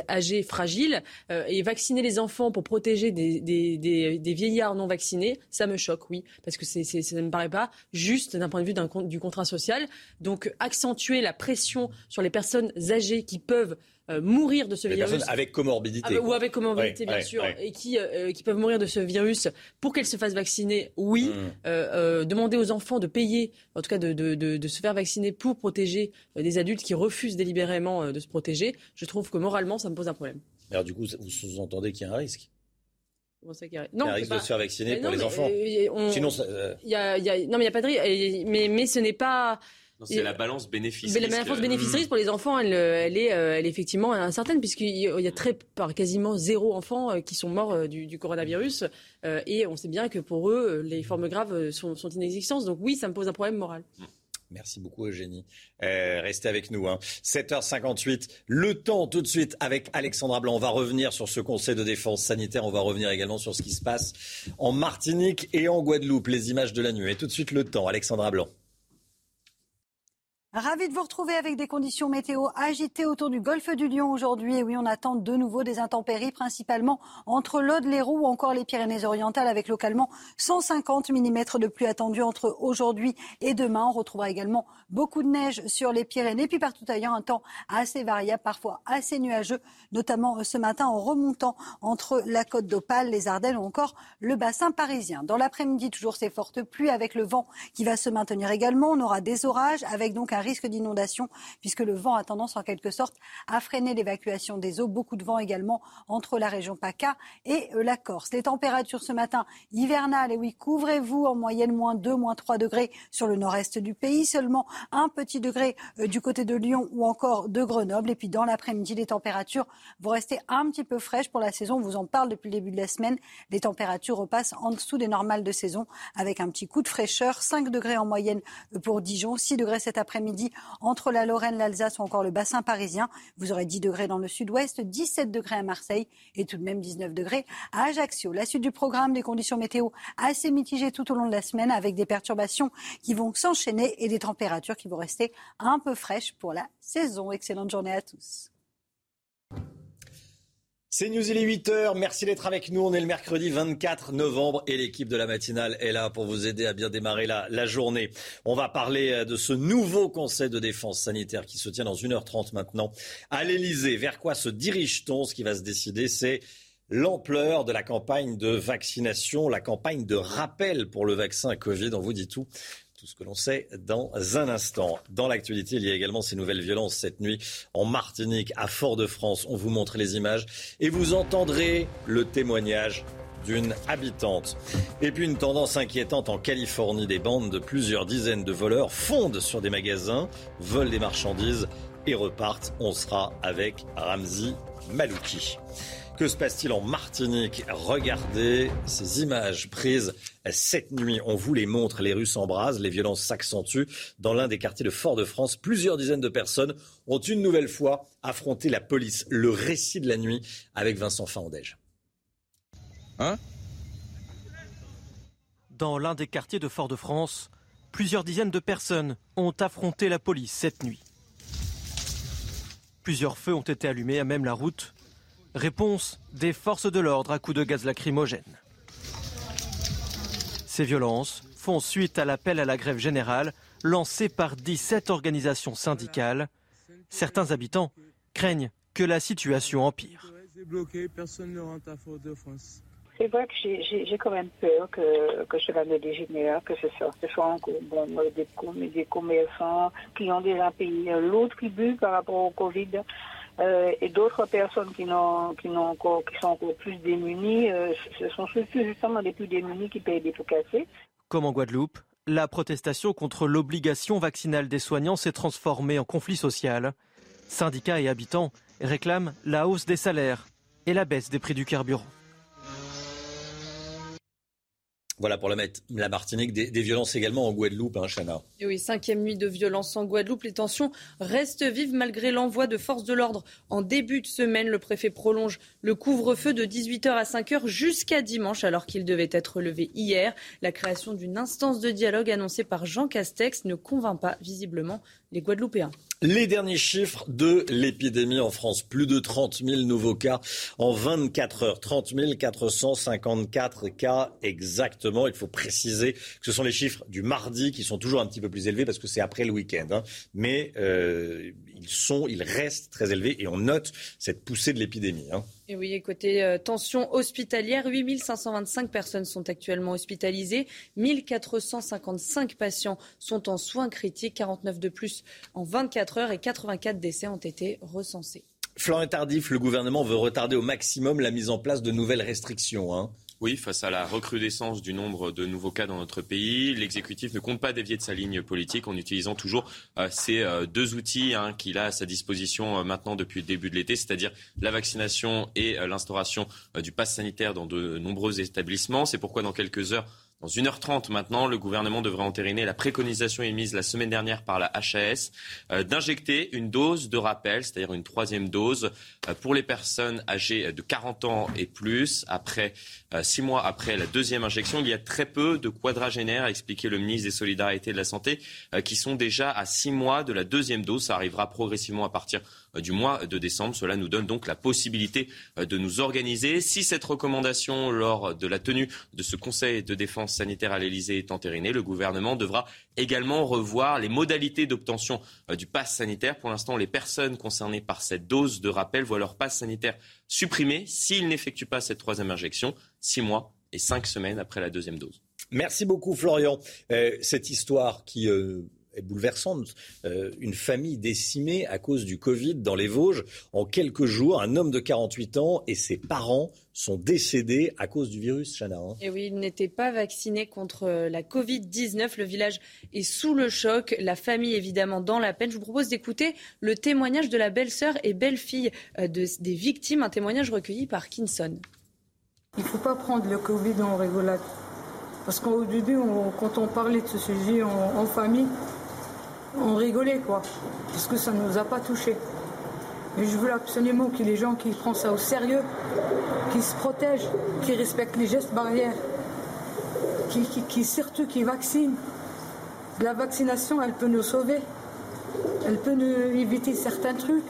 âgées, fragiles. Et vacciner les enfants pour protéger des, des, des, des vieillards non vaccinés, ça me choque, oui, parce que c'est, c'est, ça ne me paraît pas juste d'un point de vue d'un, du contrat social. Donc accentuer la pression sur les personnes âgées qui peuvent euh, mourir de ce les virus. Les personnes avec comorbidité. Avec, ou avec comorbidité, ouais, bien ouais, sûr, ouais. et qui, euh, qui peuvent mourir de ce virus pour qu'elles se fassent vacciner, oui. Mmh. Euh, euh, demander aux enfants de payer, en tout cas de, de, de, de se faire vacciner pour protéger euh, des adultes qui refusent délibérément euh, de se protéger, je trouve que moralement, ça me pose un problème. Alors du coup, vous sous-entendez qu'il y a un risque. Bon, ça, qu'il y a... non, il y a un risque pas... de se faire vacciner mais pour non, les enfants. Euh, on... Sinon, ça, euh... y a, y a... non, mais il n'y a pas de risque. Mais, mais ce n'est pas. Non, c'est et la balance bénéfice-risque. La balance bénéfice-risque pour les enfants, elle, elle, est, elle est effectivement incertaine, puisqu'il y a très, quasiment zéro enfant qui sont morts du, du coronavirus. Et on sait bien que pour eux, les formes graves sont, sont inexistantes. Donc oui, ça me pose un problème moral. Merci beaucoup, Eugénie. Euh, restez avec nous. Hein. sept heures cinquante-huit, le temps tout de suite avec Alexandra Blanc. On va revenir sur ce conseil de défense sanitaire. On va revenir également sur ce qui se passe en Martinique et en Guadeloupe. Les images de la nuit. Et tout de suite, le temps. Alexandra Blanc. Ravi de vous retrouver avec des conditions météo agitées autour du golfe du Lion aujourd'hui. Et oui, on attend de nouveau des intempéries, principalement entre l'Aude, l'Hérault ou encore les Pyrénées-Orientales, avec localement cent cinquante millimètres de pluie attendue entre aujourd'hui et demain. On retrouvera également beaucoup de neige sur les Pyrénées, puis partout ailleurs un temps assez variable, parfois assez nuageux, notamment ce matin en remontant entre la Côte d'Opale, les Ardennes ou encore le bassin parisien. Dans l'après-midi, toujours ces fortes pluies avec le vent qui va se maintenir également. On aura des orages avec donc un risque d'inondation puisque le vent a tendance en quelque sorte à freiner l'évacuation des eaux. Beaucoup de vent également entre la région PACA et la Corse. Les températures ce matin hivernales, et oui, couvrez-vous, en moyenne moins deux, moins trois degrés sur le nord-est du pays, seulement un petit degré du côté de Lyon ou encore de Grenoble. Et puis dans l'après-midi, les températures vont rester un petit peu fraîches pour la saison. On vous en parle depuis le début de la semaine. Les températures repassent en dessous des normales de saison avec un petit coup de fraîcheur. cinq degrés en moyenne pour Dijon, six degrés cet après-midi entre la Lorraine, l'Alsace ou encore le bassin parisien. Vous aurez dix degrés dans le sud-ouest, dix-sept degrés à Marseille et tout de même dix-neuf degrés à Ajaccio. La suite du programme, des conditions météo assez mitigées tout au long de la semaine avec des perturbations qui vont s'enchaîner et des températures qui vont rester un peu fraîches pour la saison. Excellente journée à tous. C'est News, il est huit heures, merci d'être avec nous, on est le mercredi vingt-quatre novembre et l'équipe de la matinale est là pour vous aider à bien démarrer la, la journée. On va parler de ce nouveau conseil de défense sanitaire qui se tient dans une heure trente maintenant à l'Élysée. Vers quoi se dirige-t-on? Ce qui va se décider, c'est l'ampleur de la campagne de vaccination, la campagne de rappel pour le vaccin Covid. On vous dit tout. Tout ce que l'on sait dans un instant. Dans l'actualité, il y a également ces nouvelles violences cette nuit en Martinique, à Fort-de-France. On vous montre les images et vous entendrez le témoignage d'une habitante. Et puis une tendance inquiétante en Californie. Des bandes de plusieurs dizaines de voleurs fondent sur des magasins, volent des marchandises et repartent. On sera avec Ramzy Malouki. Que se passe-t-il en Martinique? Regardez ces images prises cette nuit. On vous les montre. Les rues s'embrasent, les violences s'accentuent. Dans l'un des quartiers de Fort-de-France, plusieurs dizaines de personnes ont une nouvelle fois affronté la police. Le récit de la nuit avec Vincent Farandège. Hein? Dans l'un des quartiers de Fort-de-France, plusieurs dizaines de personnes ont affronté la police cette nuit. Plusieurs feux ont été allumés à même la route. Réponse des forces de l'ordre à coups de gaz lacrymogène. Ces violences font suite à l'appel à la grève générale lancé par dix-sept organisations syndicales. Certains habitants craignent que la situation empire. C'est vrai que j'ai, j'ai, j'ai quand même peur que, que cela ne dégénère, que ce soit, ce soit encore bon, des, des commerçants qui ont déjà payé lourd tribut par rapport au Covid. Euh, et d'autres personnes qui, n'ont, qui, n'ont encore, qui sont encore plus démunies, euh, ce sont surtout justement les plus démunis qui payent des pots cassés. Comme en Guadeloupe, la protestation contre l'obligation vaccinale des soignants s'est transformée en conflit social. Syndicats et habitants réclament la hausse des salaires et la baisse des prix du carburant. Voilà pour la, la Martinique, des, des violences également en Guadeloupe, hein, Chana. Oui, cinquième nuit de violence en Guadeloupe. Les tensions restent vives malgré l'envoi de forces de l'ordre. En début de semaine, le préfet prolonge le couvre-feu de dix-huit heures à cinq heures jusqu'à dimanche, alors qu'il devait être levé hier. La création d'une instance de dialogue annoncée par Jean Castex ne convainc pas visiblement les Guadeloupéens. Les derniers chiffres de l'épidémie en France. Plus de trente mille nouveaux cas en vingt-quatre heures. trente mille quatre cent cinquante-quatre cas exactement. Il faut préciser que ce sont les chiffres du mardi qui sont toujours un petit peu plus élevés parce que c'est après le week-end. Hein. Mais euh, ils sont, ils restent très élevés et on note cette poussée de l'épidémie. Hein. Et oui, côté euh, tension hospitalière, huit mille cinq cent vingt-cinq personnes sont actuellement hospitalisées. mille quatre cent cinquante-cinq patients sont en soins critiques, quarante-neuf de plus en vingt-quatre heures et quatre-vingt-quatre décès ont été recensés. Florian Tardif, le gouvernement veut retarder au maximum la mise en place de nouvelles restrictions. Hein. Oui, face à la recrudescence du nombre de nouveaux cas dans notre pays, l'exécutif ne compte pas dévier de sa ligne politique en utilisant toujours euh, ces euh, deux outils hein, qu'il a à sa disposition euh, maintenant depuis le début de l'été, c'est-à-dire la vaccination et euh, l'instauration euh, du pass sanitaire dans de nombreux établissements. C'est pourquoi dans quelques heures, dans une heure trente maintenant, le gouvernement devrait entériner la préconisation émise la semaine dernière par la H A S euh, d'injecter une dose de rappel, c'est-à-dire une troisième dose euh, pour les personnes âgées de quarante ans et plus. Après euh, six mois après la deuxième injection, il y a très peu de quadragénaires, a expliqué le ministre des Solidarités et de la Santé, euh, qui sont déjà à six mois de la deuxième dose. Ça arrivera progressivement à partir euh, du mois de décembre. Cela nous donne donc la possibilité euh, de nous organiser. Si cette recommandation, lors de la tenue de ce Conseil de défense sanitaire à l'Élysée est entérinée, le gouvernement devra également revoir les modalités d'obtention du pass sanitaire. Pour l'instant, les personnes concernées par cette dose de rappel voient leur pass sanitaire supprimé s'ils n'effectuent pas cette troisième injection, six mois et cinq semaines après la deuxième dose. Merci beaucoup Florian. Euh, cette histoire qui euh, est bouleversante, euh, une famille décimée à cause du Covid dans les Vosges. En quelques jours, un homme de quarante-huit ans et ses parents sont décédés à cause du virus, Chana. Hein. Et oui, ils n'étaient pas vaccinés contre la covid dix-neuf. Le village est sous le choc, la famille évidemment dans la peine. Je vous propose d'écouter le témoignage de la belle-sœur et belle-fille de, des victimes, un témoignage recueilli par Kinson. Il ne faut pas prendre le Covid en rigolade. Parce qu'au début, on, quand on parlait de ce sujet en, en famille, on rigolait, quoi. Parce que ça ne nous a pas touchés. Mais je veux absolument que les gens qui prennent ça au sérieux, qui se protègent, qui respectent les gestes barrières, qui, qui, qui surtout qui vaccinent. La vaccination, elle peut nous sauver. Elle peut nous éviter certains trucs.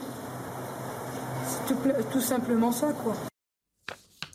C'est tout, tout simplement ça, quoi.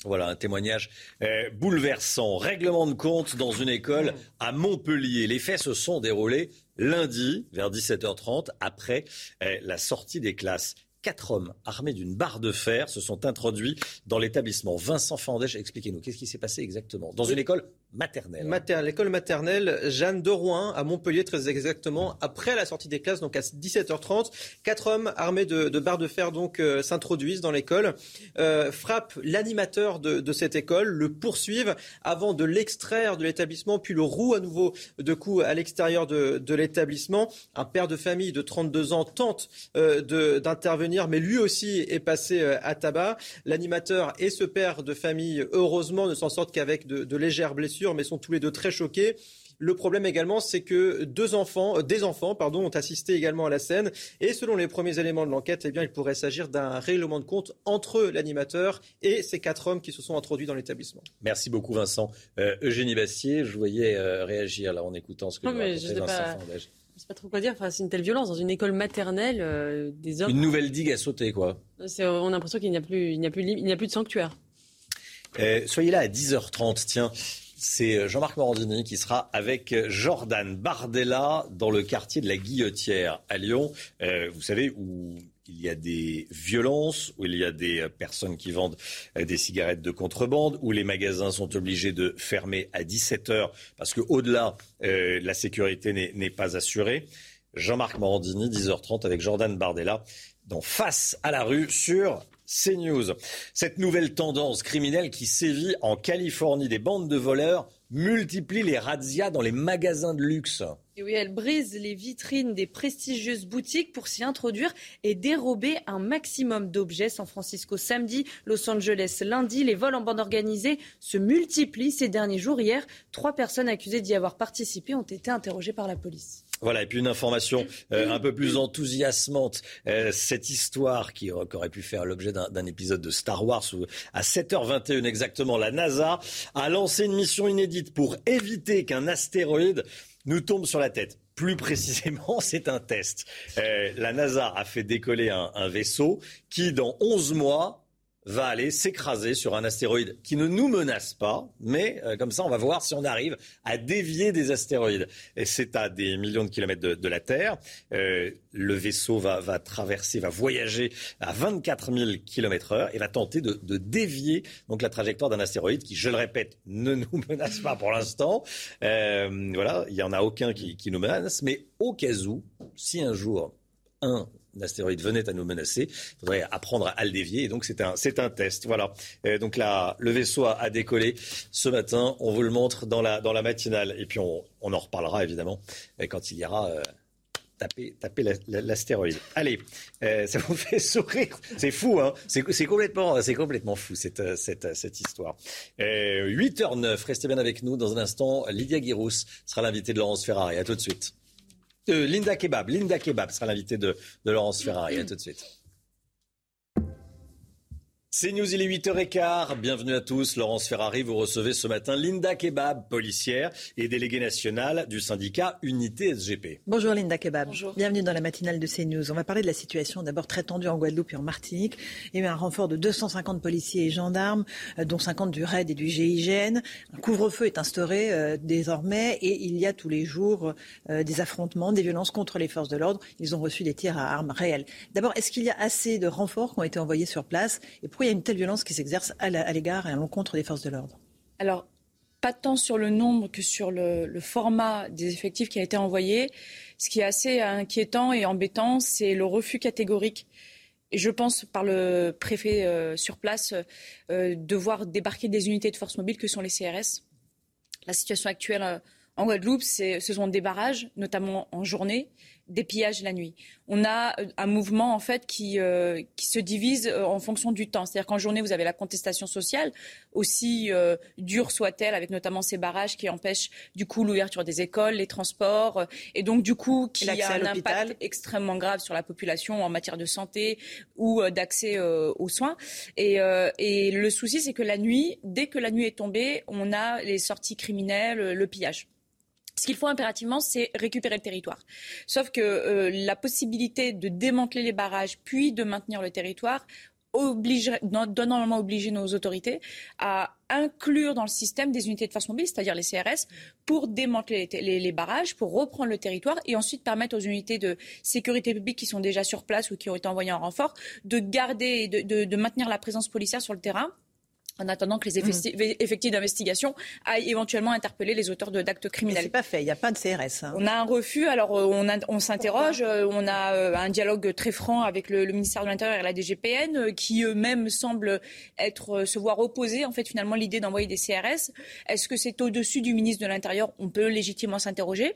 Voilà un témoignage euh, bouleversant. Règlement de compte dans une école à Montpellier. Les faits se sont déroulés lundi vers dix-sept heures trente après euh, la sortie des classes. Quatre hommes armés d'une barre de fer se sont introduits dans l'établissement. Vincent Farandège, expliquez-nous, qu'est-ce qui s'est passé exactement dans une école maternelle. Mater- l'école maternelle Jeanne de Rouen à Montpellier, très exactement, après la sortie des classes, donc à dix-sept heures trente. Quatre hommes armés de, de barres de fer donc euh, s'introduisent dans l'école, euh, frappent l'animateur de, de cette école, le poursuivent avant de l'extraire de l'établissement, puis le rouent à nouveau de coups à l'extérieur de, de l'établissement. Un père de famille de trente-deux ans tente euh, de, d'intervenir, mais lui aussi est passé à tabac. L'animateur et ce père de famille, heureusement, ne s'en sortent qu'avec de, de légères blessures, mais sont tous les deux très choqués. Le problème également, c'est que deux enfants, des enfants pardon, ont assisté également à la scène. Et selon les premiers éléments de l'enquête, eh bien, il pourrait s'agir d'un règlement de compte entre l'animateur et ces quatre hommes qui se sont introduits dans l'établissement. Merci beaucoup, Vincent. Euh, Eugénie Bastié, je voyais euh, réagir là en écoutant ce que non, vous racontez, Vincent Farandège. Je ne sais pas trop quoi dire. Enfin, c'est une telle violence dans une école maternelle, euh, des hommes. Une nouvelle digue à sauter, quoi. C'est, on a l'impression qu'il n'y a plus, il n'y a plus, il n'y a plus de sanctuaire. Euh, soyez là à dix heures trente. Tiens, c'est Jean-Marc Morandini qui sera avec Jordan Bardella dans le quartier de la Guillotière à Lyon. Euh, vous savez où il y a des violences, où il y a des personnes qui vendent des cigarettes de contrebande, où les magasins sont obligés de fermer à dix-sept heures parce qu'au-delà, euh, la sécurité n'est, n'est pas assurée. Jean-Marc Morandini, dix heures trente avec Jordan Bardella, dans Face à la rue sur CNews. Cette nouvelle tendance criminelle qui sévit en Californie, des bandes de voleurs multiplient les razzias dans les magasins de luxe. Et oui, elle brise les vitrines des prestigieuses boutiques pour s'y introduire et dérober un maximum d'objets. San Francisco samedi, Los Angeles lundi. Les vols en bande organisée se multiplient ces derniers jours. Hier, trois personnes accusées d'y avoir participé ont été interrogées par la police. Voilà, et puis une information euh, un peu plus enthousiasmante. Euh, cette histoire qui aurait pu faire l'objet d'un, d'un épisode de Star Wars où, à sept heures vingt et une exactement, la NASA a lancé une mission inédite pour éviter qu'un astéroïde nous tombe sur la tête. Plus précisément, c'est un test. Euh, la NASA a fait décoller un, un vaisseau qui, dans onze mois, va aller s'écraser sur un astéroïde qui ne nous menace pas, mais euh, comme ça, on va voir si on arrive à dévier des astéroïdes. Et c'est à des millions de kilomètres de, de la Terre. Euh, le vaisseau va, va traverser, va voyager à vingt-quatre mille kilomètres heure et va tenter de, de dévier donc la trajectoire d'un astéroïde qui, je le répète, ne nous menace pas pour l'instant. Euh, voilà, il n'y en a aucun qui, qui nous menace, mais au cas où, si un jour, un l'astéroïde venait à nous menacer, il faudrait apprendre à le dévier. Et donc, c'est un, c'est un test. Voilà. Et donc, là, le vaisseau a décollé ce matin. On vous le montre dans la, dans la matinale. Et puis, on, on en reparlera, évidemment, quand il y aura... Euh... Taper, taper la, la, l'astéroïde. Allez, euh, ça vous fait sourire. C'est fou, hein, c'est, c'est, complètement, c'est complètement fou, cette, cette, cette histoire. Euh, huit heures neuf, restez bien avec nous. Dans un instant, Lydia Guirous sera l'invitée de Laurence Ferrari. À tout de suite. Euh, Linda Kebab, Linda Kebab sera l'invitée de, de Laurence Ferrari. À tout de suite. C'est News, il est huit heures quinze, bienvenue à tous, Laurence Ferrari, vous recevez ce matin Linda Kebab, policière et déléguée nationale du syndicat Unité S G P. Bonjour Linda Kebab. Bonjour. Bienvenue dans la matinale de CNews. On va parler de la situation d'abord très tendue en Guadeloupe et en Martinique. Il y a eu un renfort de deux cent cinquante policiers et gendarmes, dont cinquante du RAID et du G I G N. Un couvre-feu est instauré euh, désormais et il y a tous les jours euh, des affrontements, des violences contre les forces de l'ordre. Ils ont reçu des tirs à armes réelles. D'abord, est-ce qu'il y a assez de renforts qui ont été envoyés sur place et pour il y a une telle violence qui s'exerce à, la, à l'égard et à l'encontre des forces de l'ordre? Alors, pas tant sur le nombre que sur le, le format des effectifs qui a été envoyé. Ce qui est assez inquiétant et embêtant, c'est le refus catégorique. Et je pense, par le préfet euh, sur place, euh, de voir débarquer des unités de force mobile que sont les C R S. La situation actuelle euh, en Guadeloupe, c'est, ce sont des barrages, notamment en journée, des pillages la nuit. On a un mouvement en fait qui, euh, qui se divise en fonction du temps. C'est-à-dire qu'en journée, vous avez la contestation sociale, aussi euh, dure soit-elle, avec notamment ces barrages qui empêchent du coup l'ouverture des écoles, les transports, et donc du coup qui a un impact extrêmement grave sur la population en matière de santé ou euh, d'accès euh, aux soins. Et, euh, et le souci, c'est que la nuit, dès que la nuit est tombée, on a les sorties criminelles, le pillage. Ce qu'il faut impérativement, c'est récupérer le territoire. Sauf que euh, la possibilité de démanteler les barrages puis de maintenir le territoire oblige, doit normalement obliger nos autorités à inclure dans le système des unités de force mobile, c'est-à-dire les C R S, pour démanteler les, les, les barrages, pour reprendre le territoire et ensuite permettre aux unités de sécurité publique qui sont déjà sur place ou qui ont été envoyées en renfort de garder et de, de, de maintenir la présence policière sur le terrain, en attendant que les effectifs, mmh. effectifs d'investigation aillent éventuellement interpeller les auteurs de, d'actes criminels. Mais c'est pas fait, il n'y a pas de C R S. Hein. On a un refus, alors on, a, on s'interroge, on a un dialogue très franc avec le, le ministère de l'Intérieur et la D G P N, qui eux-mêmes semblent être, se voir opposer en fait, finalement l'idée d'envoyer des C R S. Est-ce que c'est au-dessus du ministre de l'Intérieur? On peut légitimement s'interroger.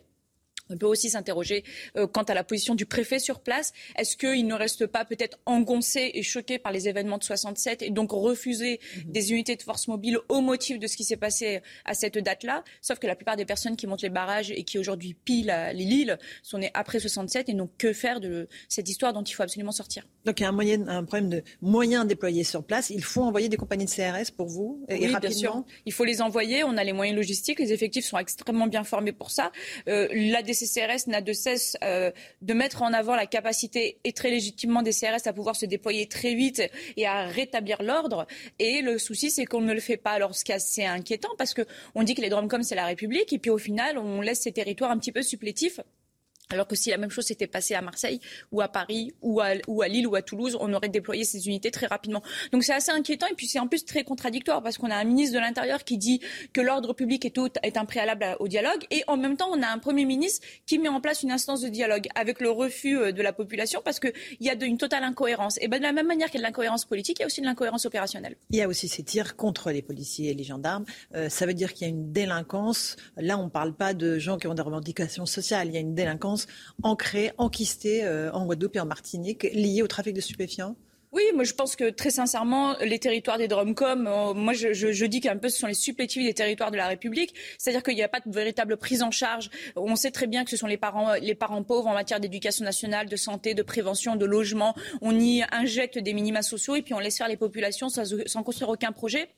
On peut aussi s'interroger euh, quant à la position du préfet sur place. Est-ce qu'il ne reste pas peut-être engoncé et choqué par les événements de soixante-sept et donc refuser mmh. des unités de force mobile au motif de ce qui s'est passé à cette date-là? Sauf que la plupart des personnes qui montent les barrages et qui aujourd'hui pillent les Lille sont nées après soixante-sept et donc que faire de cette histoire dont il faut absolument sortir? Donc il y a un, moyen, un problème de moyens déployés sur place. Il faut envoyer des compagnies de C R S pour vous et, oui, et rapidement. Bien sûr. Il faut les envoyer. On a les moyens logistiques. Les effectifs sont extrêmement bien formés pour ça. Euh, la Les C R S n'a de cesse euh, de mettre en avant la capacité et très légitimement des C R S à pouvoir se déployer très vite et à rétablir l'ordre. Et le souci, c'est qu'on ne le fait pas. Alors, ce qui est assez inquiétant, parce qu'on dit que les DROMCOM, c'est la République, et puis au final, on laisse ces territoires un petit peu supplétifs. Alors que si la même chose s'était passée à Marseille ou à Paris ou à, ou à Lille ou à Toulouse, on aurait déployé ces unités très rapidement. Donc c'est assez inquiétant et puis c'est en plus très contradictoire parce qu'on a un ministre de l'Intérieur qui dit que l'ordre public est, est un préalable au dialogue et en même temps on a un Premier ministre qui met en place une instance de dialogue avec le refus de la population parce qu'il y a de, une totale incohérence. Et ben de la même manière qu'il y a de l'incohérence politique, il y a aussi de l'incohérence opérationnelle. Il y a aussi ces tirs contre les policiers et les gendarmes. Euh, ça veut dire qu'il y a une délinquance. Là on ne parle pas de gens qui ont des revendications sociales, il y a une délinquance ancrée, enquistée euh, en Guadeloupe et en Martinique, liée au trafic de stupéfiants? Oui, moi je pense que très sincèrement, les territoires des DROMCOM, euh, moi je, je, je dis qu'un peu ce sont les supplétifs des territoires de la République, c'est-à-dire qu'il n'y a pas de véritable prise en charge. On sait très bien que ce sont les parents, les parents pauvres en matière d'éducation nationale, de santé, de prévention, de logement. On y injecte des minima sociaux et puis on laisse faire les populations sans, sans construire aucun projet.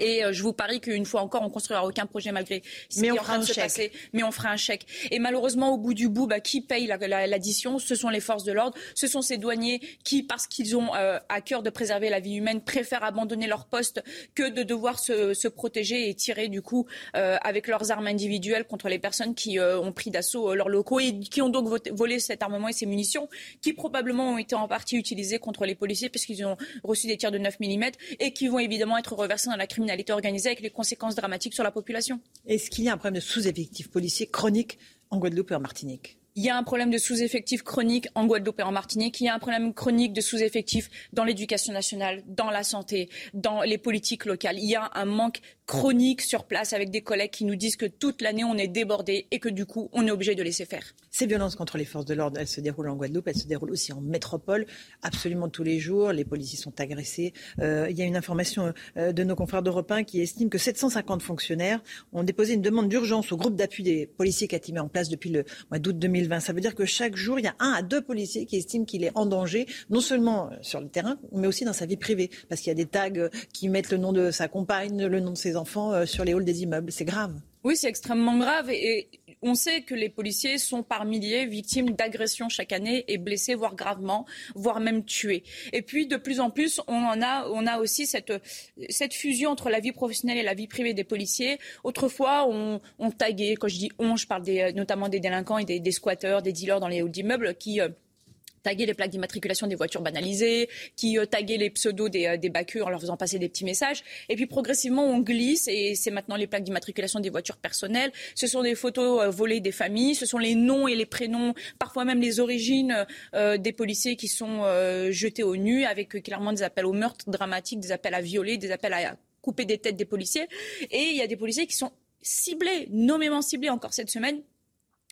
Et je vous parie qu'une fois encore, on ne construira aucun projet malgré ce qui est en train de se passer. Mais on fera un chèque. Et malheureusement, au bout du bout, bah, qui paye la, la, l'addition? Ce sont les forces de l'ordre, ce sont ces douaniers qui, parce qu'ils ont euh, à cœur de préserver la vie humaine, préfèrent abandonner leur poste que de devoir se, se protéger et tirer du coup euh, avec leurs armes individuelles contre les personnes qui euh, ont pris d'assaut leurs locaux et qui ont donc volé cet armement et ces munitions qui probablement ont été en partie utilisées contre les policiers parce qu'ils ont reçu des tirs de neuf millimètres et qui vont évidemment être reversés dans la criminalité organisée avec les conséquences dramatiques sur la population. Est-ce qu'il y a un problème de sous-effectif policier chronique en Guadeloupe et en Martinique? il y a un problème de sous-effectif chronique en Guadeloupe et en Martinique, il y a un problème chronique de sous-effectif dans l'éducation nationale, dans la santé, dans les politiques locales. Il y a un manque chronique sur place avec des collègues qui nous disent que toute l'année on est débordé et que du coup on est obligé de laisser faire. Ces violences contre les forces de l'ordre, elles se déroulent en Guadeloupe, elles se déroulent aussi en métropole, absolument tous les jours, les policiers sont agressés. Euh, il y a une information euh, de nos confrères d'Europe un qui estime que sept cent cinquante fonctionnaires ont déposé une demande d'urgence au groupe d'appui des policiers qu'a été mis en place depuis le mois d'août deux mille vingt. Ça veut dire que chaque jour, il y a un à deux policiers qui estiment qu'il est en danger, non seulement sur le terrain, mais aussi dans sa vie privée, parce qu'il y a des tags qui mettent le nom de sa compagne, le nom de ses enfants sur les halls des immeubles. C'est grave. Oui, c'est extrêmement grave et on sait que les policiers sont par milliers victimes d'agressions chaque année et blessés, voire gravement, voire même tués. Et puis de plus en plus, on en a, on a aussi cette, cette fusion entre la vie professionnelle et la vie privée des policiers. Autrefois, on, on taguait, quand je dis on, je parle des, notamment des délinquants et des, des squatteurs, des dealers dans les halls d'immeubles qui... Euh, taguer les plaques d'immatriculation des voitures banalisées, qui euh, taguer les pseudos des, euh, des bacus en leur faisant passer des petits messages. Et puis progressivement, on glisse et c'est maintenant les plaques d'immatriculation des voitures personnelles. Ce sont des photos euh, volées des familles, ce sont les noms et les prénoms, parfois même les origines euh, des policiers qui sont euh, jetés au nu avec euh, clairement des appels au meurtre dramatique, des appels à violer, des appels à couper des têtes des policiers. Et il y a des policiers qui sont ciblés, nommément ciblés encore cette semaine,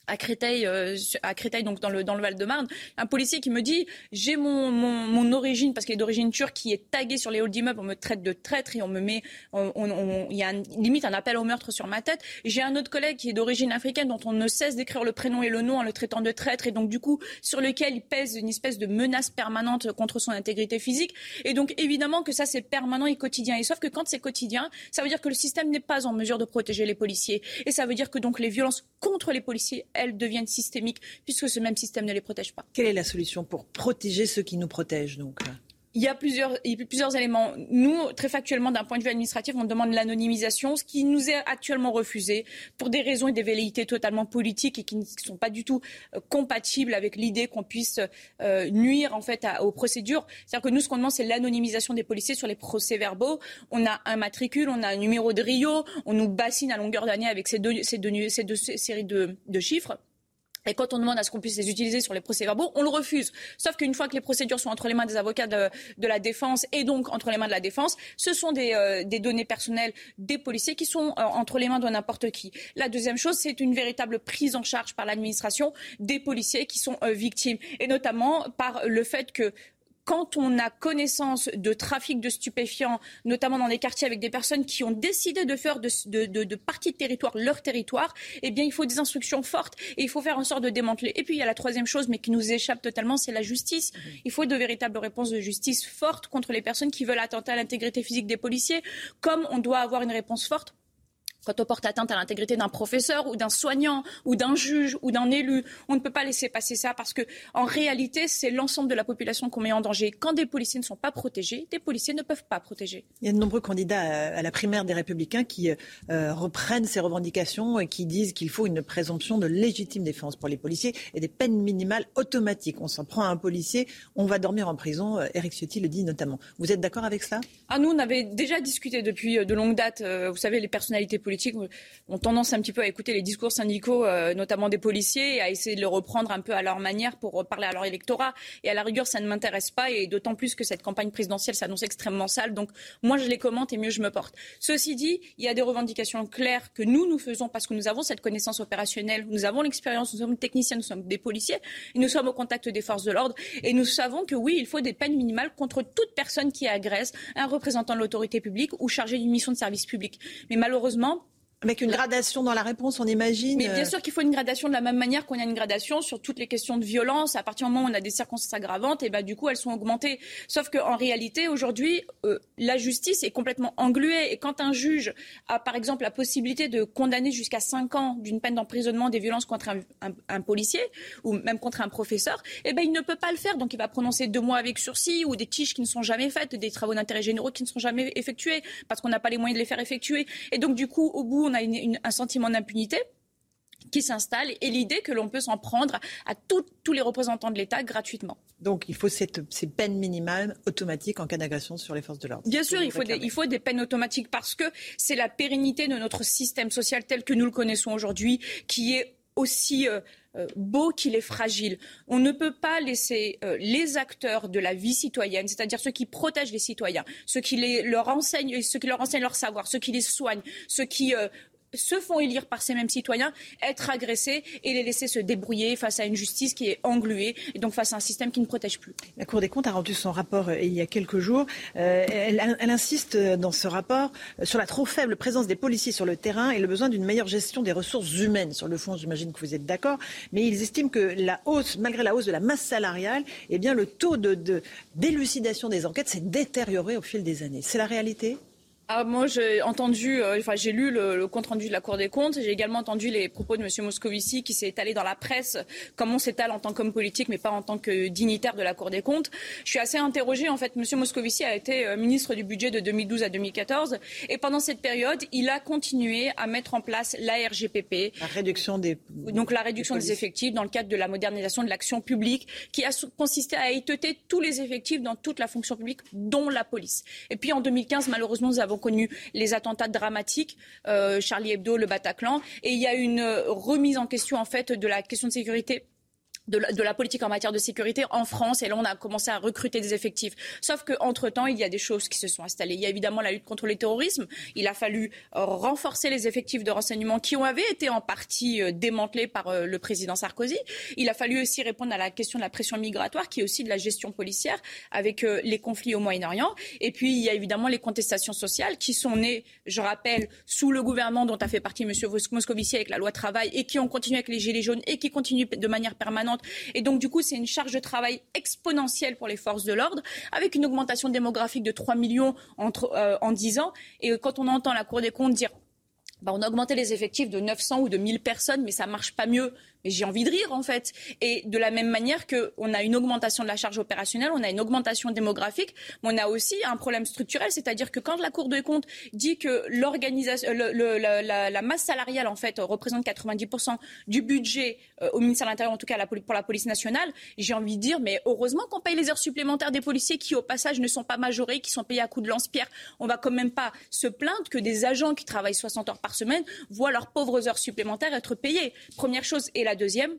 à Créteil, euh, à Créteil, donc dans le dans le Val-de-Marne, un policier qui me dit j'ai mon mon, mon origine parce qu'il est d'origine turque, qui est tagué sur les halls d'immeubles, on me traite de traître et on me met, il y a un, limite un appel au meurtre sur ma tête. J'ai un autre collègue qui est d'origine africaine dont on ne cesse d'écrire le prénom et le nom en le traitant de traître et donc du coup sur lequel il pèse une espèce de menace permanente contre son intégrité physique. Et donc évidemment que ça c'est permanent et quotidien. Et sauf que quand c'est quotidien, ça veut dire que le système n'est pas en mesure de protéger les policiers et ça veut dire que donc les violences contre les policiers elles deviennent systémiques puisque ce même système ne les protège pas. Quelle est la solution pour protéger ceux qui nous protègent donc ? Il y a plusieurs, il y a plusieurs éléments. Nous, très factuellement, d'un point de vue administratif, on demande l'anonymisation, ce qui nous est actuellement refusé pour des raisons et des velléités totalement politiques et qui ne sont pas du tout euh, compatibles avec l'idée qu'on puisse euh, nuire en fait à, aux procédures. C'est-à-dire que nous, ce qu'on demande, c'est l'anonymisation des policiers sur les procès-verbaux. On a un matricule, on a un numéro de R I O, on nous bassine à longueur d'année avec ces deux, ces deux, ces deux séries de, de chiffres. Et quand on demande à ce qu'on puisse les utiliser sur les procès-verbaux, on le refuse. Sauf qu'une fois que les procédures sont entre les mains des avocats de, de la défense et donc entre les mains de la défense, ce sont des, euh, des données personnelles des policiers qui sont euh, entre les mains de n'importe qui. La deuxième chose, c'est une véritable prise en charge par l'administration des policiers qui sont euh, victimes. Et notamment par le fait que quand on a connaissance de trafic de stupéfiants, notamment dans les quartiers avec des personnes qui ont décidé de faire de, de, de, de partie de territoire leur territoire, eh bien il faut des instructions fortes et il faut faire en sorte de démanteler. Et puis il y a la troisième chose, mais qui nous échappe totalement, c'est la justice. Il faut de véritables réponses de justice fortes contre les personnes qui veulent attenter à l'intégrité physique des policiers, comme on doit avoir une réponse forte quand on porte atteinte à l'intégrité d'un professeur ou d'un soignant ou d'un juge ou d'un élu. On ne peut pas laisser passer ça parce que, en réalité, c'est l'ensemble de la population qu'on met en danger. Quand des policiers ne sont pas protégés, des policiers ne peuvent pas protéger. Il y a de nombreux candidats à la primaire des Républicains qui euh, reprennent ces revendications et qui disent qu'il faut une présomption de légitime défense pour les policiers et des peines minimales automatiques. On s'en prend à un policier, on va dormir en prison. Éric Ciotti le dit notamment. Vous êtes d'accord avec ça ? Ah, nous, on avait déjà discuté depuis de longues dates. Vous savez, les personnalités politiques ont tendance un petit peu à écouter les discours syndicaux, euh, notamment des policiers, et à essayer de le reprendre un peu à leur manière pour parler à leur électorat. Et à la rigueur, ça ne m'intéresse pas, et d'autant plus que cette campagne présidentielle s'annonce extrêmement sale. Donc moi, je les commente et mieux je me porte. Ceci dit, il y a des revendications claires que nous, nous faisons parce que nous avons cette connaissance opérationnelle, nous avons l'expérience, nous sommes techniciens, nous sommes des policiers, et nous sommes au contact des forces de l'ordre. Et nous savons que oui, il faut des peines minimales contre toute personne qui agresse un représentant de l'autorité publique ou chargé d'une mission de service public. Mais malheureusement, avec une gradation dans la réponse, on imagine. Mais bien sûr qu'il faut une gradation de la même manière qu'on a une gradation sur toutes les questions de violence. À partir du moment où on a des circonstances aggravantes, et ben du coup elles sont augmentées. Sauf qu'en réalité, aujourd'hui, euh, la justice est complètement engluée. Et quand un juge a, par exemple, la possibilité de condamner jusqu'à cinq ans d'une peine d'emprisonnement des violences contre un, un, un policier ou même contre un professeur, et ben il ne peut pas le faire. Donc il va prononcer deux mois avec sursis ou des tiges qui ne sont jamais faites, des travaux d'intérêt généraux qui ne sont jamais effectués parce qu'on n'a pas les moyens de les faire effectuer. Et donc du coup, au bout, on a une, une, un sentiment d'impunité qui s'installe et l'idée que l'on peut s'en prendre à tout, tous les représentants de l'État gratuitement. Donc il faut cette, ces peines minimales automatiques en cas d'agression sur les forces de l'ordre. Bien sûr, il faut, des, il faut des peines automatiques parce que c'est la pérennité de notre système social tel que nous le connaissons aujourd'hui qui est aussi... Euh, euh, beau qu'il est fragile. On ne peut pas laisser euh, les acteurs de la vie citoyenne, c'est-à-dire ceux qui protègent les citoyens, ceux qui les, leur enseignent, ceux qui leur enseignent leur savoir, ceux qui les soignent, ceux qui euh, se font élire par ces mêmes citoyens, être agressés et les laisser se débrouiller face à une justice qui est engluée et donc face à un système qui ne protège plus. La Cour des comptes a rendu son rapport il y a quelques jours. Euh, elle, elle insiste dans ce rapport sur la trop faible présence des policiers sur le terrain et le besoin d'une meilleure gestion des ressources humaines. Sur le fond, j'imagine que vous êtes d'accord, mais ils estiment que la hausse, malgré la hausse de la masse salariale, eh bien le taux de, de, d'élucidation des enquêtes s'est détérioré au fil des années. C'est la réalité ? Ah, moi, j'ai entendu, euh, enfin, j'ai lu le, le compte-rendu de la Cour des comptes. J'ai également entendu les propos de Monsieur Moscovici qui s'est étalé dans la presse, comme on s'étale en tant qu'homme politique, mais pas en tant que dignitaire de la Cour des comptes. Je suis assez interrogée. En fait, Monsieur Moscovici a été euh, ministre du budget de deux mille douze à deux mille quatorze. Et pendant cette période, il a continué à mettre en place la R G P P. La réduction des... Donc, la réduction des, des effectifs dans le cadre de la modernisation de l'action publique qui a consisté à étioter tous les effectifs dans toute la fonction publique, dont la police. Et puis, en deux mille quinze, malheureusement, nous avons connu les attentats dramatiques, euh, Charlie Hebdo, le Bataclan, et il y a une remise en question en fait de la question de sécurité, de la, de la politique en matière de sécurité en France, et là on a commencé à recruter des effectifs. Sauf qu'entre-temps, il y a des choses qui se sont installées. Il y a évidemment la lutte contre le terrorisme. Il a fallu renforcer les effectifs de renseignement qui ont avaient été en partie euh, démantelés par euh, le président Sarkozy. Il a fallu aussi répondre à la question de la pression migratoire, qui est aussi de la gestion policière, avec euh, les conflits au Moyen-Orient. Et puis il y a évidemment les contestations sociales qui sont nées, je rappelle, sous le gouvernement dont a fait partie M. Moscovici avec la loi travail, et qui ont continué avec les gilets jaunes et qui continuent de manière permanente. Et donc, du coup, c'est une charge de travail exponentielle pour les forces de l'ordre, avec une augmentation démographique de trois millions entre, euh, en dix ans. Et quand on entend la Cour des comptes dire bah, on a augmenté les effectifs de neuf cents ou de mille personnes, mais ça marche pas mieux. Mais j'ai envie de rire, en fait. Et de la même manière qu'on a une augmentation de la charge opérationnelle, on a une augmentation démographique, mais on a aussi un problème structurel. C'est-à-dire que quand la Cour des comptes dit que l'organisation, le, le, la, la, la masse salariale, en fait, représente quatre-vingt-dix pour cent du budget euh, au ministère de l'Intérieur, en tout cas la, pour la police nationale, j'ai envie de dire, mais heureusement qu'on paye les heures supplémentaires des policiers qui, au passage, ne sont pas majorés, qui sont payés à coups de lance-pierre. On va quand même pas se plaindre que des agents qui travaillent soixante heures par semaine voient leurs pauvres heures supplémentaires être payées. Première chose. Et la La deuxième,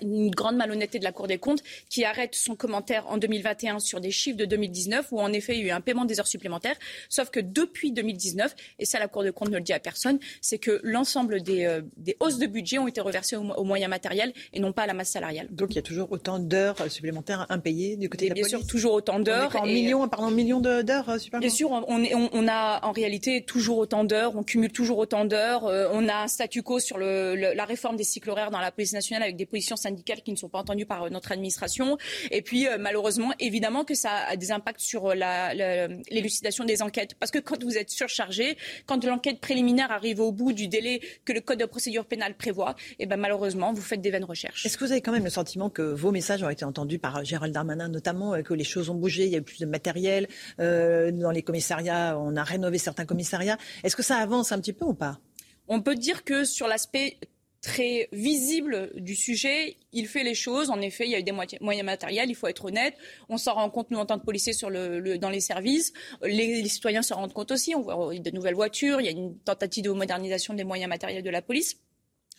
une grande malhonnêteté de la Cour des comptes qui arrête son commentaire en deux mille vingt et un sur des chiffres de deux mille dix-neuf où en effet il y a eu un paiement des heures supplémentaires. Sauf que depuis deux mille dix-neuf, et ça la Cour des comptes ne le dit à personne, c'est que l'ensemble des, euh, des hausses de budget ont été reversées aux, aux moyens matériels et non pas à la masse salariale. Donc il y a toujours autant d'heures supplémentaires impayées du côté et de la police. Bien sûr, toujours autant d'heures. En millions, pardon, millions d'heures supplémentaires. Bien sûr, on, est, on, on a en réalité toujours autant d'heures, on cumule toujours autant d'heures. Euh, on a un statu quo sur le, le, la réforme des cycles horaires dans la police nationale avec des positions syndicales qui ne sont pas entendues par notre administration. Et puis, euh, malheureusement, évidemment que ça a des impacts sur la, la, l'élucidation des enquêtes. Parce que quand vous êtes surchargé, quand l'enquête préliminaire arrive au bout du délai que le Code de procédure pénale prévoit, et ben malheureusement, vous faites des vaines recherches. Est-ce que vous avez quand même le sentiment que vos messages ont été entendus par Gérald Darmanin notamment, que les choses ont bougé, il y a eu plus de matériel euh, dans les commissariats, on a rénové certains commissariats. Est-ce que ça avance un petit peu ou pas ? On peut dire que sur l'aspect très visible du sujet, il fait les choses. En effet, il y a eu des moyens matériels, il faut être honnête. On s'en rend compte, nous, en tant que policiers, sur le, le, dans les services. Les, les citoyens s'en rendent compte aussi. On voit de nouvelles voitures, il y a une tentative de modernisation des moyens matériels de la police.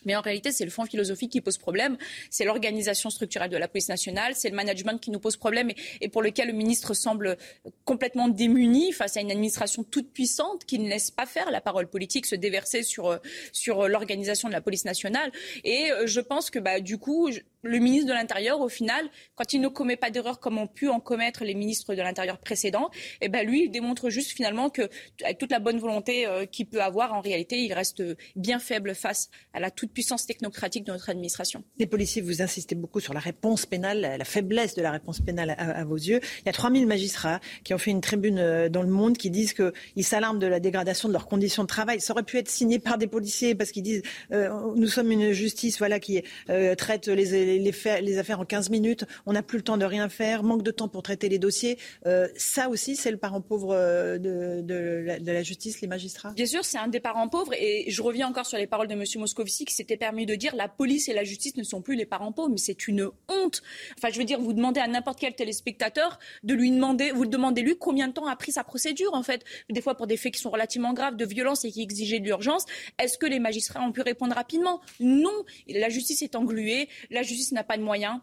Mais en réalité, c'est le fond philosophique qui pose problème. C'est l'organisation structurelle de la police nationale. C'est le management qui nous pose problème et, et pour lequel le ministre semble complètement démuni face à une administration toute puissante qui ne laisse pas faire la parole politique se déverser sur, sur l'organisation de la police nationale. Et je pense que bah, du coup, je, le ministre de l'Intérieur, au final, quand il ne commet pas d'erreur comme ont pu en commettre les ministres de l'Intérieur précédents, eh ben lui, il démontre juste finalement que, avec toute la bonne volonté euh, qu'il peut avoir, en réalité, il reste bien faible face à la toute puissance technocratique de notre administration. Les policiers, vous insistez beaucoup sur la réponse pénale, la faiblesse de la réponse pénale à, à vos yeux. Il y a trois mille magistrats qui ont fait une tribune dans Le Monde qui disent qu'ils s'alarment de la dégradation de leurs conditions de travail. Ça aurait pu être signé par des policiers parce qu'ils disent euh, nous sommes une justice voilà, qui euh, traite les, les les, faire, les affaires en quinze minutes, on n'a plus le temps de rien faire, manque de temps pour traiter les dossiers. Euh, ça aussi, c'est le parent pauvre de, de, de, la, de la justice, les magistrats. Bien sûr, c'est un des parents pauvres. Et je reviens encore sur les paroles de M. Moscovici qui s'était permis de dire la police et la justice ne sont plus les parents pauvres. Mais c'est une honte. Enfin, je veux dire, vous demandez à n'importe quel téléspectateur de lui demander, vous demandez lui combien de temps a pris sa procédure, en fait. Des fois, pour des faits qui sont relativement graves, de violence et qui exigeaient de l'urgence. Est-ce que les magistrats ont pu répondre rapidement ? Non. La justice est engluée. La justice n'a pas de moyens.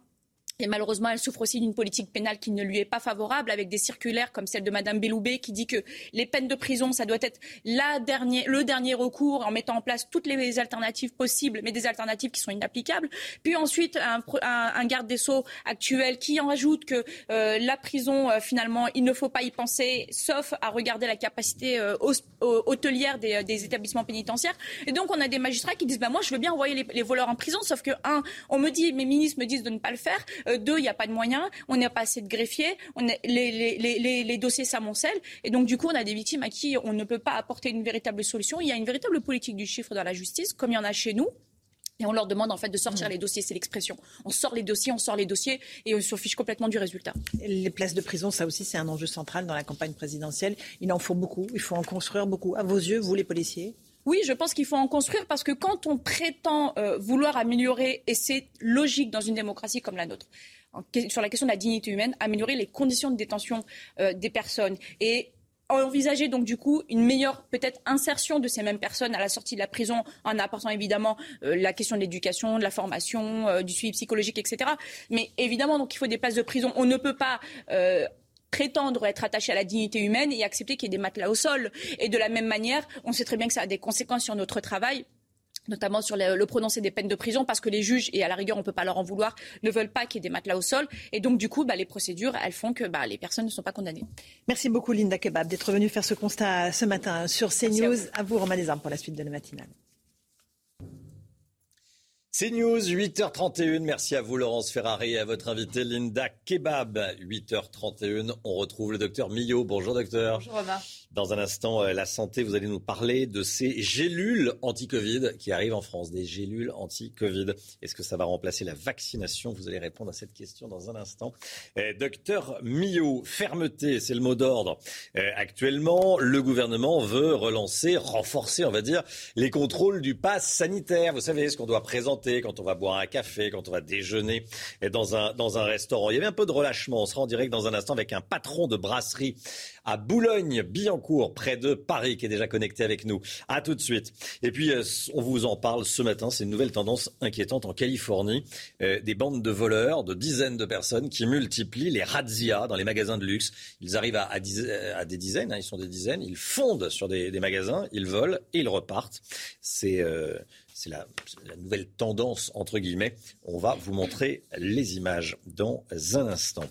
Et malheureusement, elle souffre aussi d'une politique pénale qui ne lui est pas favorable, avec des circulaires comme celle de Mme Belloubet qui dit que les peines de prison, ça doit être la dernière, le dernier recours en mettant en place toutes les alternatives possibles, mais des alternatives qui sont inapplicables. Puis ensuite, un, un, un garde des Sceaux actuel qui en rajoute que euh, la prison, euh, finalement, il ne faut pas y penser, sauf à regarder la capacité euh, hôtelière des, des établissements pénitentiaires. Et donc, on a des magistrats qui disent bah, « moi, je veux bien envoyer les, les voleurs en prison », sauf que, un, on me dit, mes ministres me disent de ne pas le faire. Euh, deux, il n'y a pas de moyens, on n'a pas assez de greffiers, on a, les, les, les, les dossiers s'amoncellent. Et donc, du coup, on a des victimes à qui on ne peut pas apporter une véritable solution. Il y a une véritable politique du chiffre dans la justice, comme il y en a chez nous. Et on leur demande en fait de sortir les dossiers, c'est l'expression. On sort les dossiers, on sort les dossiers et on se fiche complètement du résultat. Les places de prison, ça aussi c'est un enjeu central dans la campagne présidentielle. Il en faut beaucoup, il faut en construire beaucoup. À vos yeux, vous les policiers ? Oui, je pense qu'il faut en construire parce que quand on prétend euh, vouloir améliorer, et c'est logique dans une démocratie comme la nôtre, en, sur la question de la dignité humaine, améliorer les conditions de détention euh, des personnes et envisager donc du coup une meilleure peut-être insertion de ces mêmes personnes à la sortie de la prison en apportant évidemment euh, la question de l'éducation, de la formation, euh, du suivi psychologique, et cetera. Mais évidemment, donc il faut des places de prison. On ne peut pas... Euh, prétendre être attaché à la dignité humaine et accepter qu'il y ait des matelas au sol. Et de la même manière, on sait très bien que ça a des conséquences sur notre travail, notamment sur le, le prononcé des peines de prison, parce que les juges, et à la rigueur, on ne peut pas leur en vouloir, ne veulent pas qu'il y ait des matelas au sol. Et donc, du coup, bah, les procédures, elles font que bah, les personnes ne sont pas condamnées. Merci beaucoup, Linda Kebab, d'être venue faire ce constat ce matin sur CNews. À, à vous, Romain Desarmes, pour la suite de la matinale. C'est News, huit heures trente et une. Merci à vous, Laurence Ferrari, et à votre invitée, Linda Kebab. huit heures trente et une, on retrouve le docteur Millot. Bonjour, docteur. Bonjour, Romain. Dans un instant, la santé, vous allez nous parler de ces gélules anti-Covid qui arrivent en France. Des gélules anti-Covid. Est-ce que ça va remplacer la vaccination ? Vous allez répondre à cette question dans un instant. Eh, docteur Millot, fermeté, c'est le mot d'ordre. Eh, actuellement, le gouvernement veut relancer, renforcer, on va dire, les contrôles du pass sanitaire. Vous savez, ce qu'on doit présenter quand on va boire un café, quand on va déjeuner dans un, dans un restaurant. Il y avait un peu de relâchement. On sera en direct dans un instant avec un patron de brasserie à Boulogne-Billancourt, près de Paris, qui est déjà connecté avec nous. À tout de suite. Et puis, on vous en parle ce matin. C'est une nouvelle tendance inquiétante en Californie. Euh, des bandes de voleurs, de dizaines de personnes qui multiplient les razzias dans les magasins de luxe. Ils arrivent à, à, à des dizaines, hein, ils sont des dizaines. Ils fondent sur des, des magasins, ils volent et ils repartent. C'est... Euh... C'est la, la nouvelle tendance, entre guillemets. On va vous montrer les images dans un instant.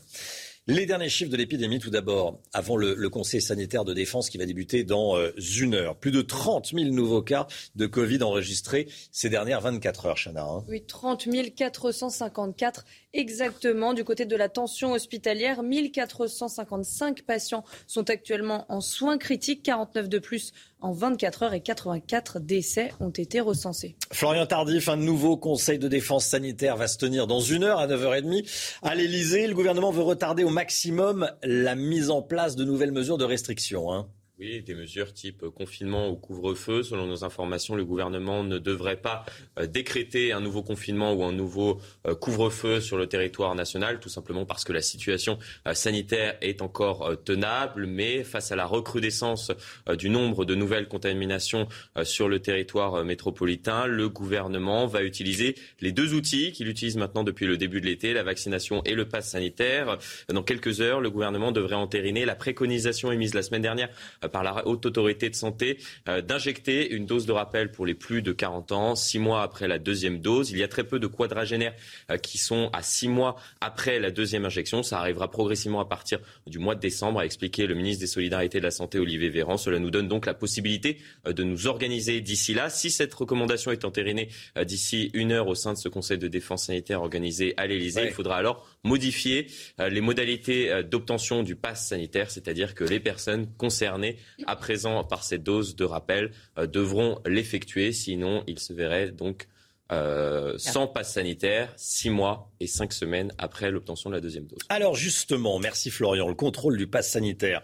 Les derniers chiffres de l'épidémie, tout d'abord, avant le, le Conseil sanitaire de défense qui va débuter dans euh, une heure. Plus de trente mille nouveaux cas de Covid enregistrés ces dernières vingt-quatre heures, Chana. Hein. Oui, trente mille quatre cent cinquante-quatre exactement. Du côté de la tension hospitalière, mille quatre cent cinquante-cinq patients sont actuellement en soins critiques, quarante-neuf de plus en vingt-quatre heures, et quatre-vingt-quatre décès ont été recensés. Florian Tardif, un nouveau conseil de défense sanitaire va se tenir dans une heure à neuf heures trente à l'Élysée. Le gouvernement veut retarder au maximum la mise en place de nouvelles mesures de restriction. Hein. Oui, des mesures type confinement ou couvre-feu. Selon nos informations, le gouvernement ne devrait pas décréter un nouveau confinement ou un nouveau couvre-feu sur le territoire national, tout simplement parce que la situation sanitaire est encore tenable. Mais face à la recrudescence du nombre de nouvelles contaminations sur le territoire métropolitain, le gouvernement va utiliser les deux outils qu'il utilise maintenant depuis le début de l'été, la vaccination et le pass sanitaire. Dans quelques heures, le gouvernement devrait entériner la préconisation émise la semaine dernière par la Haute Autorité de Santé, euh, d'injecter une dose de rappel pour les plus de quarante ans, six mois après la deuxième dose. Il y a très peu de quadragénaires euh, qui sont à six mois après la deuxième injection. Ça arrivera progressivement à partir du mois de décembre, a expliqué le ministre des Solidarités et de la Santé, Olivier Véran. Cela nous donne donc la possibilité euh, de nous organiser d'ici là. Si cette recommandation est entérinée euh, d'ici une heure au sein de ce Conseil de défense sanitaire organisé à l'Élysée, ouais. Il faudra alors modifier euh, les modalités euh, d'obtention du pass sanitaire, c'est-à-dire que les personnes concernées à présent par cette dose de rappel euh, devront l'effectuer, sinon ils se verraient donc Euh, sans passe sanitaire, six mois et cinq semaines après l'obtention de la deuxième dose. Alors justement, merci Florian, le contrôle du passe sanitaire.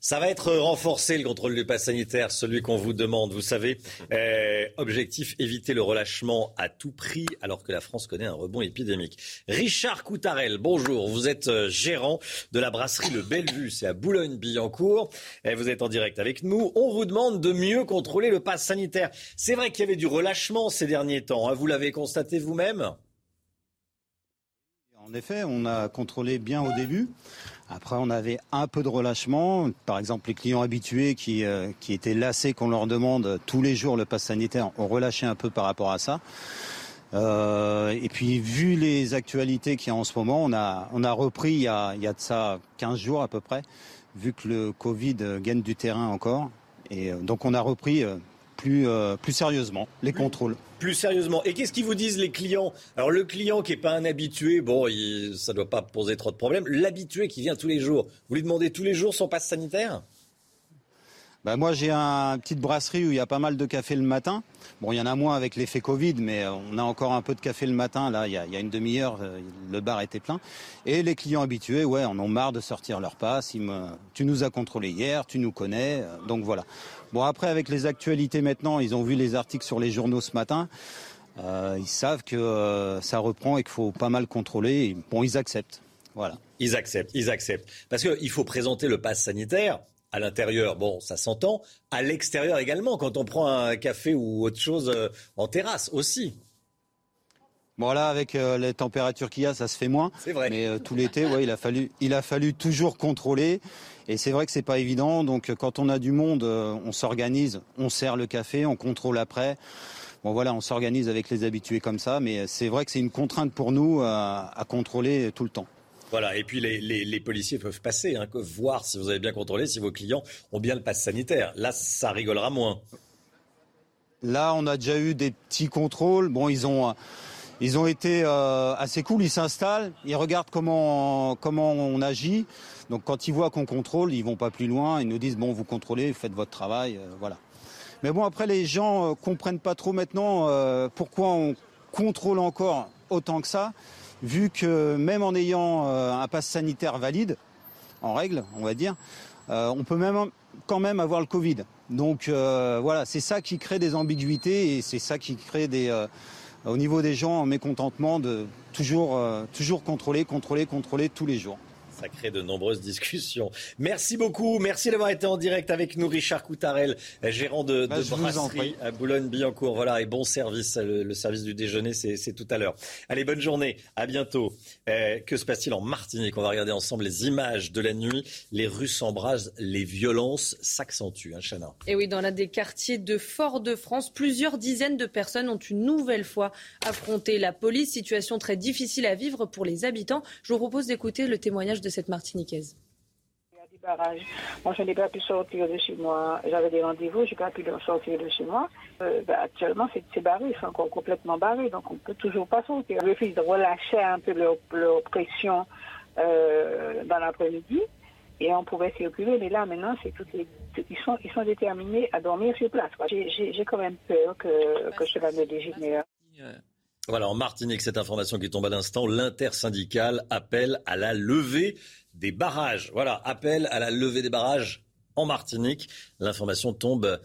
Ça va être renforcé, le contrôle du pass sanitaire, celui qu'on vous demande, vous savez. Euh, objectif, éviter le relâchement à tout prix, alors que la France connaît un rebond épidémique. Richard Coutarel, bonjour. Vous êtes gérant de la brasserie Le Bellevue, c'est à Boulogne-Billancourt. Euh, vous êtes en direct avec nous. On vous demande de mieux contrôler le pass sanitaire. C'est vrai qu'il y avait du relâchement ces derniers temps, hein. Vous l'avez constaté vous-même ? En effet, on a contrôlé bien au début. Après, on avait un peu de relâchement. Par exemple, les clients habitués qui, euh, qui étaient lassés qu'on leur demande tous les jours le pass sanitaire ont relâché un peu par rapport à ça. Euh, et puis, vu les actualités qu'il y a en ce moment, on a, on a repris il y a, il y a de ça quinze jours à peu près, vu que le Covid gagne du terrain encore. Et donc, on a repris plus, euh, plus sérieusement les contrôles. Plus sérieusement. Et qu'est-ce qu'ils vous disent les clients ? Alors le client qui n'est pas un habitué, bon, il, ça ne doit pas poser trop de problèmes. L'habitué qui vient tous les jours, vous lui demandez tous les jours son passe sanitaire ? Ben moi j'ai un, une petite brasserie où il y a pas mal de café le matin. Bon, il y en a moins avec l'effet Covid, mais on a encore un peu de café le matin. Là, il y a, il y a une demi-heure, le bar était plein. Et les clients habitués, ouais, en ont marre de sortir leur passe. Ils me, tu nous as contrôlés hier, tu nous connais, donc voilà. Bon, après, avec les actualités maintenant, ils ont vu les articles sur les journaux ce matin. Euh, ils savent que euh, ça reprend et qu'il faut pas mal contrôler. Et, bon, ils acceptent, voilà. Ils acceptent, ils acceptent. Parce qu'il faut présenter le pass sanitaire. À l'intérieur, bon, ça s'entend. À l'extérieur également, quand on prend un café ou autre chose euh, en terrasse aussi. Bon là, avec euh, les températures qu'il y a, ça se fait moins. C'est vrai. Mais euh, tout l'été, ouais, il a fallu, il a fallu toujours contrôler. Et c'est vrai que c'est pas évident. Donc quand on a du monde, euh, on s'organise, on sert le café, on contrôle après. Bon voilà, on s'organise avec les habitués comme ça. Mais c'est vrai que c'est une contrainte pour nous euh, à contrôler tout le temps. Voilà, et puis les, les, les policiers peuvent passer, hein, voir si vous avez bien contrôlé, si vos clients ont bien le pass sanitaire. Là, ça rigolera moins. Là, on a déjà eu des petits contrôles. Bon, ils ont, ils ont été euh, assez cool. Ils s'installent, ils regardent comment, comment on agit. Donc, quand ils voient qu'on contrôle, ils vont pas plus loin. Ils nous disent, bon, vous contrôlez, vous faites votre travail, euh, voilà. Mais bon, après, les gens euh, comprennent pas trop maintenant euh, pourquoi on contrôle encore autant que ça. Vu que même en ayant un pass sanitaire valide, en règle, on va dire, euh, on peut même quand même avoir le Covid. Donc euh, voilà, c'est ça qui crée des ambiguïtés et c'est ça qui crée des, euh, au niveau des gens un mécontentement de toujours, euh, toujours contrôler, contrôler, contrôler tous les jours. Ça crée de nombreuses discussions. Merci beaucoup. Merci d'avoir été en direct avec nous, Richard Coutarel, gérant de, bah, de brasserie à Boulogne-Billancourt. Voilà, et bon service. Le, le service du déjeuner, c'est, c'est tout à l'heure. Allez, bonne journée. À bientôt. Euh, que se passe-t-il en Martinique ? On va regarder ensemble les images de la nuit. Les rues s'embrasent, les violences s'accentuent. Hein, Chana. Et oui, dans l'un des quartiers de Fort-de-France, plusieurs dizaines de personnes ont une nouvelle fois affronté la police. Situation très difficile à vivre pour les habitants. Je vous propose d'écouter le témoignage de de cette Martiniquaise. Il y a des barrages. Moi, je n'ai pas pu sortir de chez moi. J'avais des rendez-vous, je n'ai pas pu sortir de chez moi. Euh, bah, actuellement, c'est, c'est barré, c'est encore complètement barré, donc on ne peut toujours pas sortir. Je refuse de relâcher un peu leur, leur pression euh, dans l'après-midi et on pouvait circuler. Mais là, maintenant, c'est toutes les, ils, sont, ils sont déterminés à dormir sur place. J'ai, j'ai, j'ai quand même peur que, que cela ne dégénère. Voilà, en Martinique, cette information qui tombe à l'instant, l'intersyndicale appelle à la levée des barrages. Voilà, appel à la levée des barrages en Martinique. L'information tombe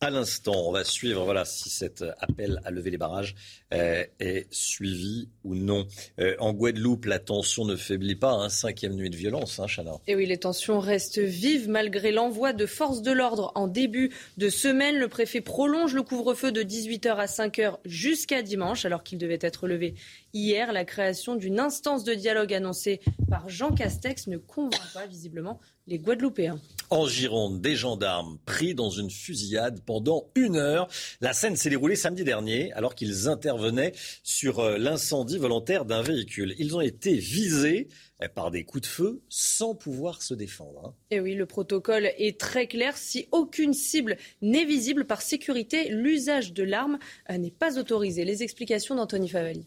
à l'instant. On va suivre voilà, si cet appel à lever les barrages euh, est suivi ou non. Euh, en Guadeloupe, la tension ne faiblit pas. Hein, cinquième nuit de violence, hein, Chana. Et oui, les tensions restent vives malgré l'envoi de forces de l'ordre en début de semaine. Le préfet prolonge le couvre-feu de dix-huit heures à cinq heures jusqu'à dimanche, alors qu'il devait être levé hier. La création d'une instance de dialogue annoncée par Jean Castex ne convainc pas visiblement les Guadeloupéens. En Gironde, des gendarmes pris dans une fusillade pendant une heure. La scène s'est déroulée samedi dernier alors qu'ils intervenaient sur l'incendie volontaire d'un véhicule. Ils ont été visés par des coups de feu sans pouvoir se défendre. Et oui, le protocole est très clair. Si aucune cible n'est visible par sécurité, l'usage de l'arme n'est pas autorisé. Les explications d'Anthony Favali.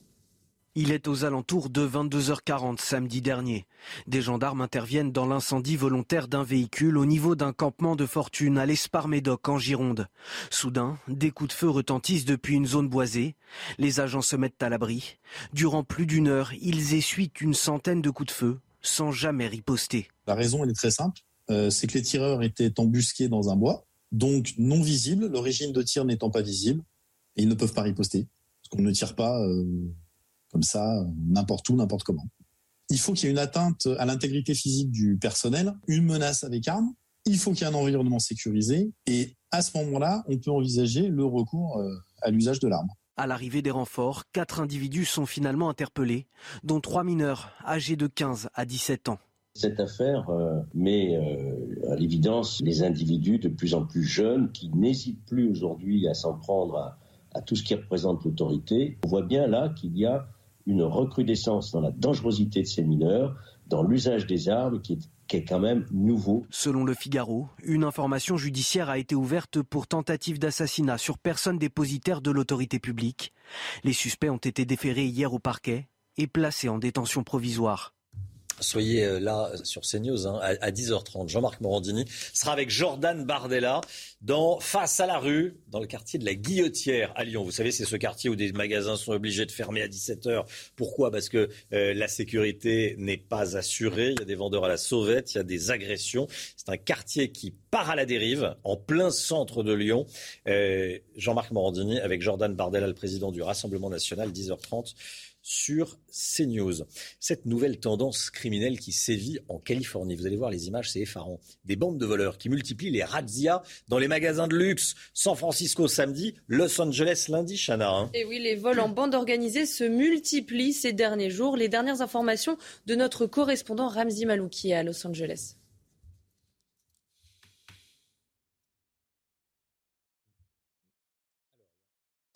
Il est aux alentours de vingt-deux heures quarante samedi dernier. Des gendarmes interviennent dans l'incendie volontaire d'un véhicule au niveau d'un campement de fortune à l'Espar-Médoc en Gironde. Soudain, des coups de feu retentissent depuis une zone boisée. Les agents se mettent à l'abri. Durant plus d'une heure, ils essuient une centaine de coups de feu sans jamais riposter. La raison elle est très simple, euh, c'est que les tireurs étaient embusqués dans un bois, donc non visibles, l'origine de tir n'étant pas visible, et ils ne peuvent pas riposter, parce qu'on ne tire pas... Euh... comme ça, n'importe où, n'importe comment. Il faut qu'il y ait une atteinte à l'intégrité physique du personnel, une menace avec arme, il faut qu'il y ait un environnement sécurisé, et à ce moment-là, on peut envisager le recours à l'usage de l'arme. À l'arrivée des renforts, quatre individus sont finalement interpellés, dont trois mineurs âgés de quinze à dix-sept ans. Cette affaire euh, met euh, à l'évidence les individus de plus en plus jeunes qui n'hésitent plus aujourd'hui à s'en prendre à, à tout ce qui représente l'autorité. On voit bien là qu'il y a une recrudescence dans la dangerosité de ces mineurs, dans l'usage des armes qui est, qui est quand même nouveau. Selon Le Figaro, une information judiciaire a été ouverte pour tentative d'assassinat sur personne dépositaire de l'autorité publique. Les suspects ont été déférés hier au parquet et placés en détention provisoire. Soyez là sur CNews hein, à dix heures trente. Jean-Marc Morandini sera avec Jordan Bardella dans Face à la rue, dans le quartier de la Guillotière à Lyon. Vous savez, c'est ce quartier où des magasins sont obligés de fermer à dix-sept heures. Pourquoi ? Parce que euh, la sécurité n'est pas assurée. Il y a des vendeurs à la sauvette, il y a des agressions. C'est un quartier qui part à la dérive, en plein centre de Lyon. Euh, Jean-Marc Morandini avec Jordan Bardella, le président du Rassemblement national, dix heures trente. Sur CNews. Cette nouvelle tendance criminelle qui sévit en Californie. Vous allez voir les images, c'est effarant. Des bandes de voleurs qui multiplient les razzias dans les magasins de luxe. San Francisco samedi, Los Angeles lundi, Chana. Hein. Et oui, les vols en bande organisée se multiplient ces derniers jours. Les dernières informations de notre correspondant Ramzy Malouki à Los Angeles.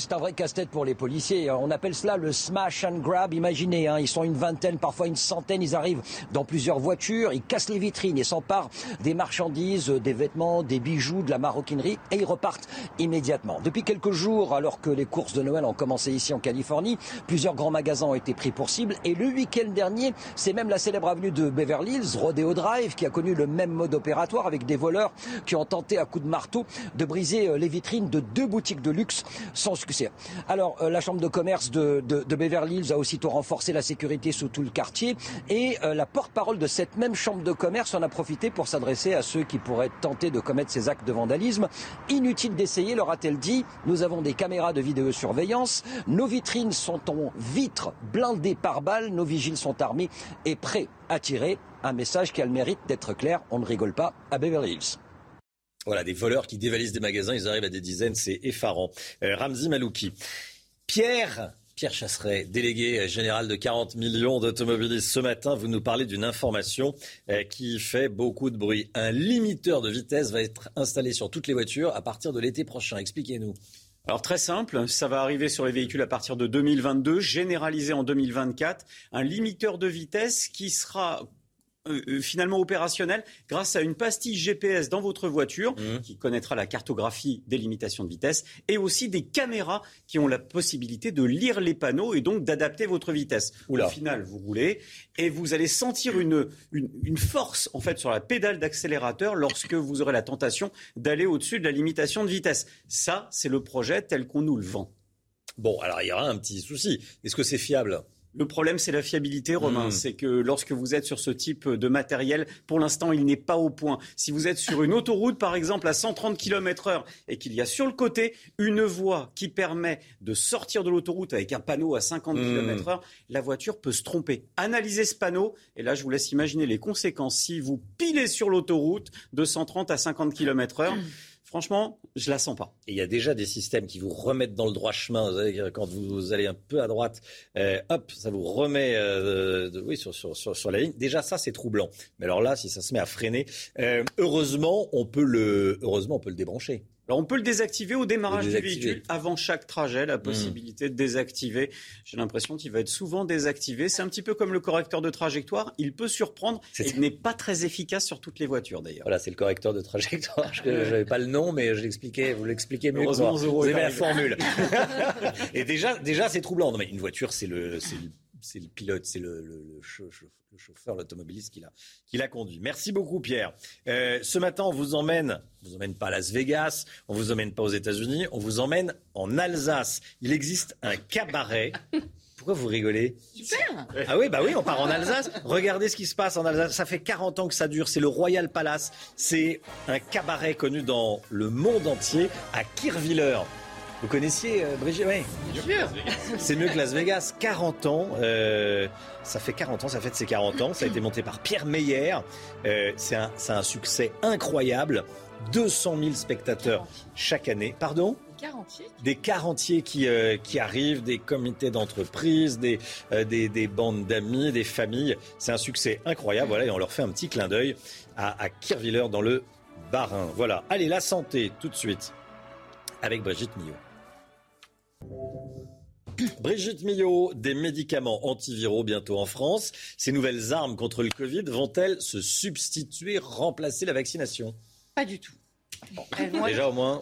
C'est un vrai casse-tête pour les policiers. On appelle cela le smash and grab. Imaginez, hein, ils sont une vingtaine, parfois une centaine. Ils arrivent dans plusieurs voitures, ils cassent les vitrines et s'emparent des marchandises, des vêtements, des bijoux, de la maroquinerie et ils repartent immédiatement. Depuis quelques jours, alors que les courses de Noël ont commencé ici en Californie, plusieurs grands magasins ont été pris pour cible. Et le week-end dernier, c'est même la célèbre avenue de Beverly Hills, Rodeo Drive, qui a connu le même mode opératoire avec des voleurs qui ont tenté à coups de marteau de briser les vitrines de deux boutiques de luxe sans succès. Alors, euh, la chambre de commerce de, de, de Beverly Hills a aussitôt renforcé la sécurité sous tout le quartier et euh, la porte-parole de cette même chambre de commerce en a profité pour s'adresser à ceux qui pourraient tenter de commettre ces actes de vandalisme. Inutile d'essayer, leur a-t-elle dit, nous avons des caméras de vidéosurveillance, nos vitrines sont en vitres blindées par balles, nos vigiles sont armés et prêts à tirer. Un message qui a le mérite d'être clair, on ne rigole pas à Beverly Hills. Voilà, des voleurs qui dévalisent des magasins, ils arrivent à des dizaines, c'est effarant. Euh, Ramzy Malouki. Pierre, Pierre Chasseret, délégué général de quarante millions d'automobilistes. Ce matin, vous nous parlez d'une information euh, qui fait beaucoup de bruit. Un limiteur de vitesse va être installé sur toutes les voitures à partir de l'été prochain. Expliquez-nous. Alors très simple, ça va arriver sur les véhicules à partir de deux mille vingt-deux, généralisé en deux mille vingt-quatre. Un limiteur de vitesse qui sera... Euh, finalement opérationnel grâce à une pastille G P S dans votre voiture mmh. qui connaîtra la cartographie des limitations de vitesse et aussi des caméras qui ont la possibilité de lire les panneaux et donc d'adapter votre vitesse. Oula. Au final, vous roulez et vous allez sentir une, une, une force en fait sur la pédale d'accélérateur lorsque vous aurez la tentation d'aller au-dessus de la limitation de vitesse. Ça, c'est le projet tel qu'on nous le vend. Bon, alors il y aura un petit souci. Est-ce que c'est fiable ? Le problème, c'est la fiabilité, Romain. Mmh. C'est que lorsque vous êtes sur ce type de matériel, pour l'instant, il n'est pas au point. Si vous êtes sur une autoroute, par exemple, à cent trente kilomètres heure et qu'il y a sur le côté une voie qui permet de sortir de l'autoroute avec un panneau à cinquante kilomètres heure, mmh. la voiture peut se tromper. Analysez ce panneau. Et là, je vous laisse imaginer les conséquences. Si vous pilez sur l'autoroute de cent trente à cinquante kilomètres heure... Mmh. Franchement, je la sens pas. Et il y a déjà des systèmes qui vous remettent dans le droit chemin. Vous savez, quand vous allez un peu à droite, euh, hop, ça vous remet euh, de, oui, sur, sur, sur, sur la ligne. Déjà, ça, c'est troublant. Mais alors là, si ça se met à freiner, euh, heureusement, on peut le, heureusement, on peut le débrancher. Alors on peut le désactiver au démarrage du véhicule, avant chaque trajet, la possibilité mmh. de désactiver. J'ai l'impression qu'il va être souvent désactivé. C'est un petit peu comme le correcteur de trajectoire, il peut surprendre, c'est... et il n'est pas très efficace sur toutes les voitures d'ailleurs. Voilà, c'est le correcteur de trajectoire, je n'avais pas le nom, mais je l'expliquais, vous l'expliquez mieux que moi, vous aimez la formule. Et déjà, déjà c'est troublant, non, mais une voiture c'est le... C'est le... c'est le pilote, c'est le, le, le, chauffeur, le chauffeur, l'automobiliste qui l'a, qui l'a conduit. Merci beaucoup, Pierre. Euh, ce matin, on vous emmène, on vous emmène pas à Las Vegas, on vous emmène pas aux États-Unis, on vous emmène en Alsace. Il existe un cabaret. Pourquoi vous rigolez ? Super ! Ah oui, bah oui, on part en Alsace. Regardez ce qui se passe en Alsace. Ça fait quarante ans que ça dure. C'est le Royal Palace. C'est un cabaret connu dans le monde entier, à Kirchwiller. Vous connaissiez euh, Brigitte ? Oui. Bien sûr. C'est mieux que Las Vegas. quarante ans. Euh, ça fait quarante ans, ça fête ses quarante ans. Ça a été monté par Pierre Meyer. Euh, c'est, un, c'est un succès incroyable. deux cent mille spectateurs chaque année. Pardon ? Quarantiers. Des quarantiers qui, euh, qui arrivent, des comités d'entreprise, des, euh, des, des bandes d'amis, des familles. C'est un succès incroyable. Voilà, et on leur fait un petit clin d'œil à, à Kirchwiller dans le Bas-Rhin. Voilà. Allez, la santé, tout de suite, avec Brigitte Millot. Brigitte Millot, des médicaments antiviraux bientôt en France. Ces nouvelles armes contre le Covid vont-elles se substituer, remplacer la vaccination ? Pas du tout. Bon, déjà être... au moins,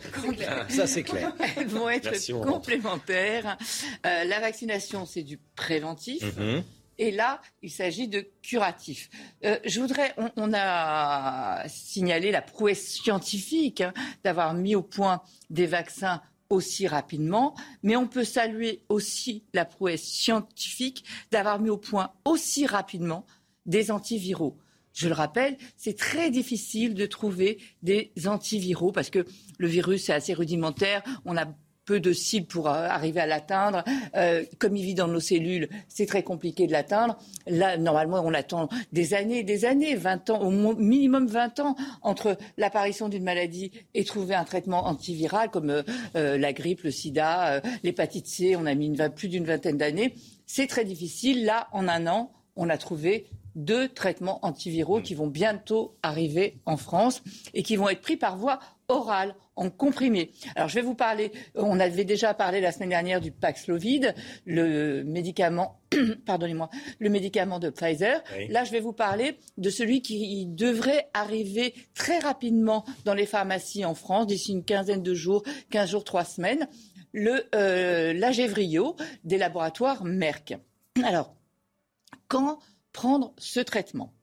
c'est ça c'est clair. Elles vont être Merci, complémentaires. Euh, la vaccination, c'est du préventif. Mm-hmm. Et là, il s'agit de curatif. Euh, je voudrais, on, on a signalé la prouesse scientifique hein, d'avoir mis au point des vaccins aussi rapidement, mais on peut saluer aussi la prouesse scientifique d'avoir mis au point aussi rapidement des antiviraux. Je le rappelle, c'est très difficile de trouver des antiviraux parce que le virus est assez rudimentaire, on a peu de cibles pour arriver à l'atteindre. Euh, comme il vit dans nos cellules, c'est très compliqué de l'atteindre. Là, normalement, on attend des années et des années, vingt ans, au minimum vingt ans, entre l'apparition d'une maladie et trouver un traitement antiviral comme euh, euh, la grippe, le sida, euh, l'hépatite C. On a mis une, plus d'une vingtaine d'années. C'est très difficile. Là, en un an, on a trouvé deux traitements antiviraux qui vont bientôt arriver en France et qui vont être pris par voie orale, en comprimé. Alors je vais vous parler, on avait déjà parlé la semaine dernière du Paxlovid, le médicament, pardonnez-moi, le médicament de Pfizer. Oui. Là je vais vous parler de celui qui devrait arriver très rapidement dans les pharmacies en France, d'ici une quinzaine de jours, quinze jours, trois semaines, le euh, l'Agevrio des laboratoires Merck. Alors, quand prendre ce traitement.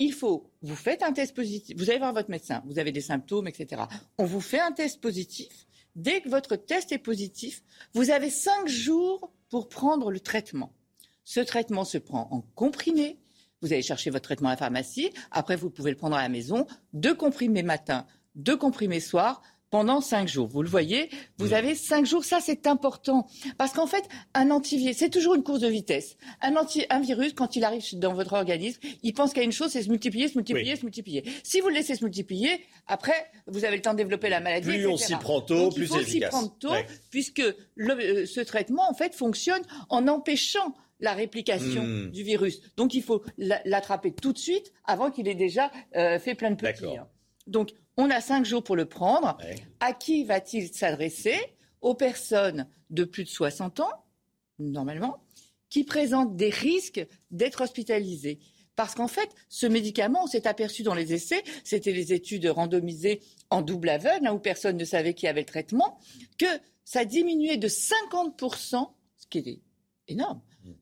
Il faut, vous faites un test positif, vous allez voir votre médecin, vous avez des symptômes, et cetera. On vous fait un test positif. Dès que votre test est positif, vous avez cinq jours pour prendre le traitement. Ce traitement se prend en comprimé. Vous allez chercher votre traitement à la pharmacie. Après, vous pouvez le prendre à la maison. Deux comprimés matin, deux comprimés soir, pendant cinq jours. Vous le voyez, vous avez cinq jours. Ça, c'est important. Parce qu'en fait, un antivirus, c'est toujours une course de vitesse. Un, anti, un virus, quand il arrive dans votre organisme, il pense qu'il y a une chose, c'est se multiplier, se multiplier, oui. se multiplier. Si vous le laissez se multiplier, après, vous avez le temps de développer la maladie, plus et cetera. On s'y prend tôt, Donc, plus c'est efficace. Il faut s'y prendre tôt, ouais. puisque le, ce traitement, en fait, fonctionne en empêchant la réplication mmh. du virus. Donc, il faut l'attraper tout de suite, avant qu'il ait déjà euh, fait plein de petits. D'accord. Hein. Donc, on a cinq jours pour le prendre. Ouais. À qui va-t-il s'adresser ? Aux personnes de plus de soixante ans, normalement, qui présentent des risques d'être hospitalisées. Parce qu'en fait, ce médicament, on s'est aperçu dans les essais, c'était les études randomisées en double aveugle, hein, où personne ne savait qui avait le traitement, que ça diminuait de cinquante pour cent, ce qui est énorme,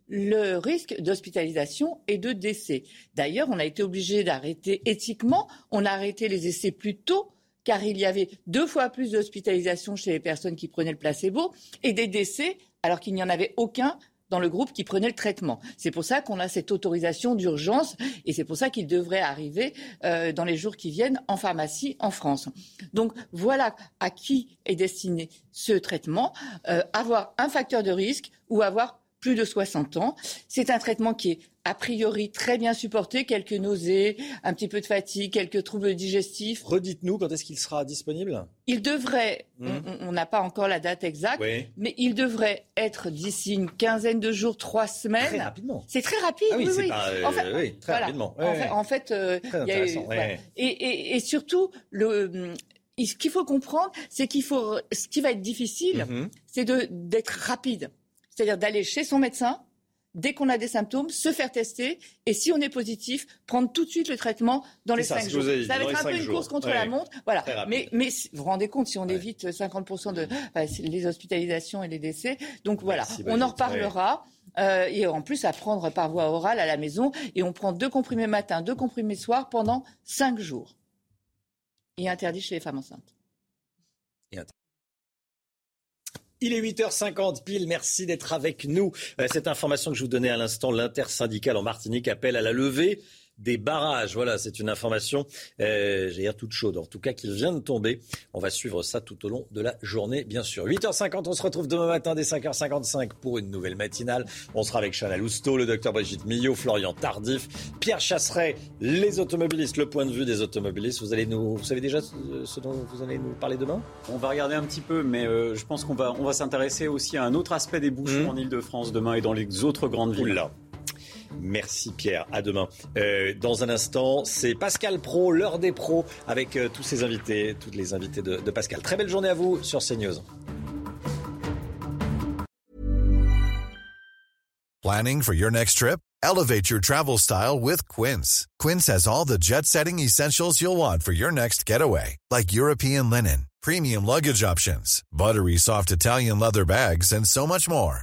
le risque d'hospitalisation et de décès. D'ailleurs, on a été obligé d'arrêter éthiquement. On a arrêté les essais plus tôt, car il y avait deux fois plus d'hospitalisation chez les personnes qui prenaient le placebo et des décès, alors qu'il n'y en avait aucun dans le groupe qui prenait le traitement. C'est pour ça qu'on a cette autorisation d'urgence et c'est pour ça qu'il devrait arriver euh, dans les jours qui viennent en pharmacie en France. Donc voilà à qui est destiné ce traitement. Euh, avoir un facteur de risque ou avoir plus de soixante ans. C'est un traitement qui est a priori très bien supporté. Quelques nausées, un petit peu de fatigue, quelques troubles digestifs. Redites-nous quand est-ce qu'il sera disponible ? Il devrait, mmh. on n'a pas encore la date exacte, oui. mais il devrait être d'ici une quinzaine de jours, trois semaines. Très rapidement. C'est très rapide. Ah oui, oui, c'est oui. Pas, euh, en fait, oui, très voilà. rapidement. Ouais, en fait, ouais. en fait euh, très intéressant. Y a eu, ouais. voilà. et, et, et surtout, le... ce qu'il faut comprendre, c'est qu'il faut, ce qui va être difficile, mmh. c'est de, d'être rapide. C'est-à-dire d'aller chez son médecin, dès qu'on a des symptômes, se faire tester, et si on est positif, prendre tout de suite le traitement dans les cinq jours. Ça va être un peu une course contre la montre. Voilà. Mais, mais vous vous rendez compte, si on évite cinquante pour cent de, enfin, les hospitalisations et les décès. Donc voilà, on en reparlera. euh, et en plus à prendre par voie orale à la maison. Et on prend deux comprimés matin, deux comprimés soir pendant cinq jours. Et interdit chez les femmes enceintes. Et interdit. Il est huit heures cinquante pile, merci d'être avec nous. Cette information que je vous donnais à l'instant, l'intersyndicale en Martinique appelle à la levée des barrages. Voilà, c'est une information, euh, j'ai l'air toute chaude, en tout cas qui vient de tomber. On va suivre ça tout au long de la journée, bien sûr. huit heures cinquante, on se retrouve demain matin dès cinq heures cinquante-cinq pour une nouvelle matinale. On sera avec Chana Lousteau, le docteur Brigitte Millot, Florian Tardif, Pierre Chasseret, les automobilistes, le point de vue des automobilistes. Vous allez nous, vous savez déjà ce dont vous allez nous parler demain ? On va regarder un petit peu, mais euh, je pense qu'on va, on va s'intéresser aussi à un autre aspect des bouchons mmh. en Ile-de-France demain et dans les autres grandes villes. Oula. Merci Pierre, à demain. Euh, dans un instant, c'est Pascal Pro, l'heure des pros, avec euh, tous ses invités, toutes les invités de, de Pascal. Très belle journée à vous sur CNews. Planning for your next trip? Elevate your travel style with Quince. Quince has all the jet-setting essentials you'll want for your next getaway, like European linen, premium luggage options, buttery soft Italian leather bags, and so much more.